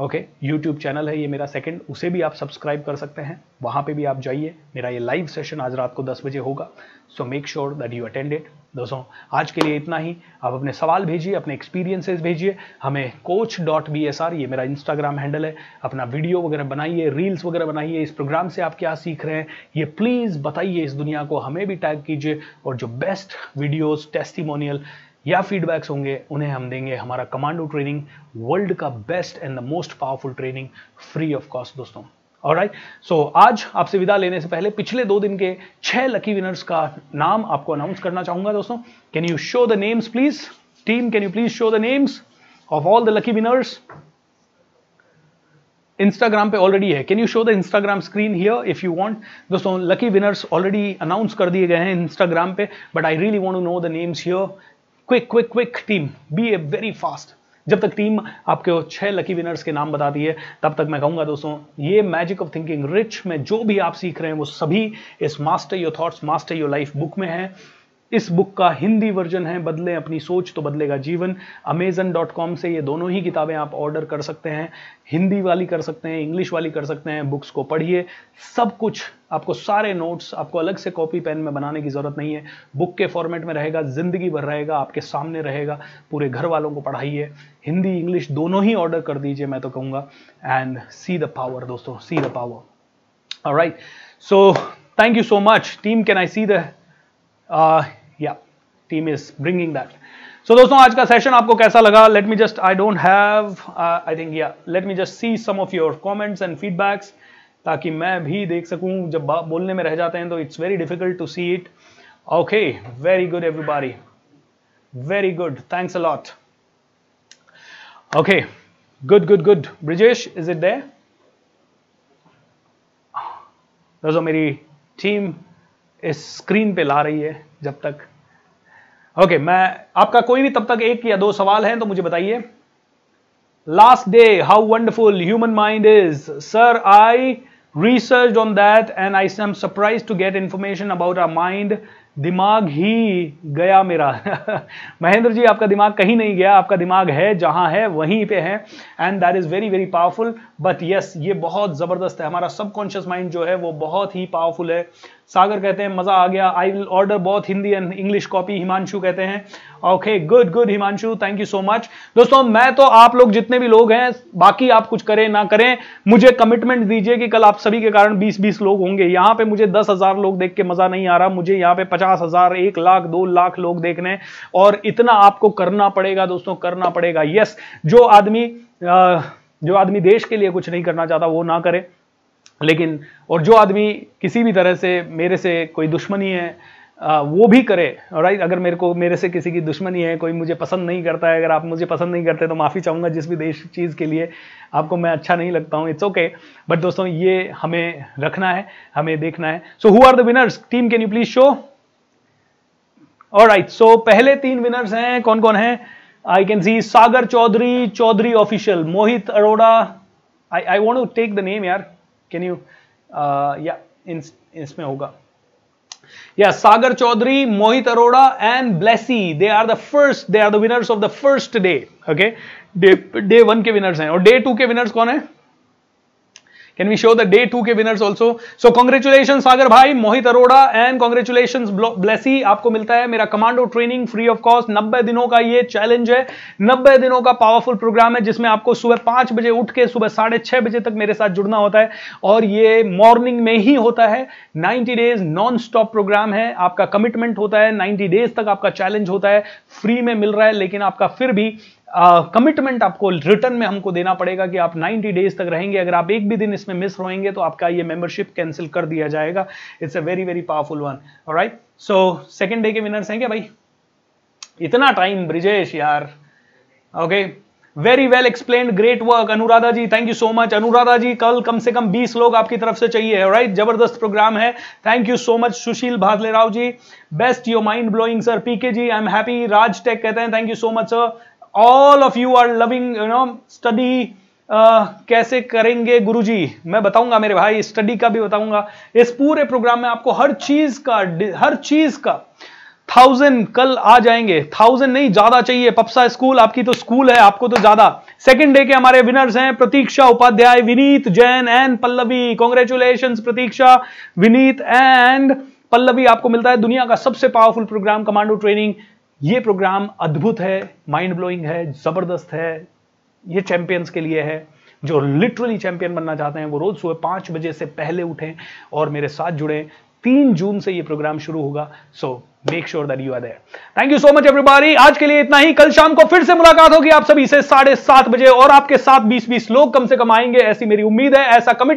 ओके, यूट्यूब चैनल है ये मेरा सेकंड, उसे भी आप सब्सक्राइब कर सकते हैं। वहाँ पे भी आप जाइए। मेरा ये लाइव सेशन आज रात को 10 बजे होगा, so make sure that you attend it. दोस्तों आज के लिए इतना ही। आप अपने सवाल भेजिए, अपने एक्सपीरियंसेस भेजिए हमें। coach.bsr ये मेरा इंस्टाग्राम हैंडल है। अपना वीडियो वगैरह बनाइए, रील्स वगैरह बनाइए। इस प्रोग्राम से आप क्या सीख रहे हैं ये प्लीज़ बताइए इस दुनिया को। हमें भी टैग कीजिए, और जो बेस्ट वीडियोज़, टेस्टिमोनियल या फीडबैक्स होंगे उन्हें हम देंगे। हमारा कमांडो ट्रेनिंग वर्ल्ड का best and the most powerful training, free of cost दोस्तों। ऑलराइट, सो आज आपसे विदा लेने से पहले पिछले 2 दिन के 6 लकी विनर्स का नाम आपको अनाउंस करना चाहूंगा दोस्तों। Can you show the names please? Team, can you please show the names of all the lucky winners? Instagram पे ऑलरेडी है, can you show the Instagram screen here if you want? दोस्तों lucky winners already announce कर दिए गए हैं Instagram पे, but I really want to know the names here. Quick quick quick team, be a very fast. जब तक team आपके 6 lucky winners के नाम बताती है तब तक मैं कहूंगा दोस्तों ये मैजिक ऑफ थिंकिंग रिच में जो भी आप सीख रहे हैं वो सभी इस master your thoughts master your life book में है। इस बुक का हिंदी वर्जन है बदलें अपनी सोच तो बदलेगा जीवन। amazon.com से ये दोनों ही किताबें आप ऑर्डर कर सकते हैं, हिंदी वाली कर सकते हैं, इंग्लिश वाली कर सकते हैं। बुक्स को पढ़िए, सब कुछ आपको, सारे नोट्स आपको अलग से कॉपी पेन में बनाने की ज़रूरत नहीं है। बुक के फॉर्मेट में रहेगा, ज़िंदगी भर रहेगा, आपके सामने रहेगा। पूरे घर वालों को पढ़ाइए, हिंदी इंग्लिश दोनों ही ऑर्डर कर दीजिए मैं तो कहूँगा। एंड सी द पावर दोस्तों, see the power. Alright, so thank you so much team. Can I see the team is bringing that. So दोस्तों आज का सेशन आपको कैसा लगा? Let me just, I don't have, I think या let me just see some of your comments and feedbacks, ताकि मैं भी देख सकूं। जब बोलने में रह जाते हैं तो it's very difficult to see it. Okay, very good everybody, very good, thanks a lot. Okay, good good good. Brijesh, is it there? दोस्तों मेरी टीम इस स्क्रीन पे ला रही है जब तक। ओके, मैं आपका कोई भी तब तक 1 या 2 सवाल हैं तो मुझे बताइए। Last day, how wonderful human mind is. Sir, I research on that and I am surprise to get information about our mind. दिमाग ही गया मेरा। महेंद्र जी, आपका दिमाग कहीं नहीं गया, आपका दिमाग है जहां है वहीं पे है, and that is very very powerful. But yes, ये बहुत जबरदस्त है, हमारा सबकॉन्शियस माइंड जो है वो बहुत ही पावरफुल है। सागर कहते हैं मजा आ गया, I will order both Hindi and English copy. Himanshu कहते हैं okay, good good Himanshu, thank you so much. दोस्तों मैं तो, आप लोग जितने भी लोग हैं, बाकी आप कुछ करें ना करें, मुझे कमिटमेंट दीजिए कि कल आप सभी के कारण 20-20 लोग होंगे। यहाँ पे मुझे 10,000 लोग देख के मजा नहीं आ रहा, मुझे यहाँ पे 50,000, 1 लाख, 2 लाख लोग देखने, और इतना आपको करना पड़ेगा दोस्तों, करना पड़ेगा। यस, जो आदमी देश के लिए कुछ नहीं करना चाहता वो ना करे, लेकिन और जो आदमी किसी भी तरह से मेरे से कोई दुश्मनी है वो भी करे। राइट, अगर मेरे से किसी की दुश्मनी है, कोई मुझे पसंद नहीं करता है, अगर आप मुझे पसंद नहीं करते तो माफ़ी चाहूँगा जिस भी चीज़ के लिए आपको मैं अच्छा नहीं लगता हूँ। इट्स ओके, बट दोस्तों ये हमें रखना है, हमें देखना है। So who are the winners team, can you please show? Alright, so पहले 3 विनर्स हैं, कौन कौन हैं? I can see Sagar Chaudhary, Chaudhary official, Mohit Arora. I want to take the name यार, कैन यू? या इसमें होगा, या Sagar Chaudhary, Mohit Arora and Blessy, they are the winners of the first day. Okay, day 1 के विनर्स हैं। और डे 2 के विनर्स कौन है? Can we show the day 2 के winners also? So congratulations सागर भाई, मोहित अरोड़ा and congratulations ब्लेसी, आपको मिलता है मेरा commando training free of cost. 90 दिनों का ये चैलेंज है, 90 दिनों का पावरफुल प्रोग्राम है जिसमें आपको सुबह 5 बजे उठ के सुबह 6:30 बजे तक मेरे साथ जुड़ना होता है और ये मॉर्निंग में ही होता है। 90 डेज नॉन स्टॉप प्रोग्राम है, आपका कमिटमेंट होता है, 90 डेज तक आपका चैलेंज होता है, फ्री में मिल रहा है लेकिन आपका फिर भी कमिटमेंट आपको रिटर्न में हमको देना पड़ेगा कि आप 90 डेज तक रहेंगे। अगर आप एक भी दिन इसमें मिस होएंगे तो आपका ये मेंबरशिप कैंसिल कर दिया जाएगा। It's a very very powerful one. Alright, so second day के विनर्स हैं क्या भाई? इतना टाइम ब्रिजेश यार, okay, very well explained, great work. Anuradha ji thank you so much. Anuradha ji कल कम से कम 20 लोग आपकी तरफ से चाहिए, राइट? जबरदस्त प्रोग्राम है, thank you so much. Sushil Bhadle Rao ji, best your mind blowing sir. PK ji I am happy. Raj tech कहते हैं thank you so much sir. All of you are loving you no study. कैसे करेंगे गुरुजी? मैं बताऊंगा मेरे भाई, स्टडी का भी बताऊंगा। इस पूरे प्रोग्राम में आपको हर चीज का 1000 कल आ जाएंगे। 1000 नहीं, ज्यादा चाहिए। पप्सा स्कूल आपकी तो स्कूल है, आपको तो ज्यादा। सेकंड डे के हमारे विनर्स हैं Pratiksha Upadhyay, Vineet Jain and Pallavi. Congratulations Pratiksha, Vineet and Pallavi, आपको मिलता है दुनिया का सबसे पावरफुल प्रोग्राम कमांडो ट्रेनिंग। ये प्रोग्राम अद्भुत है, माइंड ब्लोइंग है, जबरदस्त है। ये चैंपियंस के लिए है जो लिटरली चैंपियन बनना चाहते हैं, वो रोज सुबह 5 बजे से पहले उठें और मेरे साथ जुड़ें। 3 जून से ये प्रोग्राम शुरू होगा। So make sure that you are there. Thank you so much everybody, आज के लिए इतना ही। कल शाम को फिर से मुलाकात होगी आप सभी से 7:30 बजे और आपके साथ 20-20 लोग कम से कम आएंगे, ऐसी मेरी उम्मीद है, ऐसा कमिट